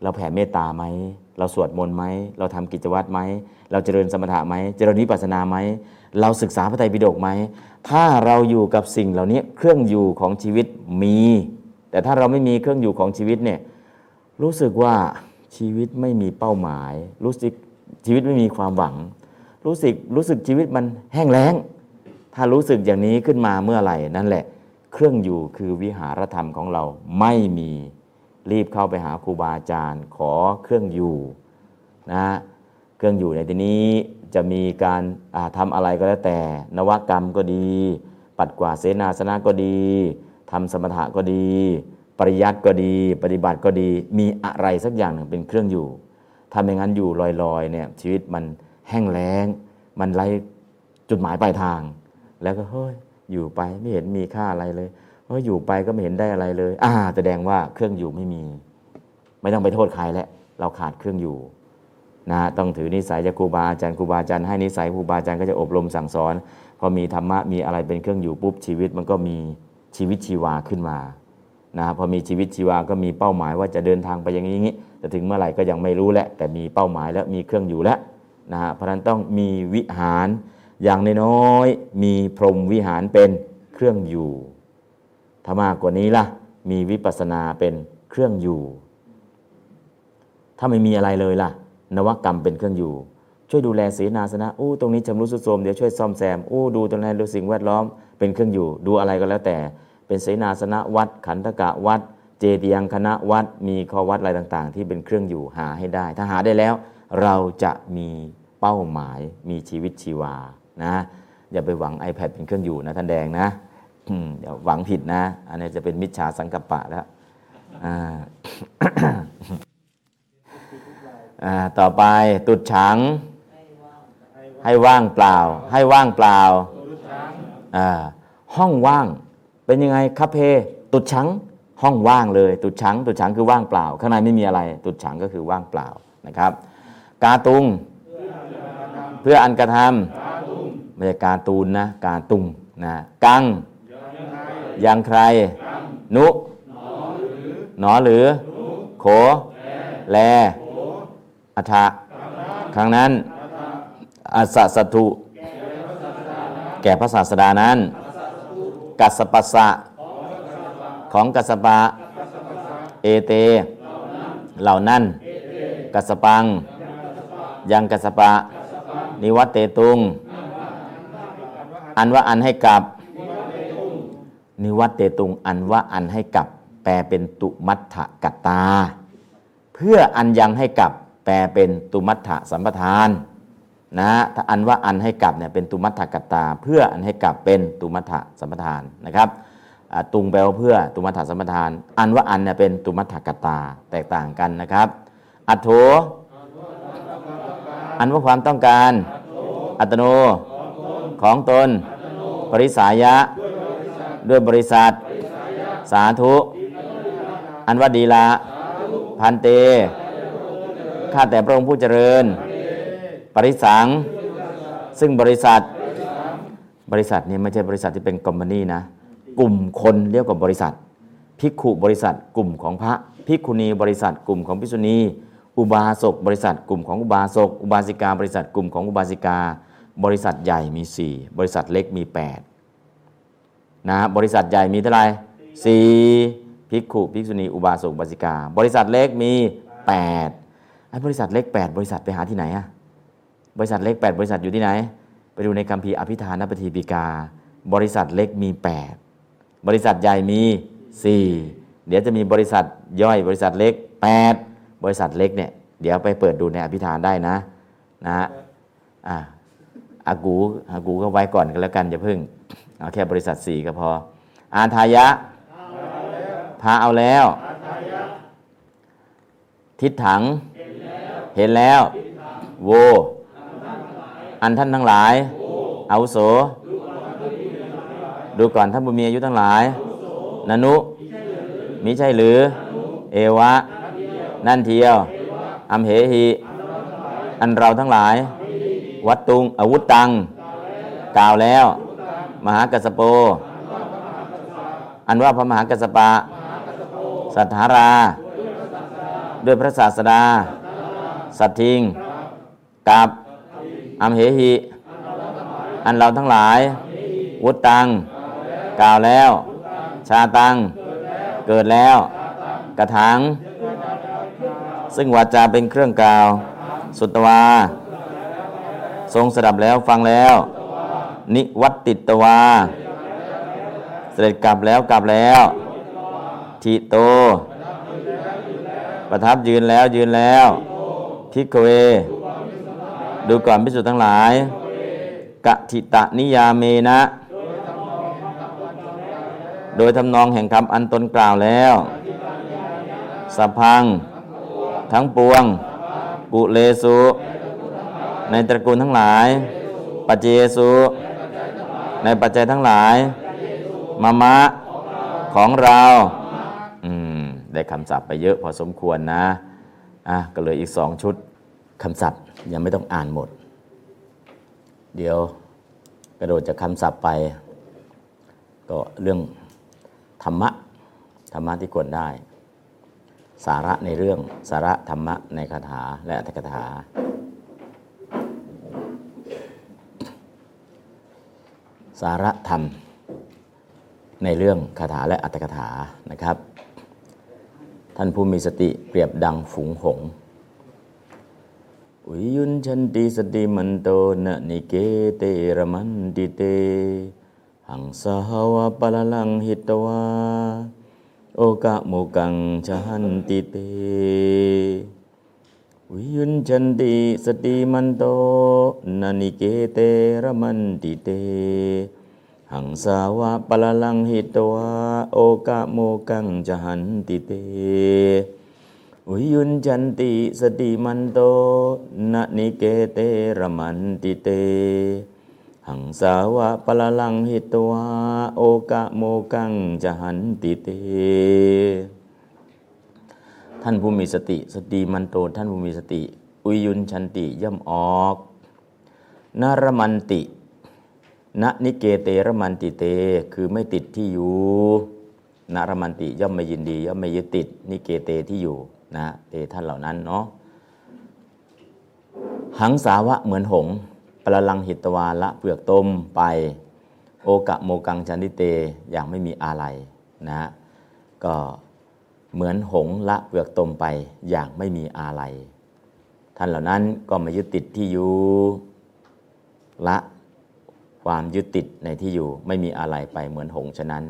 เราแผ่เมตตาไหมเราสวดมนต์ไหมเราทำกิจวัตรไหมเราเจริญสมถะไหมเจริญวิปัสสนาไหมเราศึกษาพระไตรปิฎกไหมถ้าเราอยู่กับสิ่งเหล่านี้เครื่องอยู่ของชีวิตมีแต่ถ้าเราไม่มีเครื่องอยู่ของชีวิตเนี่ยรู้สึกว่าชีวิตไม่มีเป้าหมายรู้สึกชีวิตไม่มีความหวังรู้สึกรู้สึกชีวิตมันแห้งแล้งถ้ารู้สึกอย่างนี้ขึ้นมาเมื่อไหร่นั่นแหละเครื่องอยู่คือวิหารธรรมของเราไม่มีรีบเข้าไปหาครูบาอาจารย์ขอเครื่องอยู่นะเครื่องอยู่ในที่นี้จะมีการทำอะไรก็แล้วแต่นวกรรมก็ดีปัดกวาดเสนาสนะก็ดีทำสมถะก็ดีปริยัติก็ดีปฏิบัติก็ดีมีอะไรสักอย่างหนึ่งเป็นเครื่องอยู่ถ้าไม่งั้นอยู่ลอยๆเนี่ยชีวิตมันแห้งแล้งมันไร้จุดหมายปลายทางแล้วก็เฮ้ยอยู่ไปไม่เห็นมีค่าอะไรเลยเฮ้ยอยู่ไปก็ไม่เห็นได้อะไรเลยอ่าแสดงว่าเครื่องอยู่ไม่มีไม่ต้องไปโทษใครและเราขาดเครื่องอยู่นะต้องถือนิสัยจากครูบาอาจารย์ครูบาอาจารย์ให้นิสัยครูบาอาจารย์ก็จะอบรมสั่งสอนพอมีธรรมะมีอะไรเป็นเครื่องอยู่ปุ๊บชีวิตมันก็มีชีวิตชีวาขึ้นมานะพอมีชีวิตชีวาก็มีเป้าหมายว่าจะเดินทางไปอย่างนี้อย่างนี้แต่ถึงเมื่อไหร่ก็ยังไม่รู้แหละแต่มีเป้าหมายแล้วมีเครื่องอยู่แล้วนะฮะเพราะนั้นต้องมีวิหารอย่างน้อยๆมีพรหมวิหารเป็นเครื่องอยู่ถ้ามากกว่านี้ล่ะมีวิปัสสนาเป็นเครื่องอยู่ถ้าไม่มีอะไรเลยล่ะนวกรรมเป็นเครื่องอยู่ช่วยดูแลเสนาสนะอู้ตรงนี้ชำรุดทรุดโทรมเดี๋ยวช่วยซ่อมแซมอู้ดูตรงนั้นดูสิ่งแวดล้อมเป็นเครื่องอยู่ดูอะไรก็แล้วแต่เป็นเสนาสนะวัดขันธกะวัดเจดียังคณะวัดมีข้อวัดอะไรต่างๆที่เป็นเครื่องอยู่หาให้ได้ถ้าหาได้แล้วเราจะมีเป้าหมายมีชีวิตชีวานะอย่าไปหวัง iPad เป็นเครื่องอยู่นะท่านแดงนะอย่าหวังผิดนะอันนี้จะเป็นมิจฉาสังกัปปะแล้วอ่า อ่าต่อไปตุจฉังให้ว่างเปล่าให้ว่างเปล่าอ่าห้องว่างเป็นยังไงคะเพตุจฉังห้องว่างเลยตุจฉังตุจฉังคือว่างเปล่าข้างในไม่มีอะไรตุจฉังก็คือว่างเปล่านะครับกาตุงเพื่ออันกระทำไม่ใช่การตูนนะการตุงนะกังยังใครนุหนอหรือโขแลอัฐะครั้งนั้นอัสสะสัตถุแก่พระศาสดานั้นกัสสปัสสะของกัสสปะเอเตเหล่านั้นกัสสปังยังกัสสปะนิวัตเตตุงอันว่าอันให้กับนิวัตเตตุงอันว่าอันให้กับแปลเป็นตุมัฏฐกัตตาเพื่ออันยังให้กับแปลเป็นตุมัฏฐสัมปทานนะถ้าอันว่าอันให้กับเนี่ยเป็นตุมัฏฐกัตตาเพื่ออันให้กับเป็นตุมัฏฐสัมปทานนะครับตุงแปลว่าเพื่อตุมัฏฐสัมปทานอันว่าอันเนี่ยเป็นตุมัฏฐกัตตาแตกต่างกันนะครับอัตโธอันว่าความต้องการอัตโนของตนปริสายะด้วยบริษัทสาธุอันว่าดีละพันเตข้าแต่พระองค์ผู้เจริญปริสังซึ่งบริษัทบริษัทนี่ไม่ใช่บริษัทที่เป็นคอมพานีนะกลุ่มคนเรียกว่าบริษัทภิกขุบริษัทกลุ่มของพระภิกขุณีบริษัทกลุ่มของภิกษุณีอุบาสกบริษัทกลุ่มของอุบาสกอุบาสิกาบริษัทกลุ่มของอุบาสิกาบริษัทใหญ่มีสี่บริษัทเล็กมีแปดนะบริษัทใหญ่มีเท่าไหร่สี่ภิกขุภิกษุณีอุบาสกอุบาสิกาบริษัทเล็กมีแปดไอ้บริษัทเล็กแปดบริษัทไปหาที่ไหนอ่ะบริษัทเล็กแปดบริษัทอยู่ที่ไหน ไปดูในคัมภีร์อภิธานปฏิปิกาบริษัทเล็กมีแปดบริษัทใหญ่มีสี่เดี๋ยวจะมีบริษัทย่อยบริษัทเล็กแปดบริษัทเล็กเนี่ยเดี๋ยวไปเปิดดูในอภิธานได้นะนะฮะอ่ะอากูอากูก็ไว้ก่อนก็แล้วกันอย่าเพิ่งเอาแค่บริษัทสี่ก็พออาทายะพาเอาแล้วทิฏถังเห็นแล้วโวอันท่านทั้งหลายอาวุโสดูก่อนท่านผู้มีอายุทั้งหลายนนุมิใช่หรือเอวะนั่นเทียวอัมเหหิอันเราทั้งหลายวัตตุงอาวุธตังกล่าวแล้วมหากัสสโปอันว่าพระมหากัสสปะสัทธาราด้วยพระศาสดาสัทธิงกับอัมเหหิอันเราทั้งหลายวุตตังกล่าวแล้วชาตังเกิดแล้วกระถังซึ่งวาจาเป็นเครื่องกล่าวสุตวาทรงสดับแล้วฟังแล้วนิวัตติตวาเสด็จกลับแล้วกลับแล้วทิโตประทับยืนแล้วยืนแล้วภิกขเวดูก่อนภิกษุทั้งหลายกถิตะนิยาเมนะโดยทำนองแห่งคำอันตนกล่าวแล้วสัพพังทั้งปวงปุเลสุในตระกูลทั้งหลายปัจเจสุในปัจจัยทั้งหลายมะมะของเราอืมได้คำศัพท์ไปเยอะพอสมควรนะอ่ะก็เหลืออีกสองชุดคำศัพท์ยังไม่ต้องอ่านหมดเดี๋ยวกระโดดจากคำศัพท์ไปก็เรื่องธรรมะธรรมะที่ควรได้สาระในเรื่องสาระธรรมะในคาถาและอรรถกถาสาระธรรมในเรื่องคาถาและอรรถกถานะครับท่านผู้มีสติเปรียบดังฝูงหงส์วิยุญชันติสติมันโตนะนิเกเตระมันติเตหังสหวะปะละลังหิตวาโอกะโมกังชะหันติเตวิยุญชันติสติมันโตนะนิเกเตระมันติเตหังสาวะปะละลังหิตวาโอกะโมกังจหันติเตวิยุญจันติสติมันโตนะนิเกเตระมันติเตหังสาวะปะละลังหิตวาโอกะโมกังจหันติเตท่านผู้มีสติสติมันโตท่านผู้มีสติวิยุญชันติย่อมออกนะระมันติณนิเกเตระมันติเตคือไม่ติดที่อยู่ณระมันติย่อมไม่ยินดีย่อมไม่ยึดติดนิเกเตที่อยู่นะเตท่านเหล่านั้นเนาะหังสาวะเหมือนหงส์ปละลังหิตวาละเปลือกต้มไปโอกะโมกังชันติเตอย่างไม่มีอะไรนะก็เหมือนหงส์ละเปลือกต้มไปอย่างไม่มีอะไรท่านเหล่านั้นก็ไม่ยึดติดที่อยู่ละความยึดติดในที่อยู่ไม่มีอะไรไปเหมือนหงส์ฉะนั้น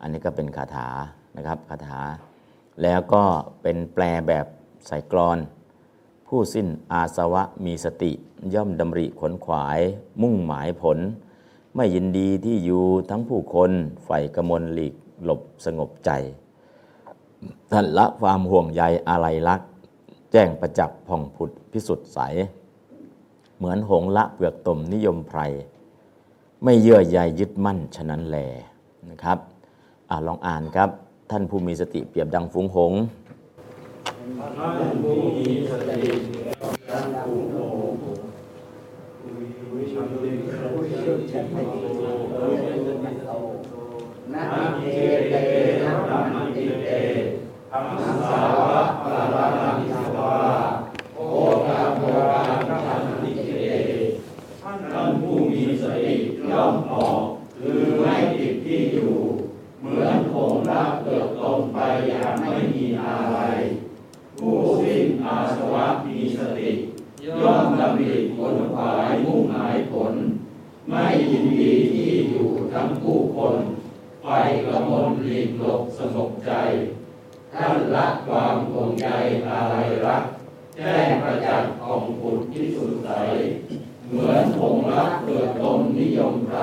อันนี้ก็เป็นคาถานะครับคาถาแล้วก็เป็นแปลแบบไสกลอนผู้สิ้นอาสวะมีสติย่อมดำริขนขวายมุ่งหมายผลไม่ยินดีที่อยู่ทั้งผู้คนใฝ่กมลหลีกหลบสงบใจท่านละความห่วงใยอะไรลักแจ้งประจักษ์ผ่องผุดพิสุทธิ์ใสเหมือนหงส์ละเปลือกตมนิยมไพรไม่เยื่อใยยึดมั่นฉะนั้นแลนะครับอ่ะลองอ่านครับท่านผู้มีสติเปรียบดังฝูงหงส์ท่านผู้มีสติดังฝูงหงส์วิชาติพระพุทธเจ้าพระพุทธเจ้านะเกเตนะมังติเตอัมสาวะปะละลังหิตวาโอกาโมกังจหันติเตท่านผู้มีสติย่อมออกคือไม่ติดที่อยู่เหมือนหงส์ละเปลือกตมไปอย่างไม่มีอะไรผู้สิ้นอาสวะมีสติย่อมดำริขนขวายมุ่งหมายผล ไม่ยินดีที่อยู่ทั้งผู้คนไปกระมวลหลีกหลบสงบใจท่านละความห่วงใยอะไรรักแจ้งประจักษ์ของปุถุที่สุดใสเหมือนหงรักเกิดตนนิยมใจ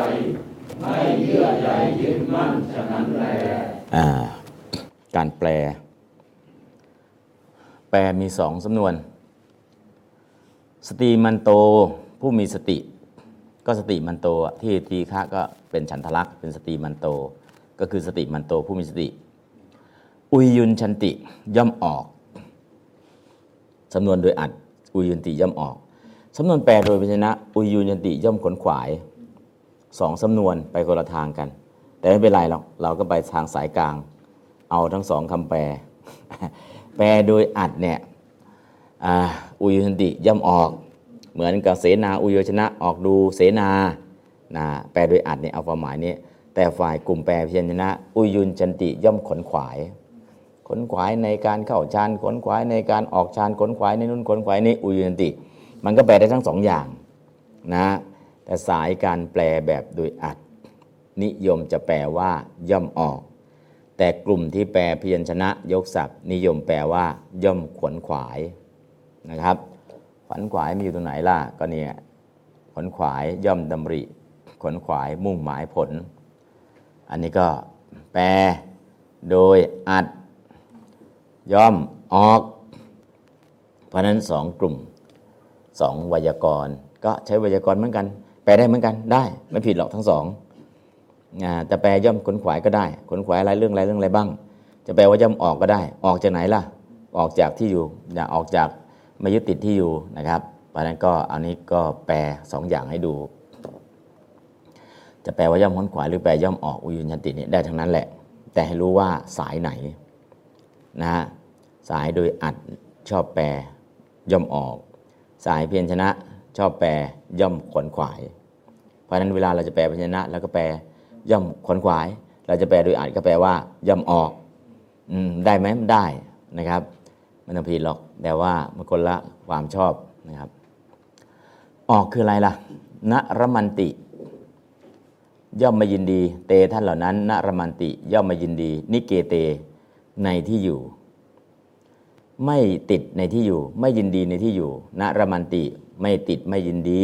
ไม่เยื่อใยยึดมั่นฉะนั้นแลอ่าการแปลแปลมีสองสำนวนสติมันโตผู้มีสติก็สติมันโตที่ทีฆะก็เป็นฉันทลักษณ์เป็นสติมันโตก็คือสติมันโตผู้มีสติอุยยุนชันติย่อมออกสำนวนโดยอัดอุยยุนติย่อมออกสำนวนแปลโดยพยัญชนะอุยยุนชันติย่อมขนขวายสองสำนวนไปคนละทางกันแต่ไม่เป็นไรหรอกเราก็ไปทางสายกลางเอาทั้งสองคำแปลแปลโดยอัดเนี่ยอุยยุนชันติย่อมออกเหมือนกับเสนาอุยชนะออกดูเสนานะแปลโดยอัดเนี่ยเอาความหมายนี้แต่ฝ่ายกลุ่มแปลพยัญชนะอุยยุนชันติย่อมขนขวายขนขวายในการเข้าฌานขนขวายในการออกฌานขนขวายในนู่นขนขวายในอุยยุนชันติมันก็แปลได้ทั้งสองอย่างนะแต่สายการแปลแบบโดยอัดนิยมจะแปลว่าย่อมออกแต่กลุ่มที่แปลพยัญชนะยกศัพท์นิยมแปลว่าย่อมขนขวายนะครับขนขวายมีอยู่ตรงไหนล่ะก็เนี่ยขนขวายย่อมดำริขนขวายมุ่งหมายผลอันนี้ก็แปลโดยอัดย่อมออกเพราะนั้นสองกลุ่มสองไวยากรณ์ก็ใช้ไวยากรณ์เหมือนกันแปลได้เหมือนกันได้ไม่ผิดหรอกทั้งสองแต่แปลย่อมขนขวายก็ได้ขนขวายอะไรเรื่องอะไรเรื่องอะไรบ้างจะแปลว่าย่อมออกก็ได้ออกจากไหนล่ะออกจากที่อยู่อย่าออกจากไม่ยึดติดที่อยู่นะครับเพราะนั้นก็อันนี้ก็แปลสองอย่างให้ดูจะแปลว่าย่อมขนขวายหรือแปลย่อมออกอุยยุนชันติเนี่ยได้ทั้งนั้นแหละแต่ให้รู้ว่าสายไหนนะฮะสายโดยอัดชอบแปลย่อมออกสายพยัญชนะชอบแปลย่อมขนขวายเพราะนั้นเวลาเราจะแปลพยัญชนะแล้วก็แปลย่อมขนขวายเราจะแปลโดยอัดก็แปลว่าย่อมออกอืมได้ไหมได้นะครับไม่ต้องผิดหรอกแต่ว่ามันคนละความชอบนะครับออกคืออะไรล่ะนะระมันติย่อมมายินดีเตท่านเหล่านั้นนะระมันติย่อมมายินดีนิเกเตในที่อยู่ไม่ติดในที่อยู่ไม่ยินดีในที่อยู่นะระมันติไม่ติดไม่ยินดี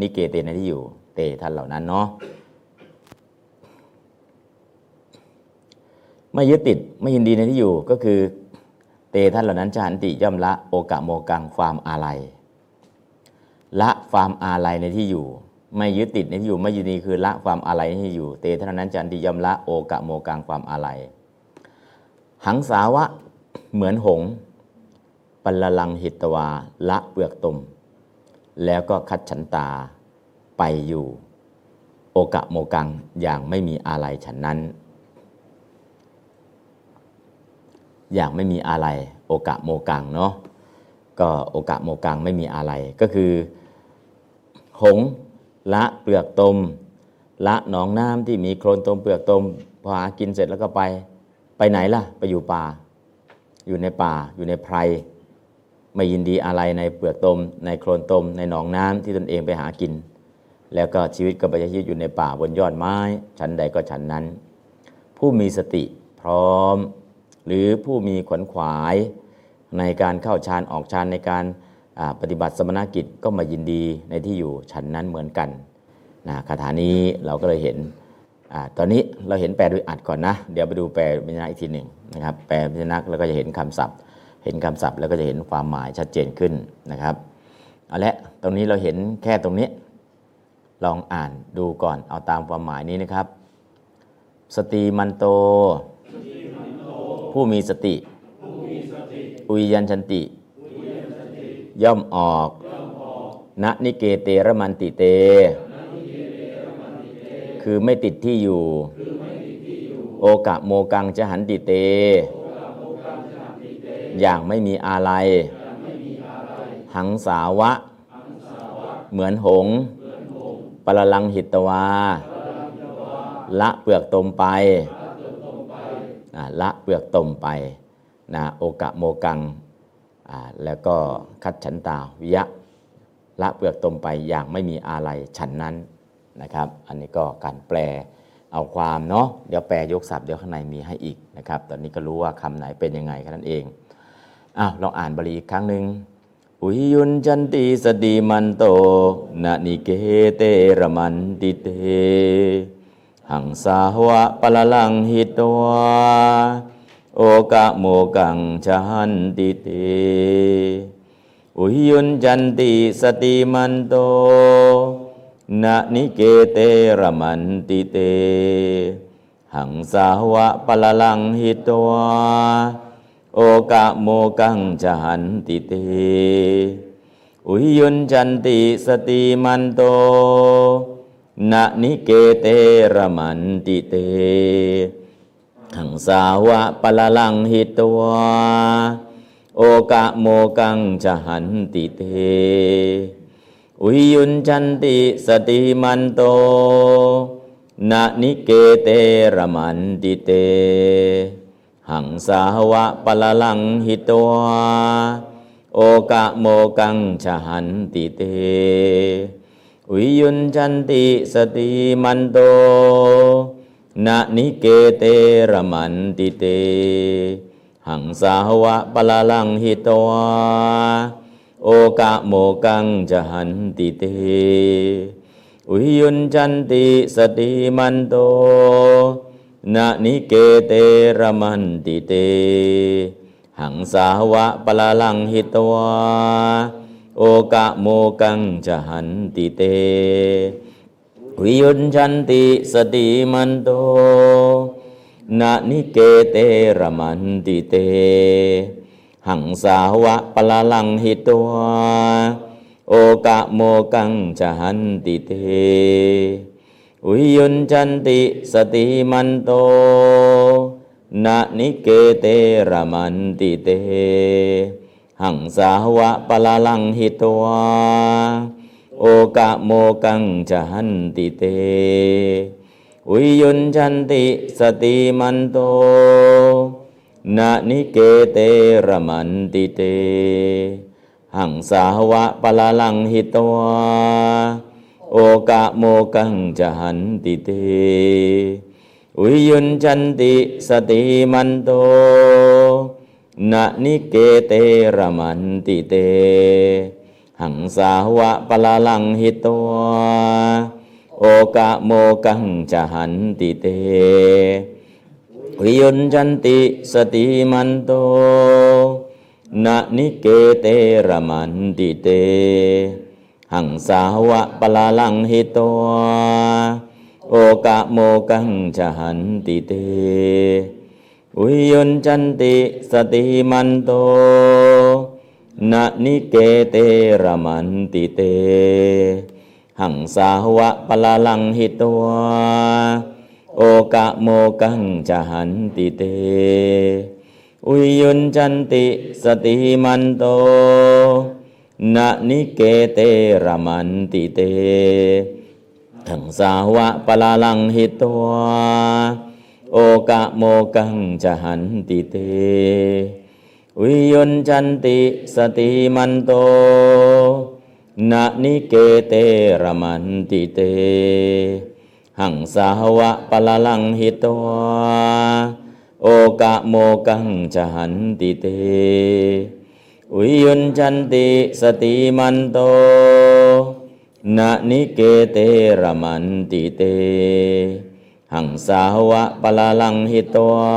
นิเกเตในที่อยู่เตท่านเหล่านั้นเนาะไม่ยึดติดไม่ยินดีในที่อยู่ก็คือเตท่านเหล่านั้นจะหันติย่อมละโอกะโมกังความอาลัยละความอาลัยในที่อยู่ไม่ยึดติดในที่อยู่ไม่ยินดีคือละความอาลัยในที่อยู่เตท่านเหล่านั้นจะหันติย่อมละโอกะโมกังความอาลัยหังสาวะเหมือนหงส์ปัลลลังหิตวาละเปลือกตมแล้วก็คัดฉันตาไปอยู่โอกะโมกังอย่างไม่มีอาลัยฉันนั้นอย่างไม่มีอะไรโอกะโมกังเนาะก็โอกะโมกังไม่มีอะไรก็คือหงละเปลือกตมละหนองน้ำที่มีโคลนตมเปลือกตมพอหากินเสร็จแล้วก็ไปไปไหนล่ะไปอยู่ป่าอยู่ในป่าอยู่ในไพรไม่ยินดีอะไรในเปลือกตมในโคลนตมในหนองน้ำที่ตนเองไปหากินแล้วก็ชีวิตก็ไปใช้ชีวิตอยู่ในป่าบนยอดไม้ชั้นใดก็ชั้นนั้นผู้มีสติพร้อมหรือผู้มีขวนขวายในการเข้าฌานออกฌานในการปฏิบัติสมณกิจก็มายินดีในที่อยู่ฉันนั้นเหมือนกันนะคาถานี้เราก็เลยเห็นอตอนนี้เราเห็นแปลโดยอัดก่อนนะเดี๋ยวไปดูแปลพยัญชนะอีกทีหนึ่งนะครับแปลพยัญชนะแล้วก็จะเห็นคำศัพท์เห็นคำศัพท์แล้วก็จะเห็นความหมายชัดเจนขึ้นนะครับเอาละตรงนี้เราเห็นแค่ตรงนี้ลองอ่านดูก่อนเอาตามความหมายนี้นะครับสติมันโตผู้มีสติอุยยันชันติย่อมออกณนิเกเตระมันติเตคือไม่ติดที่อยู่โอกะโมกังจะหันติเตอย่างไม่มีอาลัยหังสาวะเหมือนหงส์ปลลังหิตวาละเปลือกตมไปละเปลือกตมไปนะโอกะโมกังแล้วก็คัดฉันตาวิยะละเปลือกตมไปอย่างไม่มีอาลัยฉันนั้น นะครับอันนี้ก็การแปลเอาความเนาะเดี๋ยวแปลยกศัพท์เดี๋ยวข้างในมีให้อีกนะครับตอนนี้ก็รู้ว่าคำไหนเป็นยังไงแค่นั้นเองอ้าวลองอ่านบาลีอีกครั้งหนึ่งอุยยุนจันติสดีมันโตนะนิเกเตระมันติเตหังสาวะปะละลังหิตวาโอกะโมกังชันติเตอุยยุนจันติสติมันโตนะนิเกเตระมันติเตหังสาวะปะละลังหิตวาโอกะโมกังจหันติเตอุยยุนจันติสติมันโตนะนิเกเตระมันติเตหังสาวะปะละลังหิตวาโอกะโมกังจหันติเตอุยยุนจันติสติมันโตนะนิเกเตระมันติเตหังสาวะปะละลังหิตวาโอกะโมกังชะหันติเตวิยุนจันติสติมันโตนะนิเกเตระมันติเตหังสาวะปะละลังหิตวาโอกะโมกังชะหันติเตวิยุนจันติสติมันโตนะนิเกเตระมันติเตหังสาวะปะละลังหิตวาโอกะโมกังจหันติเตวิยุญชันติสติมันโตนะนิเกเตระมันติเตหังสาวะปะละลังหิตวาโอกะโมกังจหันติเตอุยยุนจันติสติมันโตนะนิเกเตระมันติเตหังสาวะปะละลังหิตวาโอกะโมกังจหันติเตอุยยุนจันติสติมันโตนะนิเกเตระมันติเตหังสาวะปะละลังหิตวาโอกะโมกังจหันติเตอุยยุนจันติสติมันโตนะนิเกเตระมันติเตหังสาวะปะละลังหิตวาโอกะโมกังจหันติเตอุยยุนจันติสติมันโตนะนิเกเตระมันติเตหังสาวะปะละลังหิตวาโอกะโมกังจหันติเตอุยยุนจันติสติมันโตนะนิเกเตระมันติเตหังสาวะปะละลังหิตวาโอกะโมกังจหันติเตอุยยุนจันติสติมันโตนะนิเกเตระมันติเตหังสาวะปะละลังหิตวาโอกะโมกังจหันติเตวิยุญจันติสติมันโตนะนิเกเตระมันติเตหังสาวะปะละลังหิตวา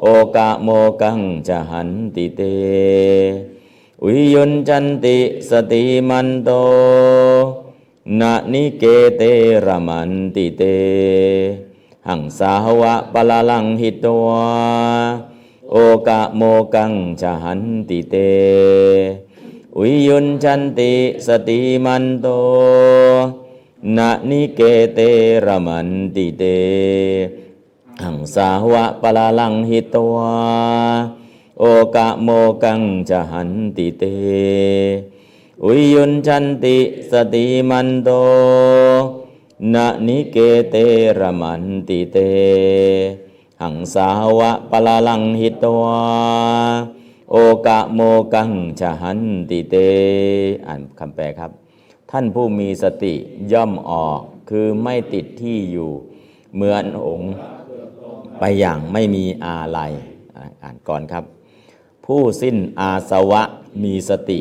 โอกะโมกังจหันติเตอุยยุนจันติสติมันโตนะนิเกเตระมันติเตหังสาวะปะละลังหิตวาโอกะโมกังจหันติเตอุยยุนจันติสติมันโตนะนิเกเตระมันติเตหังสาวะปะละลังหิตวาโอกะโมกังจหันติเตอุยยุนจันติสติมันโตนะนิเกเตระมันติเตหังสาวะปะละลังหิตวาโอกะโมกังจหันติเตอุยยุนจันติสติมันโตนะนิเกเตระมันติเตหังสาวะปะละลังหิตวาโอกะโมกังจหันติเตอ่านคำแปลครับธ ท่านผู้มีสติย่อมออกคือไม่ติดที่อยู่เหมือนองค์ไปอย่างไม่มีอาลัยอ่านก่อนครับผู้สิ้นอาสวะมีสติ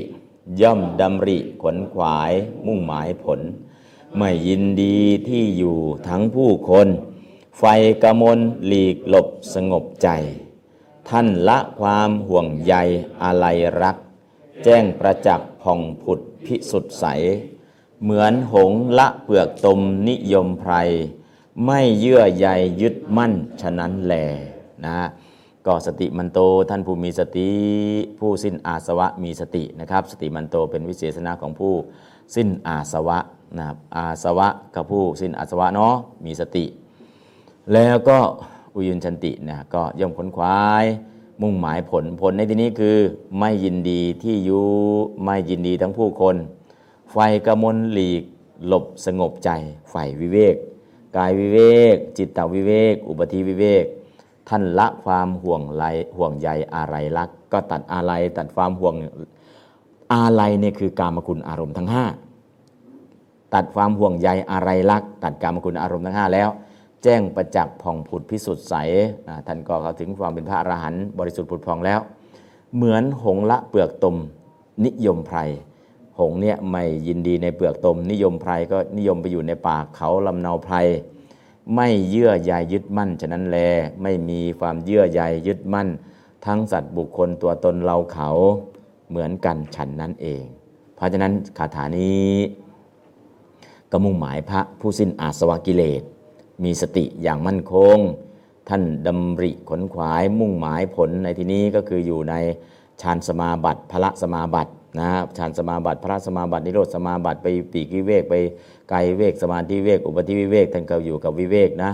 ย่อมดำริขวนขวายมุ่งหมายผลไม่ยินดีที่อยู่ทั้งผู้คนไฟกมลหลีกหลบสงบใจท่านละความห่วงใยอาลัยรักแจ้งประจักษ์ผ่องผุดพิสุทธิ์ใสเหมือนหงละเปลือกตมนิยมไพรไม่เยื่อใยยึดมั่นฉะนั้นแลนะก็สติมันโตท่านผู้มีสติผู้สิ้นอาสวะมีสตินะครับสติมันโตเป็นวิเศษณะของผู้สิ้นอาสวะนะครับอาสวะกับผู้สิ้นอาสวะเนาะมีสติแล้วก็อุยุญชันตินะก็ย่อมขนขวายมุ่งหมายผลผลในที่นี้คือไม่ยินดีที่อยู่ไม่ยินดีทั้งผู้คนไฟกมลหลีกหลบสงบใจไฟวิเวกกายวิเวกจิตตวิเวกอุปธิวิเวกท่านละความห่วงใยห่วงใยอะไรลักก็ตัดอะไรตัดความห่วงอะไรเนี่ยคือกามคุณอารมณ์ทั้งห้าตัดความห่วงใยอะไรลักตัดกามคุณอารมณ์ทั้งห้าแล้วแจ้งประจักษ์ผ่องผุดพิสุทธิ์ใสท่านก็เข้าถึงความเป็นพระอรหันต์บริสุทธิ์ผุดผ่องแล้วเหมือนหงละเปลือกตมนิยมไพรหงเนี่ยไม่ยินดีในเปลือกตมนิยมไพรก็นิยมไปอยู่ในป่าเขาลำเนาไพรไม่เยื่อใยยึดมั่นฉะนั้นแลไม่มีความเยื่อใยยึดมั่นทั้งสัตว์บุคคลตัวตนเราเขาเหมือนกันฉันนั้นเองเพราะฉะนั้นคาถานี้ก็มุ่งหมายพระผู้สิ้นอาสวะกิเลสมีสติอย่างมั่นคงท่านดำริขนขวายมุ่งหมายผลในที่นี้ก็คืออยู่ในฌานสมาบัติพละสมาบัตินะฌานสมาบัติพละสมาบัตินิโรธสมาบัติไปปีกวิเวกไปกายวิเวกสมาธิวิเวกอุปธิวิเวกท่านก็อยู่กับวิเวกนะ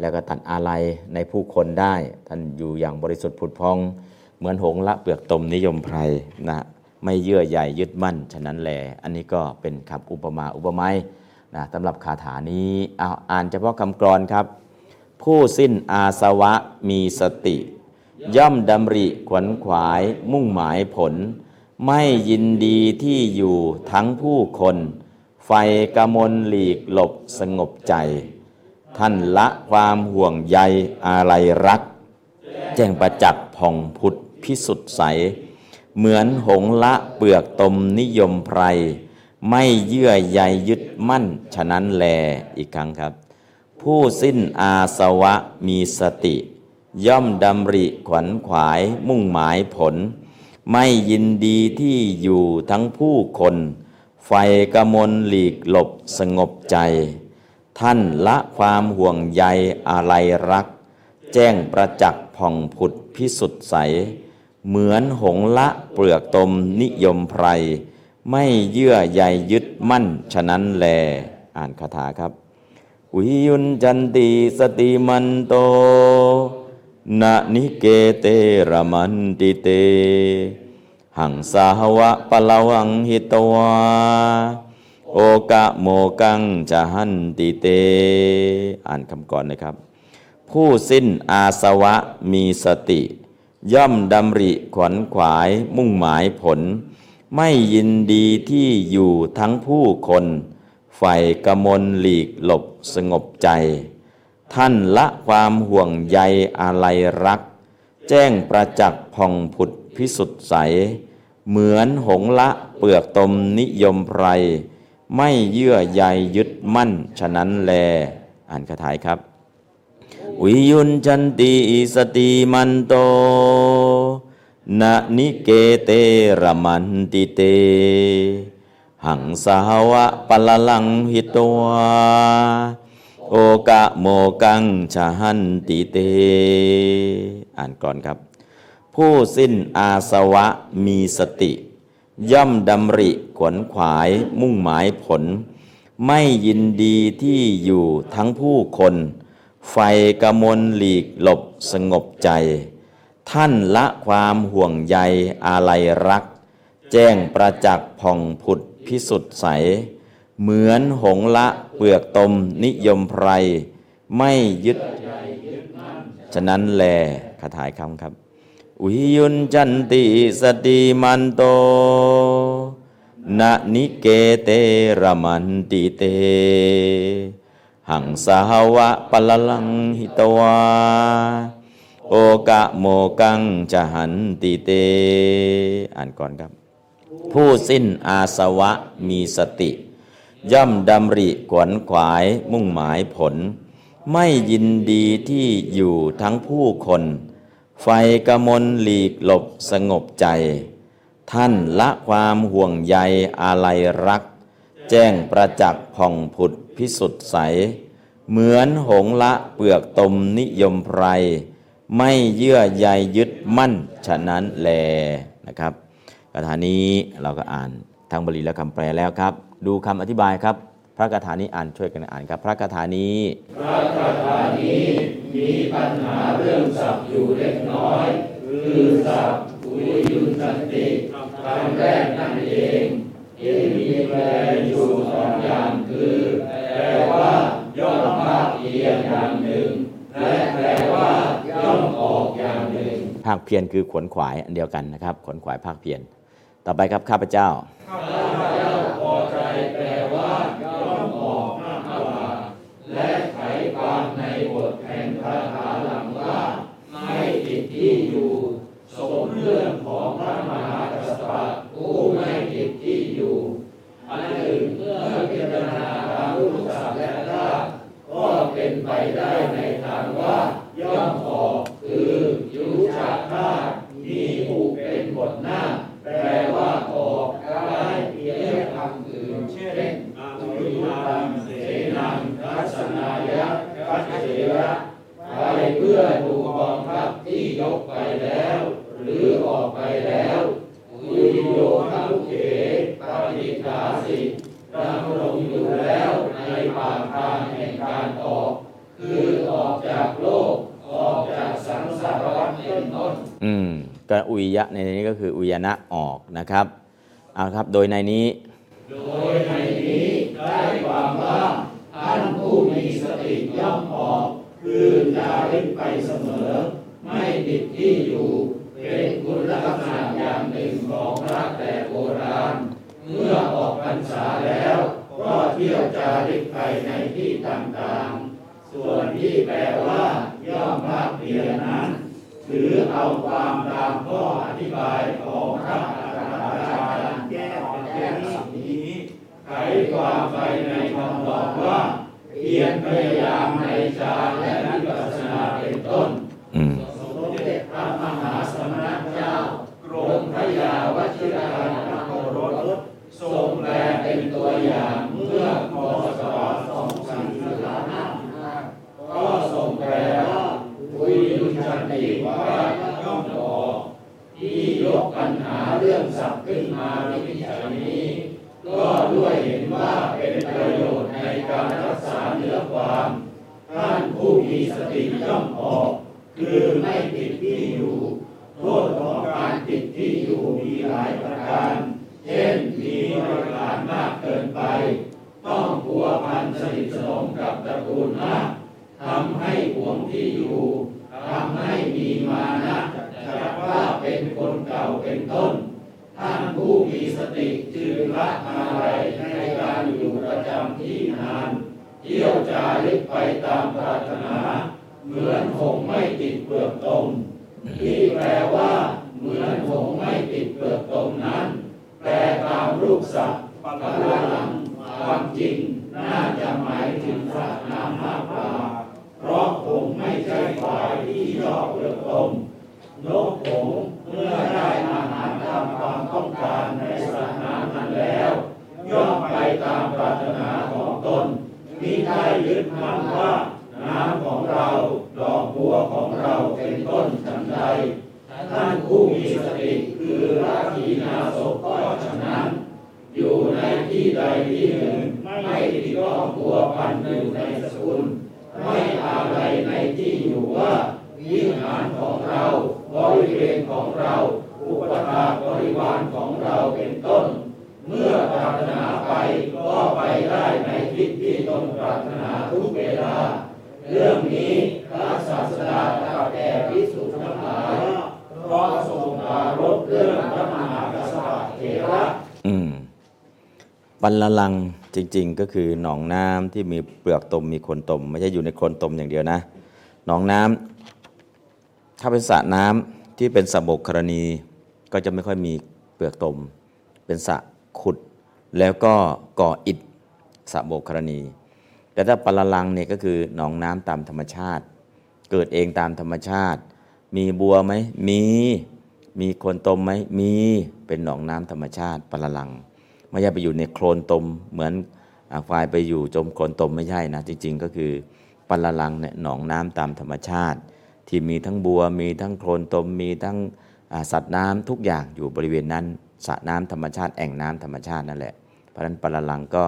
แล้วก็ตัดอาลัยในผู้คนได้ท่านอยู่อย่างบริสุทธิ์ผุดพองเหมือนหงส์ละเปลือกตมนิยมไพรนะไม่เยื่อใยยึดมั่นฉะนั้นแลอันนี้ก็เป็นคำอุปมาอุปไมยนะสำหรับคาถานี้เอาอ่านเฉพาะคำกลอนครับผู้สิ้นอาสวะมีสติย่อมดำริขวนขวายมุ่งหมายผลไม่ยินดีที่อยู่ทั้งผู้คนไฟกมลหลีกหลบสงบใจท่านละความห่วงใยอะไรรักแจ้งประจักษ์ผ่องผุดพิสุทธิ์ใสเหมือนหงส์ละเปลือกตมนิยมไพรไม่เยื่อใยยึดมั่นฉะนั้นแลอีกครั้งครับผู้สิ้นอาสวะมีสติย่อมดำริขวนขวายมุ่งหมายผลไม่ยินดีที่อยู่ทั้งผู้คนไฟกมลหลีกหลบสงบใจท่านละความห่วงใยอะไรรักแจ้งประจักษ์ผ่องผุดพิสุทธิ์ใสเหมือนหงส์ละเปลือกตมนิยมไพรไม่เยื่อใยยึดมั่นฉะนั้นแลอ่านคาถาครับอุยุญจันติสติมันโตนะนิเกเตระมันติเตหังสาวะปะละวังหิตวาโอกะโมกังจะหันติเตอ่านคำก่อนนะครับผู้สิ้นอาสวะมีสติย่อมดำริขวนขวายมุ่งหมายผลไม่ยินดีที่อยู่ทั้งผู้คนไฟกมลหลีกหลบสงบใจท่านละความห่วงใยอะไรรักแจ้งประจักษ์ผ่องผุดพิสุทธิ์ใสเหมือนหงส์ละเปลือกตมนิยมไพรไม่เยื่อใยยึดมั่นฉะนั้นแลอ่านคาถาครับวิยุญจันติสติมันโตนะนิเกเตระมันติเตหังสาวะปะละลังหิตวาโอกะโมกังชะหันติเตอ่านก่อนครับผู้สิ้นอาสวะมีสติย่อมดำริขวนขวายมุ่งหมายผลไม่ยินดีที่อยู่ทั้งผู้คนไฟกมลหลีกหลบสงบใจท่านละความห่วงใยอาลัยรักแจ้งประจักษ์ผ่องผุดพิสุทธิ์ใสเหมือนหงส์ละเปลือกตมนิยมไพรไม่ยึดฉะนั้นแลคาถาคำครับอุยุญจันติสติมันโต นะนิเกเตระมันติเตหังสาวะปะละลังหิตวาโอกะโมกังจหันติเตอ่านก่อนครับผู้สิ้นอาสวะมีสติย่อมดำริขวนขวายมุ่งหมายผลไม่ยินดีที่อยู่ทั้งผู้คนไฟกมลหลีกหลบสงบใจท่านละความห่วงใยอาลัยรักแจ้งประจักษ์ผ่องผุดพิสุทธิ์ใสเหมือนหงละเปลือกตมนิยมไพรไม่เยื่อใยยึดมั่นฉะนั้นแลนะครับคาถานี้เราก็อ่านทั้งบาลีและคำแปลแล้วครับดูคำอธิบายครับพระคาถานี้อ่านช่วยกันอ่านครับพระคาถานี้พระคาถานี้มีปัญหาเรื่องศัพท์อยู่เล็กน้อยคือศัพท์อุยุนสันติคำแรกนั่นเองที่มีแปลอยู่สองอย่างคือแปลว่าย่อมภาคเพียรอย่างหนึ่งและแปลว่าย่อมออกอย่างหนึ่งภาคเพียรคือขวนขวายอันเดียวกันนะครับขวนขวายภาคเพียรต่อไปครับข้าพเจ้าข้าพเจ้าพอใจแปลว่าย่อมออกมากกว่าและไขความในบทแห่งพระคาถาหลังว่าไม่ติดที่อยู่สมเรื่องของพระมหากษัตริย์ผู้ไม่ติดที่อยู่อันหนึ่งเมื่อพิจารณาตามรูปศัพท์และรากก็เป็นไปได้ในทางว่าย่อมออกคือยุจากธาตุมีผู้เป็นบทหน้าแปลว่าออกได้เพียงคำอื่นเช่นอุริมังเสนังรัศนายะกัจเจระไปเพื่อดูกองทัพที่ยกไปแล้วหรือออกไปแล้วอุริโยทัพเขปฏิฆาสิดำรงอยู่แล้วในปากทางแห่งการออกคือออกจากโลกออกจากสังสารวัฏเป็นต้นอืมการอุยยะในนี้ก็คืออุยนะออกนะครับเอาครับโดยในนี้โดยในนี้ได้ความว่าท่านผู้มีสติย่อมออกคือจาริกไปเสมอไม่ติดที่อยู่เป็นคุณลักษณะอย่างหนึ่งของพระแต่โบราณเมื่อออกพรรษาแล้วก็เที่ยวจาริกไปในที่ต่างๆส่วนที่แปลว่าย่อมภาคเพียรนั้นถือเอาความตามข้ออธิบายของพระอาจารย์แก้แก้สิ่งนี้ไขความไปในคำบอกว่าเพียรพยายามในฌานและวิปัสสนาเป็นต้นสมเด็จพระมหาสมณเจ้ากรมพระยาวชิรานรโกรสทรงแปลเป็นตัวอย่างเมื่อพ.ศ.สองพันสี่ร้อยห้าสิบห้าก็ทรงแปลว่าอุยุญชันติว่าย่อมออกที่ยกปัญหาเรื่องศัพท์ขึ้นมาในวิชานี้ก็ด้วยเห็นว่าเป็นประโยชน์ในการรักษาเนื้อความท่านผู้มีสติย่อมออกคือไม่ติดที่อยู่โทษของการติดที่อยู่มีหลายประการเช่นมีประการมากเกินไปต้องผัวพันสนิทสนมกับตระกูลมากทำให้หวงที่อยู่ทำให้มีมานะจักว่าเป็นคนเก่าเป็นต้นท่านผู้มีสติจึงละอะไรในการอยู่ประจำที่นานเที่ยวจาริกไปตามปรารถนาเหมือนหงส์ไม่ติดเปลือกตมที่แปลว่าเหมือนหงส์ไม่ติดเปลือกตมนั้นแปลตามรูปศัพท์ปรารถนาความจริงน่าจะหมายถึงสระน้ำมากกว่าเพราะหงส์ไม่ใช่ฝ่ายที่ยอกเปลือกตมนกหงส์เมื่อได้อาหารตามความต้องการในสระน้ำนั้นแล้วย่อมไปตามปรารถนาของตนมิได้ยึดมั่นว่าน้ำของเราดอกบัวของเราเป็นต้นฉันใดท่านผู้มีสติคือราคีนาศพก็ฉะนั้นอยู่ในที่ใดที่หนึ่งไม่ติดข้องผัวพันอยู่ในสกุลไม่อะไรในที่อยู่ว่าวิหารของเราบริเวณของเราอุปถากบริวารของเราเป็นต้นเมื่อปรารถนาไปก็ไปได้ในทิศที่ตนปรารถนาทุกเวลาเรื่องนี้พระศาสดาตรัสแก่ภิกษุทั้งหลายเพราะทรงปรารภเรื่องพระมหากษัตริย์เถระ บันละลังจริงๆก็คือหนองน้ำที่มีเปลือกตมมีโคนตมไม่ใช่อยู่ในโคนตมอย่างเดียวนะหนองน้ำถ้าเป็นสระน้ำที่เป็นสระบกกรณีก็จะไม่ค่อยมีเปลือกตมเป็นสระขุดแล้วก็ก่ออิฐสระบกกรณีแต่ถ้าบันละลังเนี่ยก็คือหนองน้ำตามธรรมชาติเกิดเองตามธรรมชาติมีบัวไหมมีมีโคนตมไหมมีเป็นหนองน้ำธรรมชาติบันละลังไม่ใช่ไปอยู่ในโคลนตมเหมือนควายไปอยู่จมโคลนตมไม่ใช่นะจริงๆก็คือบันละลังเนี่ยหนองน้ำตามธรรมชาติที่มีทั้งบัวมีทั้งโคลนตมมีทั้งสัตว์น้ำทุกอย่างอยู่บริเวณนั้นสระน้ำธรรมชาติแอ่งน้ำธรรมชาตินั่นแหละเพราะฉะนั้นบันละลังก็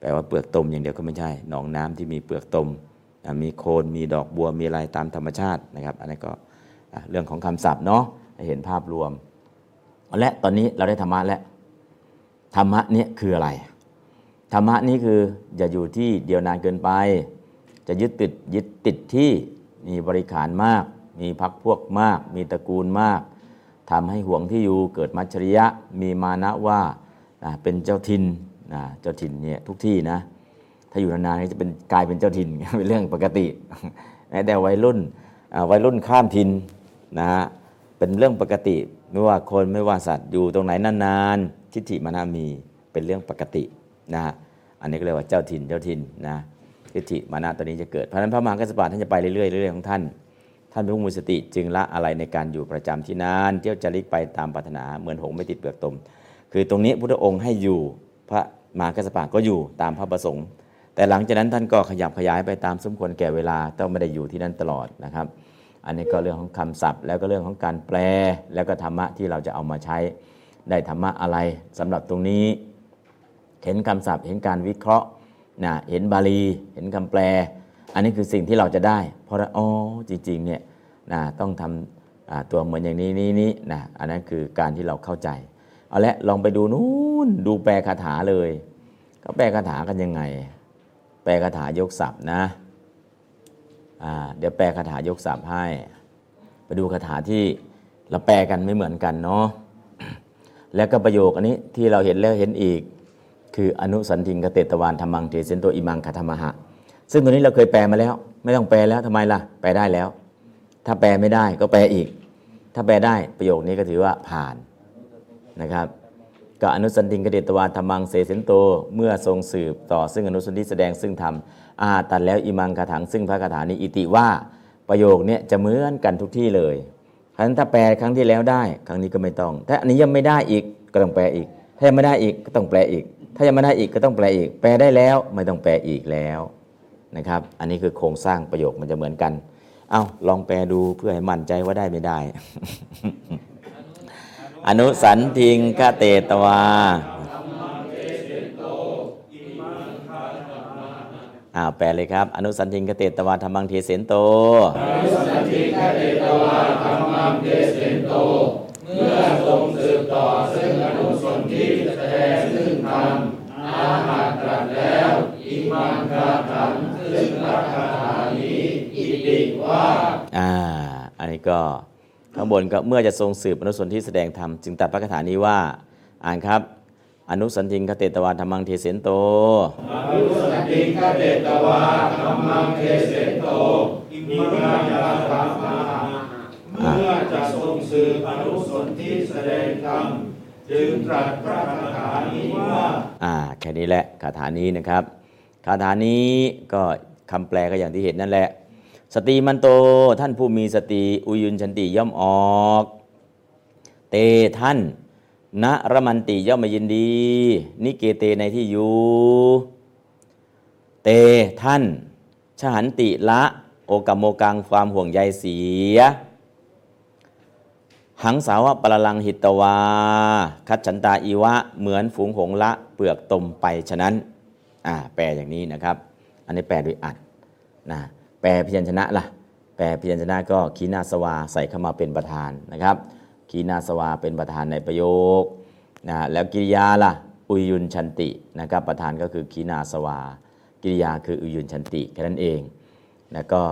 แปลว่าเปลือกตมอย่างเดียวก็ไม่ใช่หนองน้ำที่มีเปลือกตมมีโคลนมีดอกบัวมีอะไรตามธรรมชาตินะครับอันนี้ก็เรื่องของคำศัพท์เนาะให้เห็นภาพรวมและตอนนี้เราได้ธรรมะแล้วธรรมะเนี่ยคืออะไรธรรมะนี้คืออย่าอยู่ที่เดียวนานเกินไปจะยึดติดยึดติดที่มีบริขารมากมีพรรคพวกมากมีตระกูลมากทำให้ห่วงที่อยู่เกิดมัจฉริยะมีมานะว่าเป็นเจ้าถิ่นเจ้าถิ่นเนี่ยทุกที่นะถ้าอยู่นานๆจะเป็นกลายเป็นเจ้าถิ่นเป็นเรื่องปกติแต่วัยรุ่นวัยรุ่นข้ามถิ่นนะฮะเป็นเรื่องปกติไม่ว่าคนไม่ว่าสัตว์อยู่ตรงไหนนานๆทิฏฐิมานะมีเป็นเรื่องปกตินะฮะอันนี้ก็เรียกว่าเจ้าถิ่นเจ้าถิ่นนะทิฏฐิมานะตัวนี้จะเกิดเพราะฉะนั้นพระมหากัสสปะท่านจะไปเรื่อยๆเรื่อยๆของท่านท่านเป็นผู้มีสติจึงละอะไรในการอยู่ประจำที่นานเที่ยวจาริกไปตามปรารถนาเหมือนหงส์ไม่ติดเปลือกตมคือตรงนี้พุทธองค์ให้อยู่พระมหากัสสปะก็อยู่ตามพระประสงค์แต่หลังจากนั้นท่านก็ขยับขยายไปตามสมควรแก่เวลาต้องไม่ได้อยู่ที่นั่นตลอดนะครับอันนี้ก็เรื่องของคำศัพท์แล้วก็เรื่องของการแปลแล้วก็ธรรมะที่เราจะเอามาใช้ได้ธรรมะอะไรสำหรับตรงนี้เห็นคำศัพท์เห็นการวิเคราะห์นะเห็นบาลีเห็นคำแปลอันนี้คือสิ่งที่เราจะได้เพราะอ๋อจริงๆเนี่ยนะต้องทำตัวเหมือนอย่างนี้นี้นี้นะอันนั้นคือการที่เราเข้าใจเอาละลองไปดูนู้นดูแปลคาถาเลยก็แปลคาถากันยังไงแปลคาถายกศัพท์นะอ่าเดี๋ยวแปลคาถายกศัพท์ให้ไปดูคาถาที่เราแปลกันไม่เหมือนกันเนาะแล้วก็ประโยคอันนี้ที่เราเห็นแล้วเห็นอีกคืออนุสันทิงกเตตวานธรรมังเทเสนโตอิมังคธรรมะซึ่งตัวนี้เราเคยแปลมาแล้วไม่ต้องแปลแล้วทำไมล่ะแปลได้แล้วถ้าแปลไม่ได้ก็แปลอีกถ้าแปลได้ประโยคนี้ก็ถือว่าผ่านนะครับก็อนุสันทิงกเตตวานธรรมังเทเสนโตเมื่อทรงสืบต่อซึ่งอนุสันทิแสดงซึ่งธรรมอาตัดแล้วอิมังคาถังซึ่งพระคาถานี้อิติว่าประโยคนี้จะเหมือนกันทุกที่เลยเพราะฉะนั้นถ้าแปลครั้งที่แล้วได้ครั้งนี้ก็ไม่ต้องถ้าอันนี้ยังไม่ได้อีกก็ต้องแปลอีกถ้ายังไม่ได้อีกก็ต้องแปลอีกถ้ายังไม่ได้อีกก็ต้องแปลอีกแปลได้แล้วไม่ต้องแปลอีกแล้วนะครับอันนี้คือโครงสร้างประโยคมันจะเหมือนกันเอ้าลองแปลดูเพื่อให้มั่นใจว่าได้ไม่ได้ อนุสันทิงคเตตวาอ้าวแปลเลยครับอนุสันทิงคเตตวาธรรมังเทเสนโตอนุสันทิงคเตตวาธรรมังเทเสนโตเมื่อทรงสืบต่อซึ่งอนุสันทิแสดงซึ่งธรรมอาหัตรัสแล้วอิมังคาถังซึ่งพระคาถานี้อิติว่าอ่าอันนี้ก็ข้างบนก็เมื่อจะทรงสืบอนุสันทิแสดงธรรมจึงตัดพระคาถานี้ว่าอ่านครับอนุสันทิงคเตตวาธรรมังเทเสนโตอนุสันทิงคเตตวาธรรมังเทเสนโตอิมังคาถังเมื่อจะทรงสืบอนุสันทิแสดงธรรมจึงตรัสพระคาถานี้ว่าอ่าแค่นี้แหละคาถานี้นะครับคาถานี้ก็คำแปลก็อย่างที่เห็นนั่นแหละสติมันโตท่านผู้มีสติอุยุญชันติย่อมออกเตท่านณรมันติย่อมไม่ยินดีนิเกเตในที่อยู่เตท่านชหันติละโอกามโมกังความห่วงใยเสียหังสาวะปรลังหิตวาคัจฉันตาอีวะเหมือนฝูงหงละเปลือกตมไปฉะนั้นอ่าแปลอย่างนี้นะครับอันนี้แปลโดยอัดนะแปลพยัญชนะล่ะแปลพยัญชนะก็ขีณาสวาใส่เข้ามาเป็นประธานนะครับขีณาสวาเป็นประธานในประโยคนะแล้วกิริยาล่ะอุยุญชันตินะครับประธานก็คือขีณาสวากิริยาคืออุยุญชันติแค่นั้นเองแล้วก็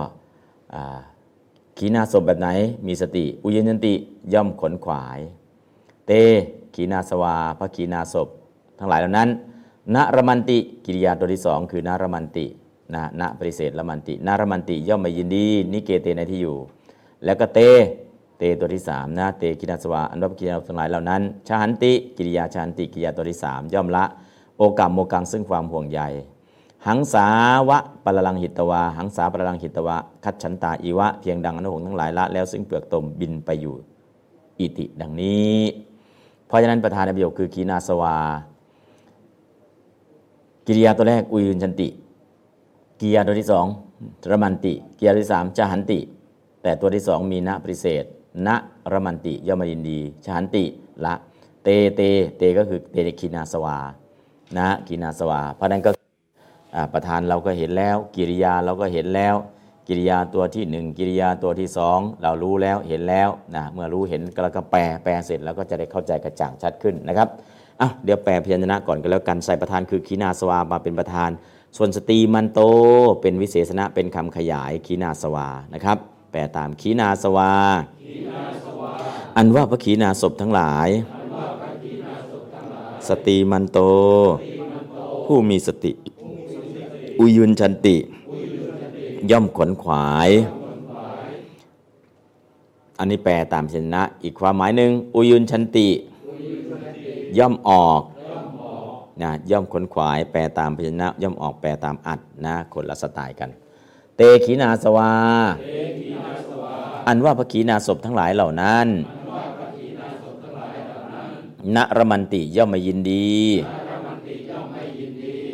ขีณาสพแบบไหนมีสติอุยุญชันติย่อมขนขวายเตขีณาสวาพระขีณาสพทั้งหลายเหล่านั้น ณระมันติกิริยาตัวที่สองคือณระมันตินะณปริเสธระมันติณระมันติย่อมไม่ยินดีนิเกเตในที่อยู่แล้วก็เตเตตัวที่สามนะเตกินัสวะอันว่ากิริยาทั้งหลายเหล่านั้นชาหันติกิริยาชาหันติกิริยาตัวที่สามย่อมละโอกัมโมกังซึ่งความห่วงใยหังสาวะปะลังหิตวาหังสาปะลังหิตวาคัจฉันตาอีวะเพียงดังอนุหงส์ทั้งหลายละแล้วซึ่งเปลือกตมบินไปอยู่อิติดังนี้เพราะฉะนั้นประธานประโยคคือกีนาสวากิริยาตัวแรกอุยืนชันติกิริยาตัวที่สองระมันติกิริยาตัวที่สามชาหันติแต่ตัวที่สองมีนะปริเสธนะระมันติย่อมไม่ยินดีชาหันติละเตเตเตก็คือเตกินาสวานะกินาสวาเพราะนั้นก็ประธานเราก็เห็นแล้วกิริยาเราก็เห็นแล้วกิริยาตัวที่หนึ่งกิริยาตัวที่สองเรารู้แล้วเห็นแล้วนะเมื่อรู้เห็นก็แล้วก็แปลแปลเสร็จแล้วก็จะได้เข้าใจกระจ่างชัดขึ้นนะครับอ่ะเดี๋ยวแปลพยัญชนะก่อนก็แล้วกันใส่ประธานคือขีณาสวามาเป็นประธานส่วนสตรีมันโตเป็นวิเศษณะเป็นคำขยายขีณาสวานะครับแปลตามขีณาสวาอันว่าพระขีณาสพทั้งหลายสตรีมันโตผู้มีสติอุยุนชันติย่อมขนขวายอันนี้แปลตามชนะอีกความหมายหนึ่งอุยุนชันติย่อมออกนะย่อมขนขวายแปลตามพยัญชนะย่อมออกแปลตามอัดนะคนละสไตล์กันเตขีณาสวาอันว่าพระขีณาสพทั้งหลายเหล่านั้นณระมันติย่อมไม่ยินดี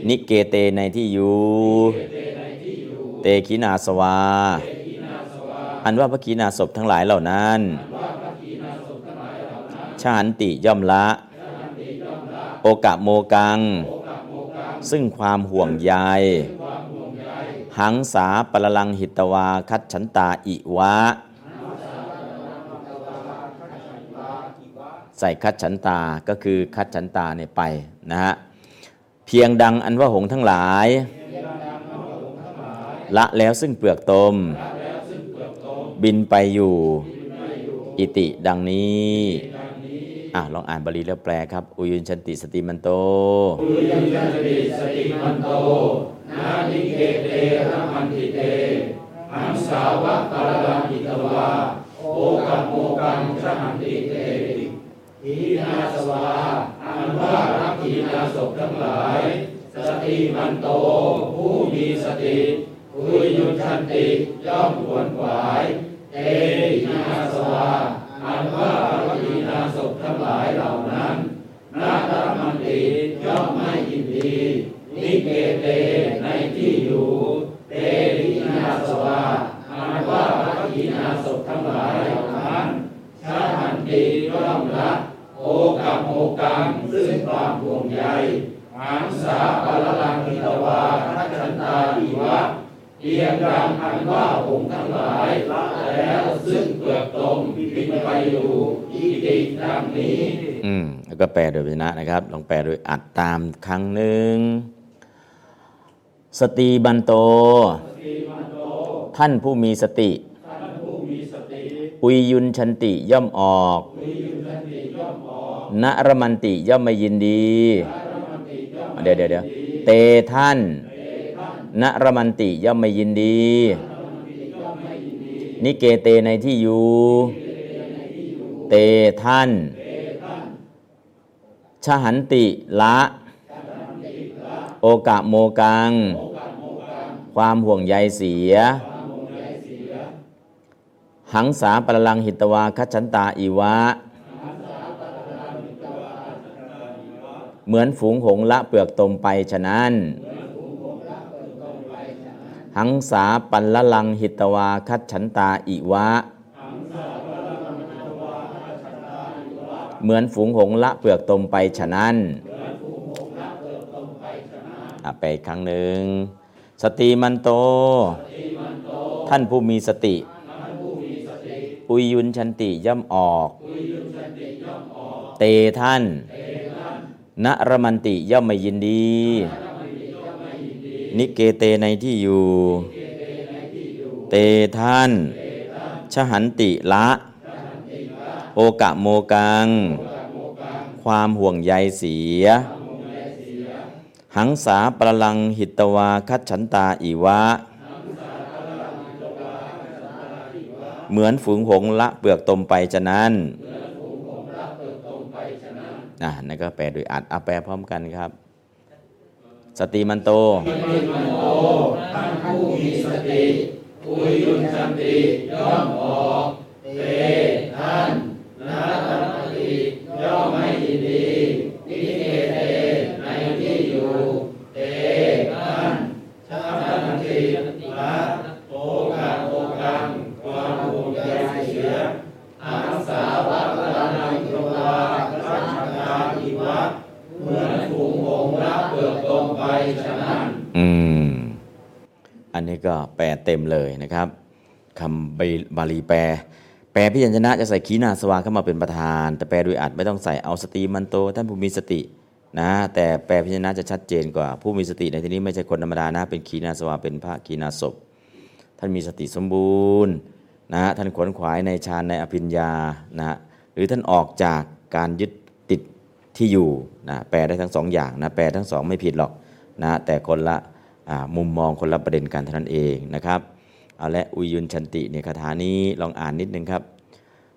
นิเกเตในที่อยู่เตขีณาสวาอันว่าพระขีณาสพทั้งหลายเหล่านั้นชาหันติย่อมละโอกะโมกังซึ่งความห่วงใยหังสาปะลังหิตวาคัจฉันตาอิวะใส่คัจฉันตาก็คือคัจฉันตาเนี่ยไปนะฮะเพียงดังอันว่าหงส์ทั้งหลายละแล้วซึ่งเปลือกตมบินไปอยู่อิติดังนี้อ่ะลองอ่านบาลีแล้วแปลครับอุยุญชันติสติมันโตอุยุญชันติสติมันโตนานิเกเตระมันติเตหังสาวะปะลังหิตวาโอกัมโมกังชะหันติเตขีณาสวาอันว่ารักขีณาสพทั้งหลายสติมันโตผู้มีสติอุยุญชันติย่อมขวนขวายเตขีณาสวาอันว่ารักขีณาสพทั้งหลายเหล่านั้นนาตมันติย่อมไม่ยินดีนิเกเตในที่อยู่เตขีณาสวาอันว่ารักขีณาสพทั้งหลายเหล่านั้นชาหันติย่อมละโอกัมโมกังซึ่งความห่วงใยหังสาปะลังหิตวาคัจฉันตาอิวะเพียงดังอันว่าหงส์ทั้งหลายละแล้วซึ่งเปลือกตมบินไปอยู่อิติดังนี้อืมแล้วก็แปลโดยพยัญชนะนะครับลองแปลโดยอัดตามครั้งหนึ่งสติบันโตท่านผู้มีสติอุยุญชันติย่อมออกณระมันติย่อมไม่ยินดีเดี๋ยวเดี๋ยวเดี๋ยวเตท่านณระมันติย่อมไม่ยินดีนิเกเตในที่อยู่เตท่านชหันติละโอกะโมกังความห่วงใยเสียหังสาปะลังหิตวาคัจฉันตาอิวะเหมือนฝูงหงส์ละเปลือกตมไปฉะนั้นหังสาปะลังหิตวาคัจฉันตาอิวะเหมือนฝูงหงส์ละเปลือกตมไปฉะนั้นอ่ะไปอีกครั้งหนึ่งสติมันโตท่านผู้มีสติอุยุญชันติย่อมออกเตท่านณระมันติย่อมไม่ยินดีนิเกเตในที่อยู่เตท่านชหันติละโอกะโมกังความห่วงใยเสีย หังสาปรลังหิตวาคัจฉันตาอิวะเหมือนฝูงหงส์ละเปลือกตมไปฉะนั้นอ่ะนั่นก็แปลโดยอัดเอาแปลพร้อมกันครับสติมันโตท่านผู้มีสติปุยยุนชันติย่อมออกเตท่านนาตันติย่อมไม่ยินดีนิเกเตในที่อยู่เตท่านชาตันติละโอกาสโอกาสความโง่ใจเสียอังสาวะกานังโยลารัชกาอิวะเหมือนฝูงหงส์ละเปลือกตมไปฉะนั้นอืมอันนี้ก็แปลเต็มเลยนะครับคำบาลีแปลแปลพยัญชนะจะใส่ขีณาสวาเข้ามาเป็นประธานแต่แปลโดยอัดไม่ต้องใส่เอาสติมันโตท่านผู้มีสตินะแต่แปลพยัญชนะจะชัดเจนกว่าผู้มีสติในที่นี้ไม่ใช่คนธรรมดานะเป็นขีณาสวาเป็นพระขีณาสพท่านมีสติสมบูรณ์นะท่านขวนขวายในฌานในอภิญญานะหรือท่านออกจากการยึดติดที่อยู่นะแปลได้ทั้งสองอย่างนะแปลทั้งสองไม่ผิดหรอกนะแต่คนละมุมมองคนละประเด็นการเท่านั้นเองนะครับเอาละอุยุนชันติเนี่ยคาถานี้ลองอ่านนิดนึงครับ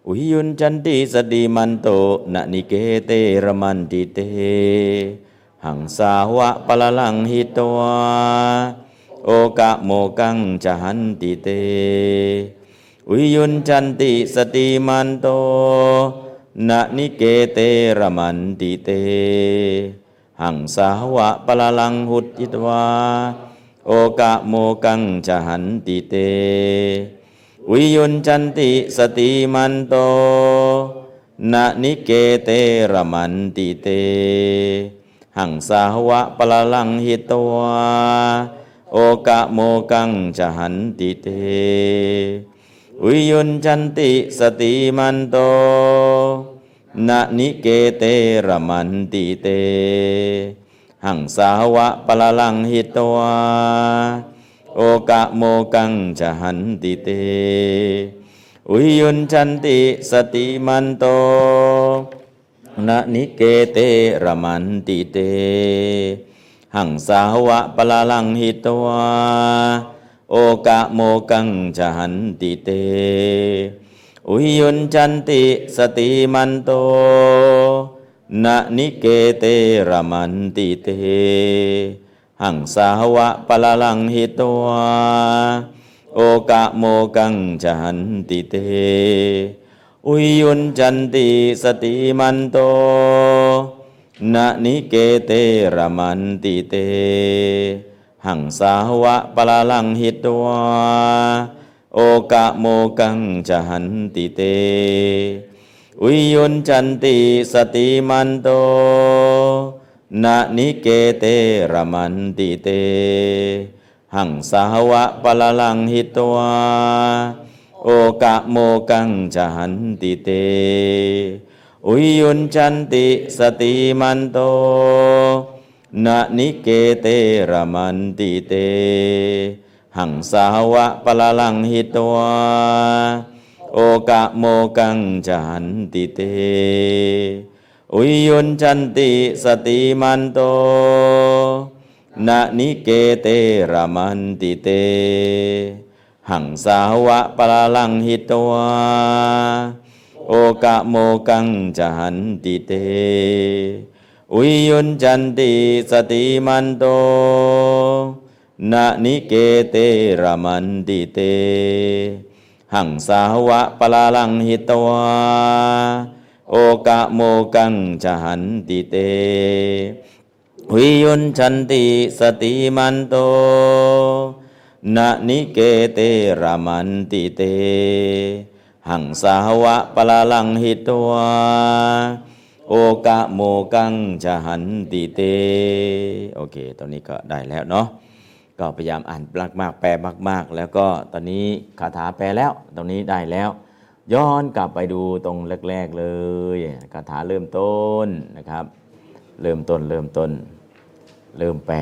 อุยุนชันติสติมันโตนะนิเกเตระมันติเตหังสาวะปะละลังหิตวาโอกะโมกังจหันติเตอุยุนชันติสติมันโตนะนิเกเตระมันติเตหังสาวะปะละลังหุตติวาโอกะโมกังจหันติเตวิยุญจันติสติมันโตนะนิเกเตระมันติเตหังสาวะปะละลังหิตวาโอกะโมกังจหันติเตวิยุญจันติสติมันโตนะนิเกเตระมันติเตหังสาวะปะละลังหิตวาโอกะโมกังจหันติเตอุยุนชันติสติมันโตนะนิเกเตระมันติเตหังสาวะปะละลังหิตวาโอกะโมกังจหันติเตอุยุนชันติสติมันโตนะนิเกเตระมันติเตหังสาวะปะละลังหิตวาโอกะโมกังจหันติเตอุยุนชันติสติมันโตนะนิเกเตระมันติเตหังสาวะปะละลังหิตวาโอกะโมกังจหันติเตวิยุญชันติสติมันโตนะนิเกเตระมันติเตหังสาวะปะละลังหิตวาโอกะโมกังจหันติเตวิยุญชันติสติมันโตนะนิเกเตระมันติเตหังสาวะปะละลังหิตวาโอกะโมกังจหันติเตอุยุญชันติสติมันโตนะนิเกเตระมันติเตหังสาวะปะละลังหิตวาโอกะโมกังจหันติเตอุยุญชันติสติมันโตนะนิเกเตระมันติเตหังสาวะปะละลังหิตวาโอกะโมกังจหันติเตวิยุญชันติสติมันโตนะนิเกเตระมันติเตหังสาวะปะละลังหิตวาโอกะโมกังจหันติเตโอเคตอนนี้ก็ได้แล้วเนาะก็พยายามอ่านมากๆแปลมากๆแล้วก็ตอนนี้คาถาแปลแล้วตรงนี้ได้แล้วย้อนกลับไปดูตรงแรกๆเลยคาถาเริ่มต้นนะครับเริ่มต้นเริ่มต้นเริ่มแปล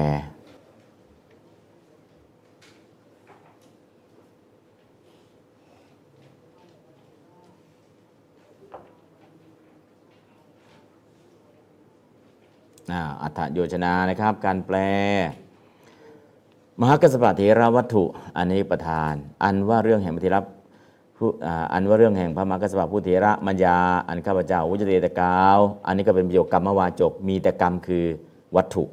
อัฏฐโยชนานะครับการแปลมหากัสสปะเถรวัตถุอันนี้ประธานอันว่าเรื่องแห่งพระเถระอันว่าเรื่องแห่งพระมหากัสสปะผู้เถระมัญญาอันข้าพเจ้าวุจเตตะกาวอันนี้ก็เป็นประโยคกรรมวาจกมีแต่กรรมคือวัตถุ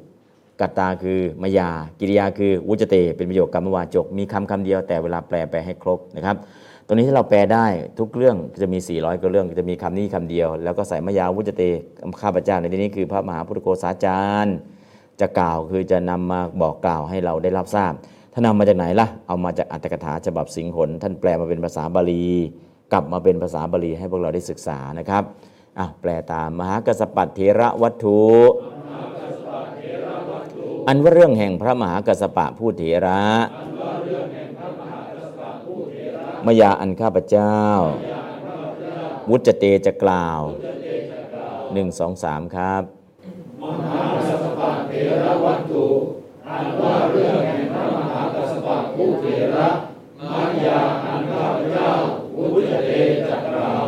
กัตตาคือมัญญากิริยาคือวุจเตเป็นประโยคกรรมวาจกมีคำคำเดียวแต่เวลาแปลแปลให้ครบนะครับตรงนี้ที่เราแปลได้ทุกเรื่องจะมีสี่ร้อยกว่าเรื่องจะมีคำนี้คำเดียวแล้วก็ใส่มัญญาวุจเตข้าพเจ้าในที่นี้คือพระมหาพุทธโฆษาจารย์จะกล่าวคือจะนำมาบอกกล่าวให้เราได้รับทราบท่านนำมาจากไหนล่ะเอามาจากอัตถกถาฉบับสิงหนท่านแปลมาเป็นภาษาบาลีกลับมาเป็นภาษาบาลีให้พวกเราได้ศึกษานะครับอ่ะแปลตามมหากัสสปะเถระวัตถุอันว่าเรื่องแห่งพระมหากัสสปะผู้เถระมัญญาอันข้าพเจ้าวุจเตจะกล่าวหนึ่ง สอง สามครับมหากัสสปะเถระวัตถุอันว่าเรื่องแห่งพระมหากัสสปะผู้เถระมัญญาอันข้าพเจ้าวุจเตจะกล่าว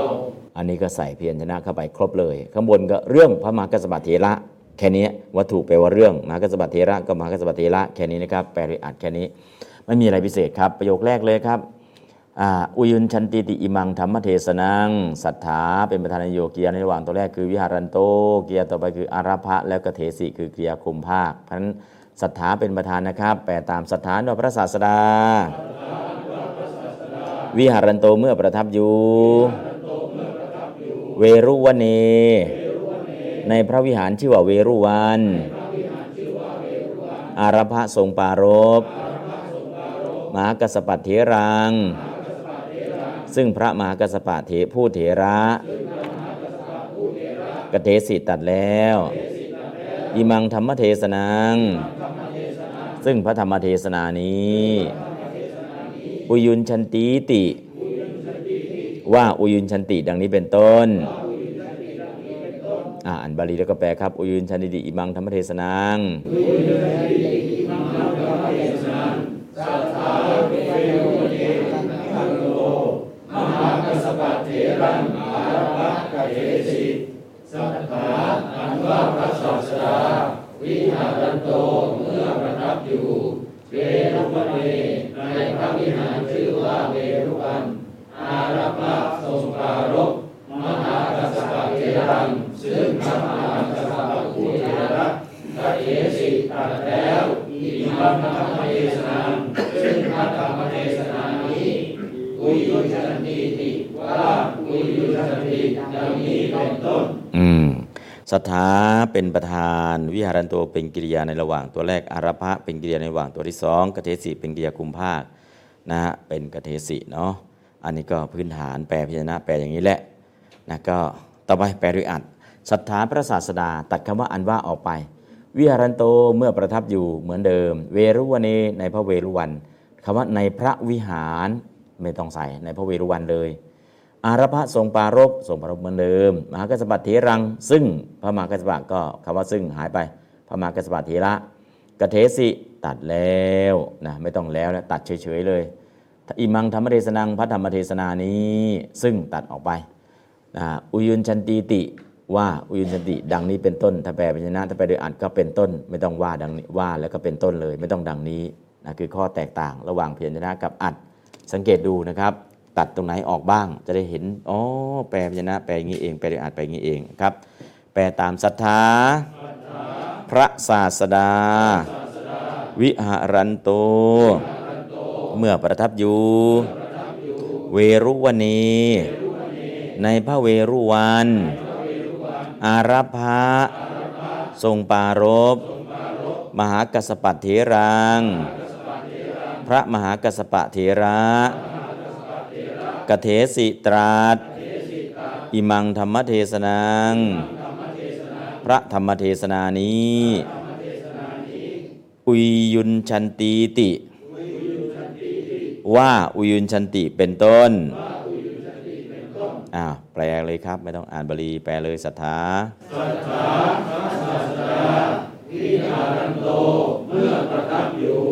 อันนี้ก็ใส่พยัญชนะเข้าไปครบเลยข้างบนก็เรื่องพระมหากัสสปะเถระแค่นี้วัตถุแปลว่าเรื่องมหากัสสปะเถระกับมหากัสสปะเถระแค่นี้นะครับแปลโดยอัดแค่นี้ไม่มีอะไรพิเศษครับประโยคแรกเลยครับอุยุนชันติติอิมังธรรมเทศนังสัทธาเป็นประธานโยเกียในระหว่างตัวแรกคือวิหารันโตเกียต่อไปคืออาราภะแล้วก็เถสิคือเกียคุมภาคเพราะฉะนั้นสัทธาเป็นประธานนะครับแปลตามสัทธาโดยพระศาสดาวิหารันโตเมื่อประทับอยู่เวรุวเนในพระวิหารชื่อว่าเวรุวันอาราภะทรงปารภมหากัสสปะเถรังซึ่งพระมหากัสสปะเถผู้เถระกเทศิตัดแล้วอิมังธรรมเทศนังซึ่งพระธรรมเทศนานี้อุยุญชันติติว่าอุยุญชันติดังนี้เป็นต้นอ่านบาลีแล้วก็แปลครับอุยุญชันติติอิมังธรรมเทศนังสัทธาเวรุวเนนันโตมหากัสสปะเถรังอาราภะกเถสิสัทธาอันว่าพระศาสดาวิหารันโตเมื่อประทับอยู่เวรุวเนในพระวิหารชื่อว่าเวรุวันอาราภะทรงปรารภมหากัสสปะเถรังซึ่งพระมหากัสสปะผู้เถระกเถสิตรัสแล้วอิมังธรรมเทศนังซึ่งพระธรรมเทศนานี้อุยุญชันติติว่าอุยุญชันติดังนี้เป็นต้นอืมสัทธาเป็นประธานวิหารันโตเป็นกิริยาในระหว่างตัวแรกอาราภะเป็นกิริยาในระหว่างตัวที่สองกเทสิเป็นกิริยาคุมภาคนะฮะเป็นกเทสิเนาะอันนี้ก็พื้นฐานแปลพยัญชนะแปลอย่างนี้แหละนะก็ต่อไปแปลด้วยอัดสัทธาพระศาสดาตัดคำว่าอันว่าออกไปวิหารันโตเมื่อประทับอยู่เหมือนเดิมเวรุวเนในพระเวรุวันคำว่าในพระวิหารไม่ต้องใส่ในพระเวรุวันเลยอาราภะทรงปารภทรงปารภเหมือนเดิมมหากัสสปะเถรังซึ่งพระมหากัสสปะก็คำว่าซึ่งหายไปพระมหากัสสปะเถระกเทสิตัดแล้วนะไม่ต้องแล้วนะตัดเฉยๆเลยอิมังธรรมเทศนังพระธรรมเทศนานี้ซึ่งตัดออกไปนะอุยุญชันติติว่าอุยุญชันติดังนี้เป็นต้นถ้าแปลเป็นชนะถ้าแปลโดยอัดก็เป็นต้นไม่ต้องว่าดังนี้ว่าแล้วก็เป็นต้นเลยไม่ต้องดังนี้นะคือข้อแตกต่างระหว่างพยัญชนะกับอัดสังเกตดูนะครับตัดตรงไหนออกบ้างจะได้เห็นอ๋อแปลพยัญชนะแปลอย่างนี้เองแปลโดยอัดแปลอย่างนี้เองครับแปลตามศรัทธาพระศาสดาวิหารันโตเมื่อประทับอยู่เวรุวเนในพระเวรุวันอาราภะทรงปารภมหากัสสปะเถรังพระมหากัสสปะเถระกเทสิตรัสอิมังธรรมเทศนังพระธรรมเทศนานี้อุยุญชันติติว่าอุยุญชันติเป็นต้นอ่าแปลเลยครับไม่ต้องอ่านบาลีแปลเลยสัทธาสัทธาพระศาสดาวิหารันโตเมื่อประทับอยู่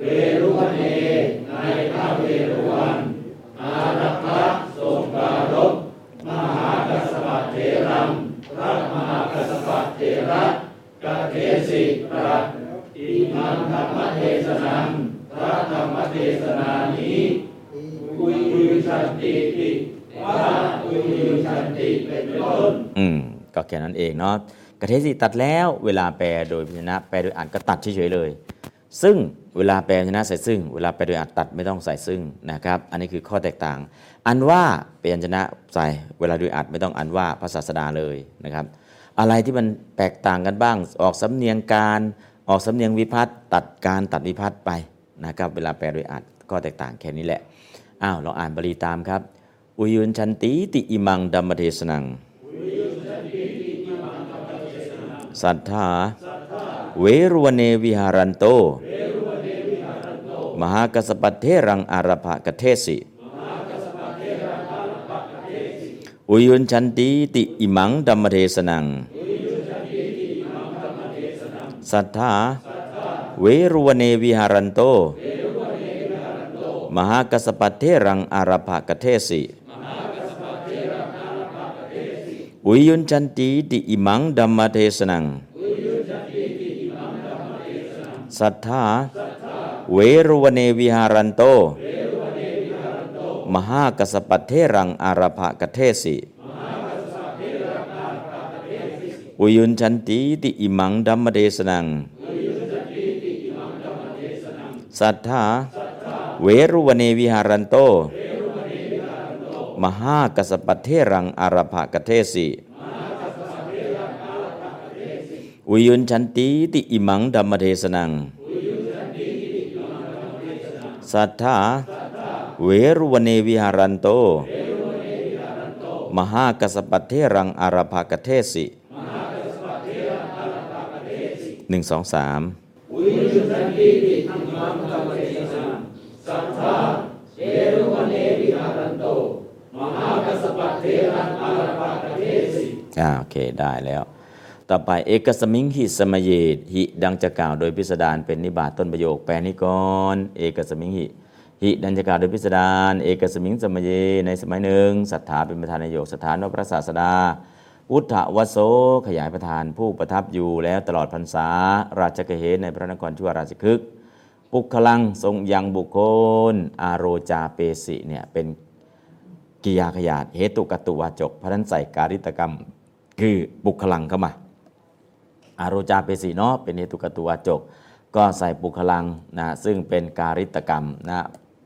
เวรุวเนในพระเวรุวันอาราภะทรงปารภมหากัสสปะเถรังพระมหากัสสปะเถระ กเทศิปะอิมังธรรมเทศนังพระธรรมเทศนานี้กุยยุสันติติว่ากุยยุสันติเป็นต้นอืมก็แค่นั้นเองเนาะกเทศิตัดแล้วเวลาแปลโดยพยัญชนะแปลโดยอ่านก็ตัดเฉยๆเลยซึ่งเวลาแปลพยัญชนะใส่ซึ่งเวลาแปลโดยอ่านตัดไม่ต้องใส่ซึ่งนะครับอันนี้คือข้อแตกต่างอันว่าพยัญชนะใส่เวลาโดยอ่านไม่ต้องอันว่าพระศาสดาเลยนะครับอะไรที่มันแตกต่างกันบ้างออกสำเนียงการออกสำเนียงวิภัตตัดการตัดวิภัตไปนะครับเวลาแปลโดยอัดก็แตกต่างแค่นี้แหละอ้าวเราอ่านบาลีตามครับอุยุนชันติติอิมังดัมมะเทสนังสัทธาเวรุวเนวิหารันโตมหากัสสปเทรังอาราภกเทสิอุยุนชันติติอิมังดัมมะเทสนังสัทธาเวรุวเนวิหารันโตมหากัสสปเทรังอาราภกเทสิอุยุนชันติติอิมังดัมมะเทสนังสัทธาเวรุวเนวิหารันโตมหากัสสปเทรังอาราภกเทสิอุยุนชันติติอิมังดัมมะเทสนังสัทธาเวรุวเนวิหารันโตมหากัสสปเทรังอาราภกเทสิอุยุนชันติติอิมังดัมมะเทสนังสัทธาเวรุวเนวิหารันโตมหากัสสปเทรังอาราภกเทสิหนึ่งสองสามอุยุนชันติติอิมังดัมมะเทสนังสัทธาเวรุวเนวิหารันโตมหากัสสปเทรังอาราภกเทสิอ่าโอเคได้แล้วต่อไปเอกสมิงหิสมเยตหิดังจะกล่าวโดยพิสดารเป็นนิบาตต้นประโยคแปลนี้ก่อนเอกสมิงหิหิดังจะกล่าวโดยพิสดารเอกสมิงสมเยในสมัยหนึ่งศรัทธาเป็นประธานในโยคสถานว่าพระศาสดาอุทธวโสขยายประธานผู้ประทับอยู่แล้วตลอดพรรษาราชกเหในพระนครชั่วราชคฤห์ปุคคลังทรงยังบุคคลอโรจาเปสิเนี่ยเป็นกิยาขยาดเหตุกตุวาจกเพราะนั้นใส่การิตกรรมคือบุคคลังเข้ามาอาโรจาเปสีเนาะเป็นเหตุกตุวาจกก็ใส่ปุคลังนะซึ่งเป็นการิตกรรมนะ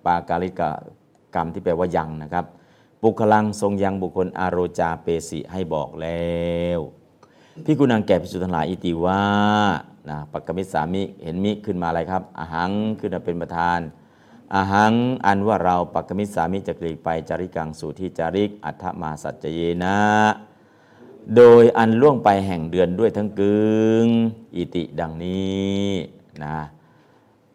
ปาการิตกรรมที่แปลว่ายังนะครับปุคลังทรงยังบุคคลอาโรจาเปสิให้บอกแล้วภิกขุนังแก่ภิกษุทั้งหลายอิติว่านะปักกมิสามิเห็นมิขึ้นมาอะไรครับอหังขึ้นมาเป็นประธานอหังอันว่าเราปักกมิสามิจะกลีกไปจาริกังสู่ที่จาริกอัฏฐมาสัจเยนะโดยอันล่วงไปแห่งเดือนด้วยทั้งกึ่งอิติดังนี้นะ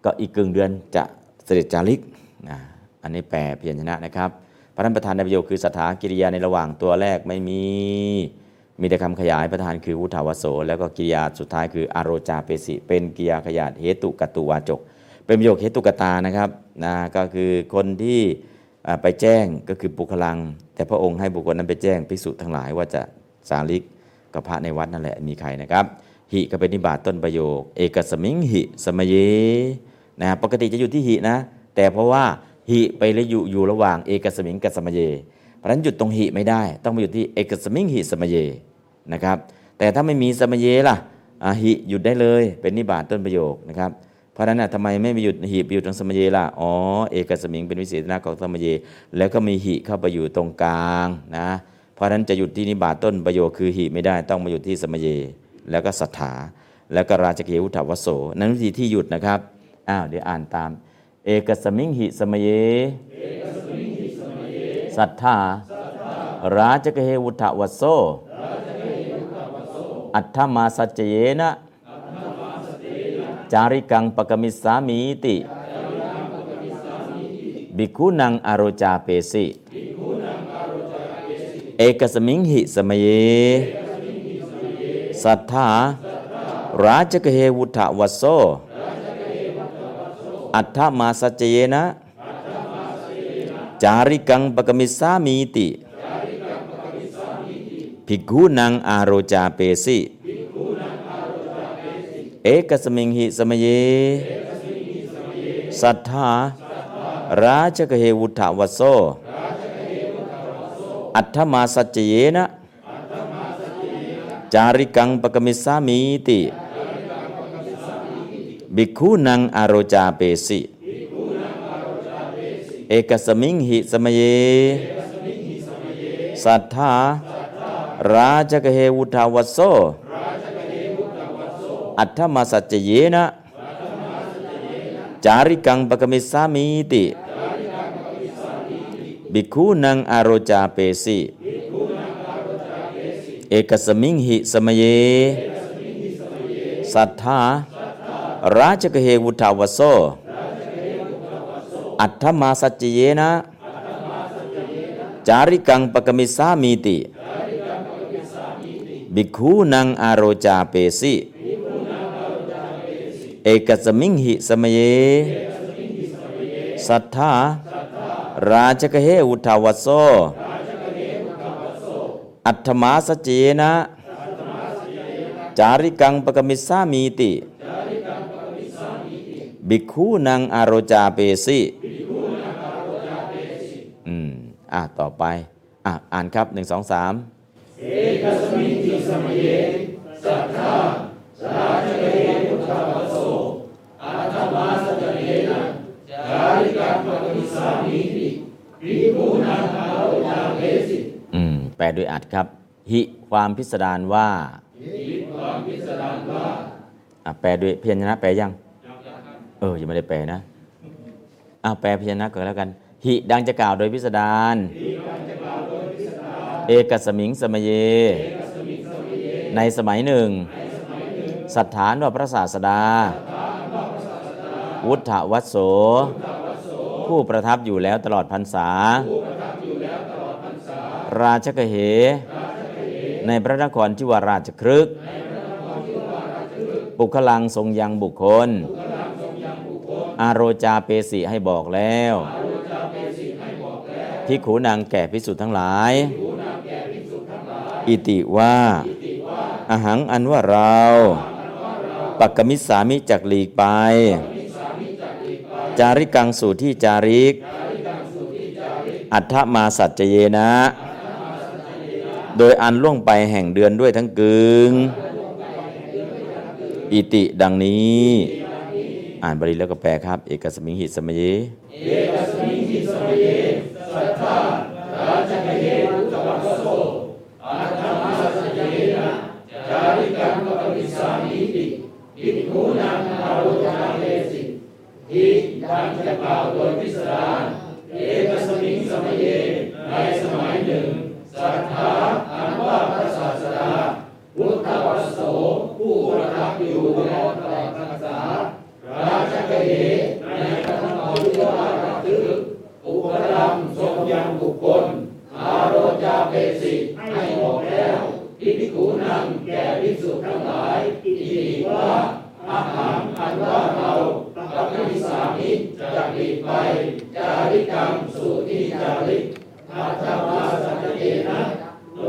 ก็อีกกึ่งเดือนจะเสด็จจาริกนะอันนี้แปลพยัญชนะนะครับพระท่านประธานในประโยคคือสถากิริยาในระหว่างตัวแรกไม่มีมีแต่คำขยายประธานคือวุฒาวโสแล้วก็กิริยาสุดท้ายคืออโรจาเปสิเป็นกิริยาขยาดเหตุกตุวาจกเป็นประโยคเหตุกตานะครับนะก็คือคนที่ไปแจ้งก็คือปุคลังแต่พระองค์ให้บุคคลนั้นไปแจ้งภิกษุทั้งหลายว่าจะสาริกกับพระในวัดนั่นแหละมีใครนะครับหิก็เป็นนิบาตต้นประโยคเอกสมิงหิสมเยนะปกติจะอยู่ที่หินะแต่เพราะว่าหิไปแล้วอยู่อยู่ระหว่างเอกสมิงกับสมเยเพราะฉะนั้นหยุดตรงหิไม่ได้ต้องมาอยู่ที่เอกสมิงหิสมเยนะครับแต่ถ้าไม่มีสมเยล่ะหิหยุดได้เลยเป็นนิบาตต้นประโยคนะครับเพราะฉะนั้นทำไมไม่ไปหยุดหิไปอยู่ตรงสมเยล่ะอ๋อเอกสมิงเป็นวิเศษนะของสมเยแล้วก็มีหิเข้าไปอยู่ตรงกลางนะเพราะนั้นจะหยุดที่นิบาตต้นประโยคคือหิไม่ได้ต้องมาหยุดที่สมเยแล้วก็สัทธาแล้วก็ราชเกวุฒวโสนั้นวิธีที่หยุดนะครับอ้าวเดี๋ยวอ่านตามเอกสมิงหิสมเยสัทธาราชเกวุฒวโสอัฏฐมาสัจเยนะจาริกังปกมิสามิติภิกขุนังอโรจาเปสิเอกสมิงหิสมเยสัทธาราชกเหวุฒวโสอัฏฐมาสัจเยนะจาริกังปกมิสามิติภิกขุนังอาโรจาเปสิ เอกสมิงหิสมเยสัทธาราชกเหวุฒาวโสอัตถมาสัจเจนะจาริกังปกมิสามิติบิกขุนังอโรจาเปสิเอกสมิงหิสมเยสัทธาราชกเหวุฒาวโสอัตถมาสัจเจนะจาริกังปกมิสามิติบิกขุนังอโรจาเปสิเอกสมิงหิสมเยสัทธาราชกเหวุฒาวโสอัตถมาสัจเจนะจาริกังปกมิสามิติบิกขุนังอโรจาเปสิเอกสมิงหิสมเยสัทธาราชกเหวุฒาวโสอัตถมาสัจเจนะจาริกังปกมิสสามิติบิกขุนังอโรจาเปสิอืมอ่ะต่อไปอ่ะอ่านครับหนึ่งสองสามเอกสมิงหิสมเยสัทธาราชกเหวุฒาวโสอัตถมาสัจเจนะจาริกังปกมิสสามิติบิกขุนังอโรจาเปสิอืมแปลโดยอัดครับหิความพิสดารว่าหิความพิสดารว่าอ่ะแปลโดยพยัญชนะแปลยังเออยังไม่ได้แปลนะอ่ะแปลพยัญชนะก่อนแล้วกันหิดังจะกล่าวโดยพิสดารหิดังจะกล่าวโดยพิสดารเอกสมิงสมเยในสมัยหนึ่งสัทธานว่าพระศาสดาวุฒวัสโสผู้ประทับอยู่แล้วตลอดพรรษาราชกเหในพระนครที่ว่าราชคฤห์ปุคลังทรงยังบุคคลอโรจาเปสิให้บอกแล้วภิกขุนางแก่ภิกษุทั้งหลายอิติว่าอหังอันว่าเราปักกมิสสามิจักหลีกไปจาริกังสู่ที่จาริกอัฏฐมาสัจเยนะโดยอันล่วงไปแห่งเดือนด้วยทั้งกึ่งอิติดังนี้อ่านบาลีแล้วก็แปลครับเอกสมิงหิสมเยเอกสมิงหิสมเยสัทธาราชกเหวุฒาวโสอัตถมาสัจเยนะจาริกังปกมิสสามิติภิกขุนังอโรจาเปสิหิดังจะกล่าวโดยพิสดารเอกสมิงสมเยในสมัยหนึ่งสัทธาอันว่าพระศาสดาวุฒาวโสผู้ประทับอยู่ในตลอดพรรษาราชกเหในพระนครที่ว่าราชคฤห์อุปรัมทรงยังบุคคลอโรจาเปสิให้บอกแล้วภิกขุนังแก่ภิกษุทั้งหลายอิติว่าอหังอันว่าเราปักกมิสสามิจักหลีกไปจาริกังสู่ที่จาริกอัฏฐมาสัจเยนะ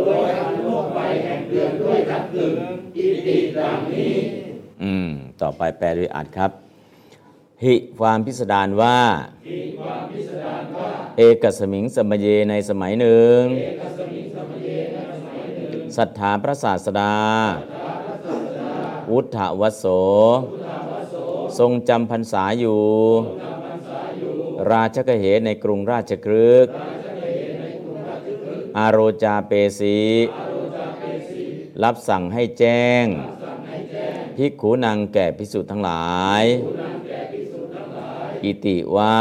โดยอันล่วงไปแห่งเดือนด้วยทั้งหนึ่งอิติดังนี้อืมต่อไปแปลโดยอัดครับหิความพิสดารว่าเอกสมิงสมเยในสมัยหนึ่งสัทธาพระศาสดาวุฒวโสทรงจำพรรษาอยู่ราชกเหในกรุงราชคฤห์อโรจาเปสีรับสั่งให้แจ้งภิกขุนางแก่ภิกษุทั้งหลายอิติว่า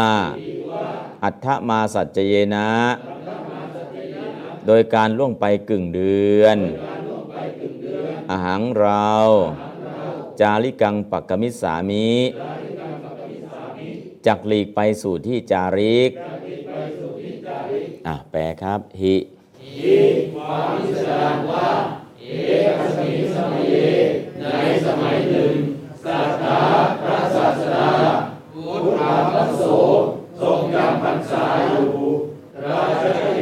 อัฏฐมาสัจเจนะโดยการล่วงไปกึ่งเดือนอหังเราจาริกังปักกมิสสามิจักหลีกไปสู่ที่จาริกอ่ะแปลครับหิหิความพิสดารว่าเอกสมิงสมเยในสมัยหนึ่งสัทธาพระศาสดาวุฒาวโสทรงจำพรรษาอยู่ราชกเห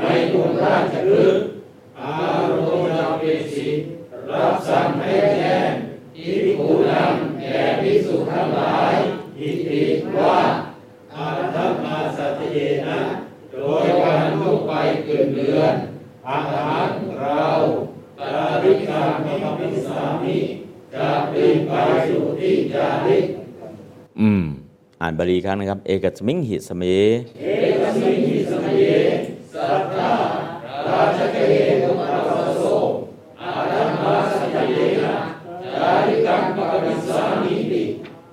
ในกรุงราชคฤห์อโรจาเปสิรับสั่งให้แจ้ง ภิกขุนังแก่ภิกษุทั้งหลายอิติว่าอาทัมมาสติเยนะโดยการล่วงไปเกินเดือนอาหารเราปาริกามิภิสามิจะเป็นไปสู่ที่จาริกอืมอ่านบาลีครั้งนะครับเอกัสมิงหิสเมเอกัสมิงหิสเมสัตตาราชเกเตุอาสโสอาทัมมาสติเยนะจาริกังปะปิสามิติ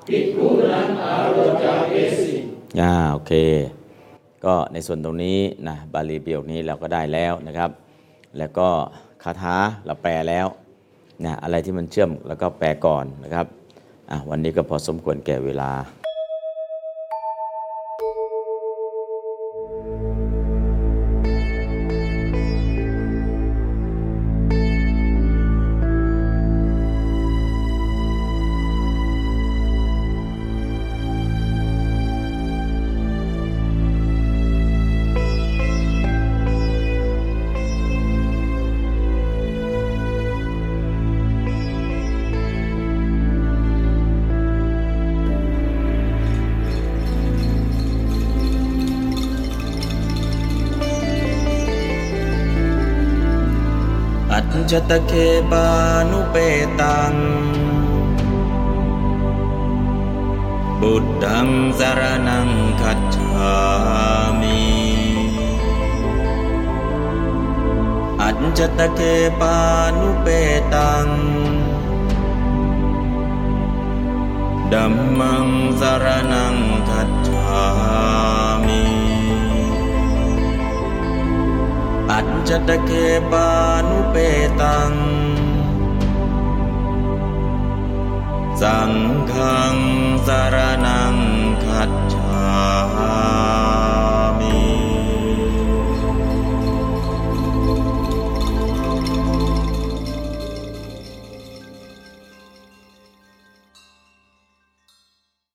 ภิกขุนังอโรจาเอสิอ่าโอเคก็ในส่วนตรงนี้นะบาลีประโยคนี้เราก็ได้แล้วนะครับแล้วก็คาถาเราแปลแล้วนะอะไรที่มันเชื่อมแล้วก็แปลก่อนนะครับอ่ะวันนี้ก็พอสมควรแก่เวลาจตเคบานุเปตังบุตตังสรณังคัจฉามิอัญจตเคบานุเปตังธัมมังสรณังคัจฉามิอัญจตเคปานุเปตังสังฆังสรณัง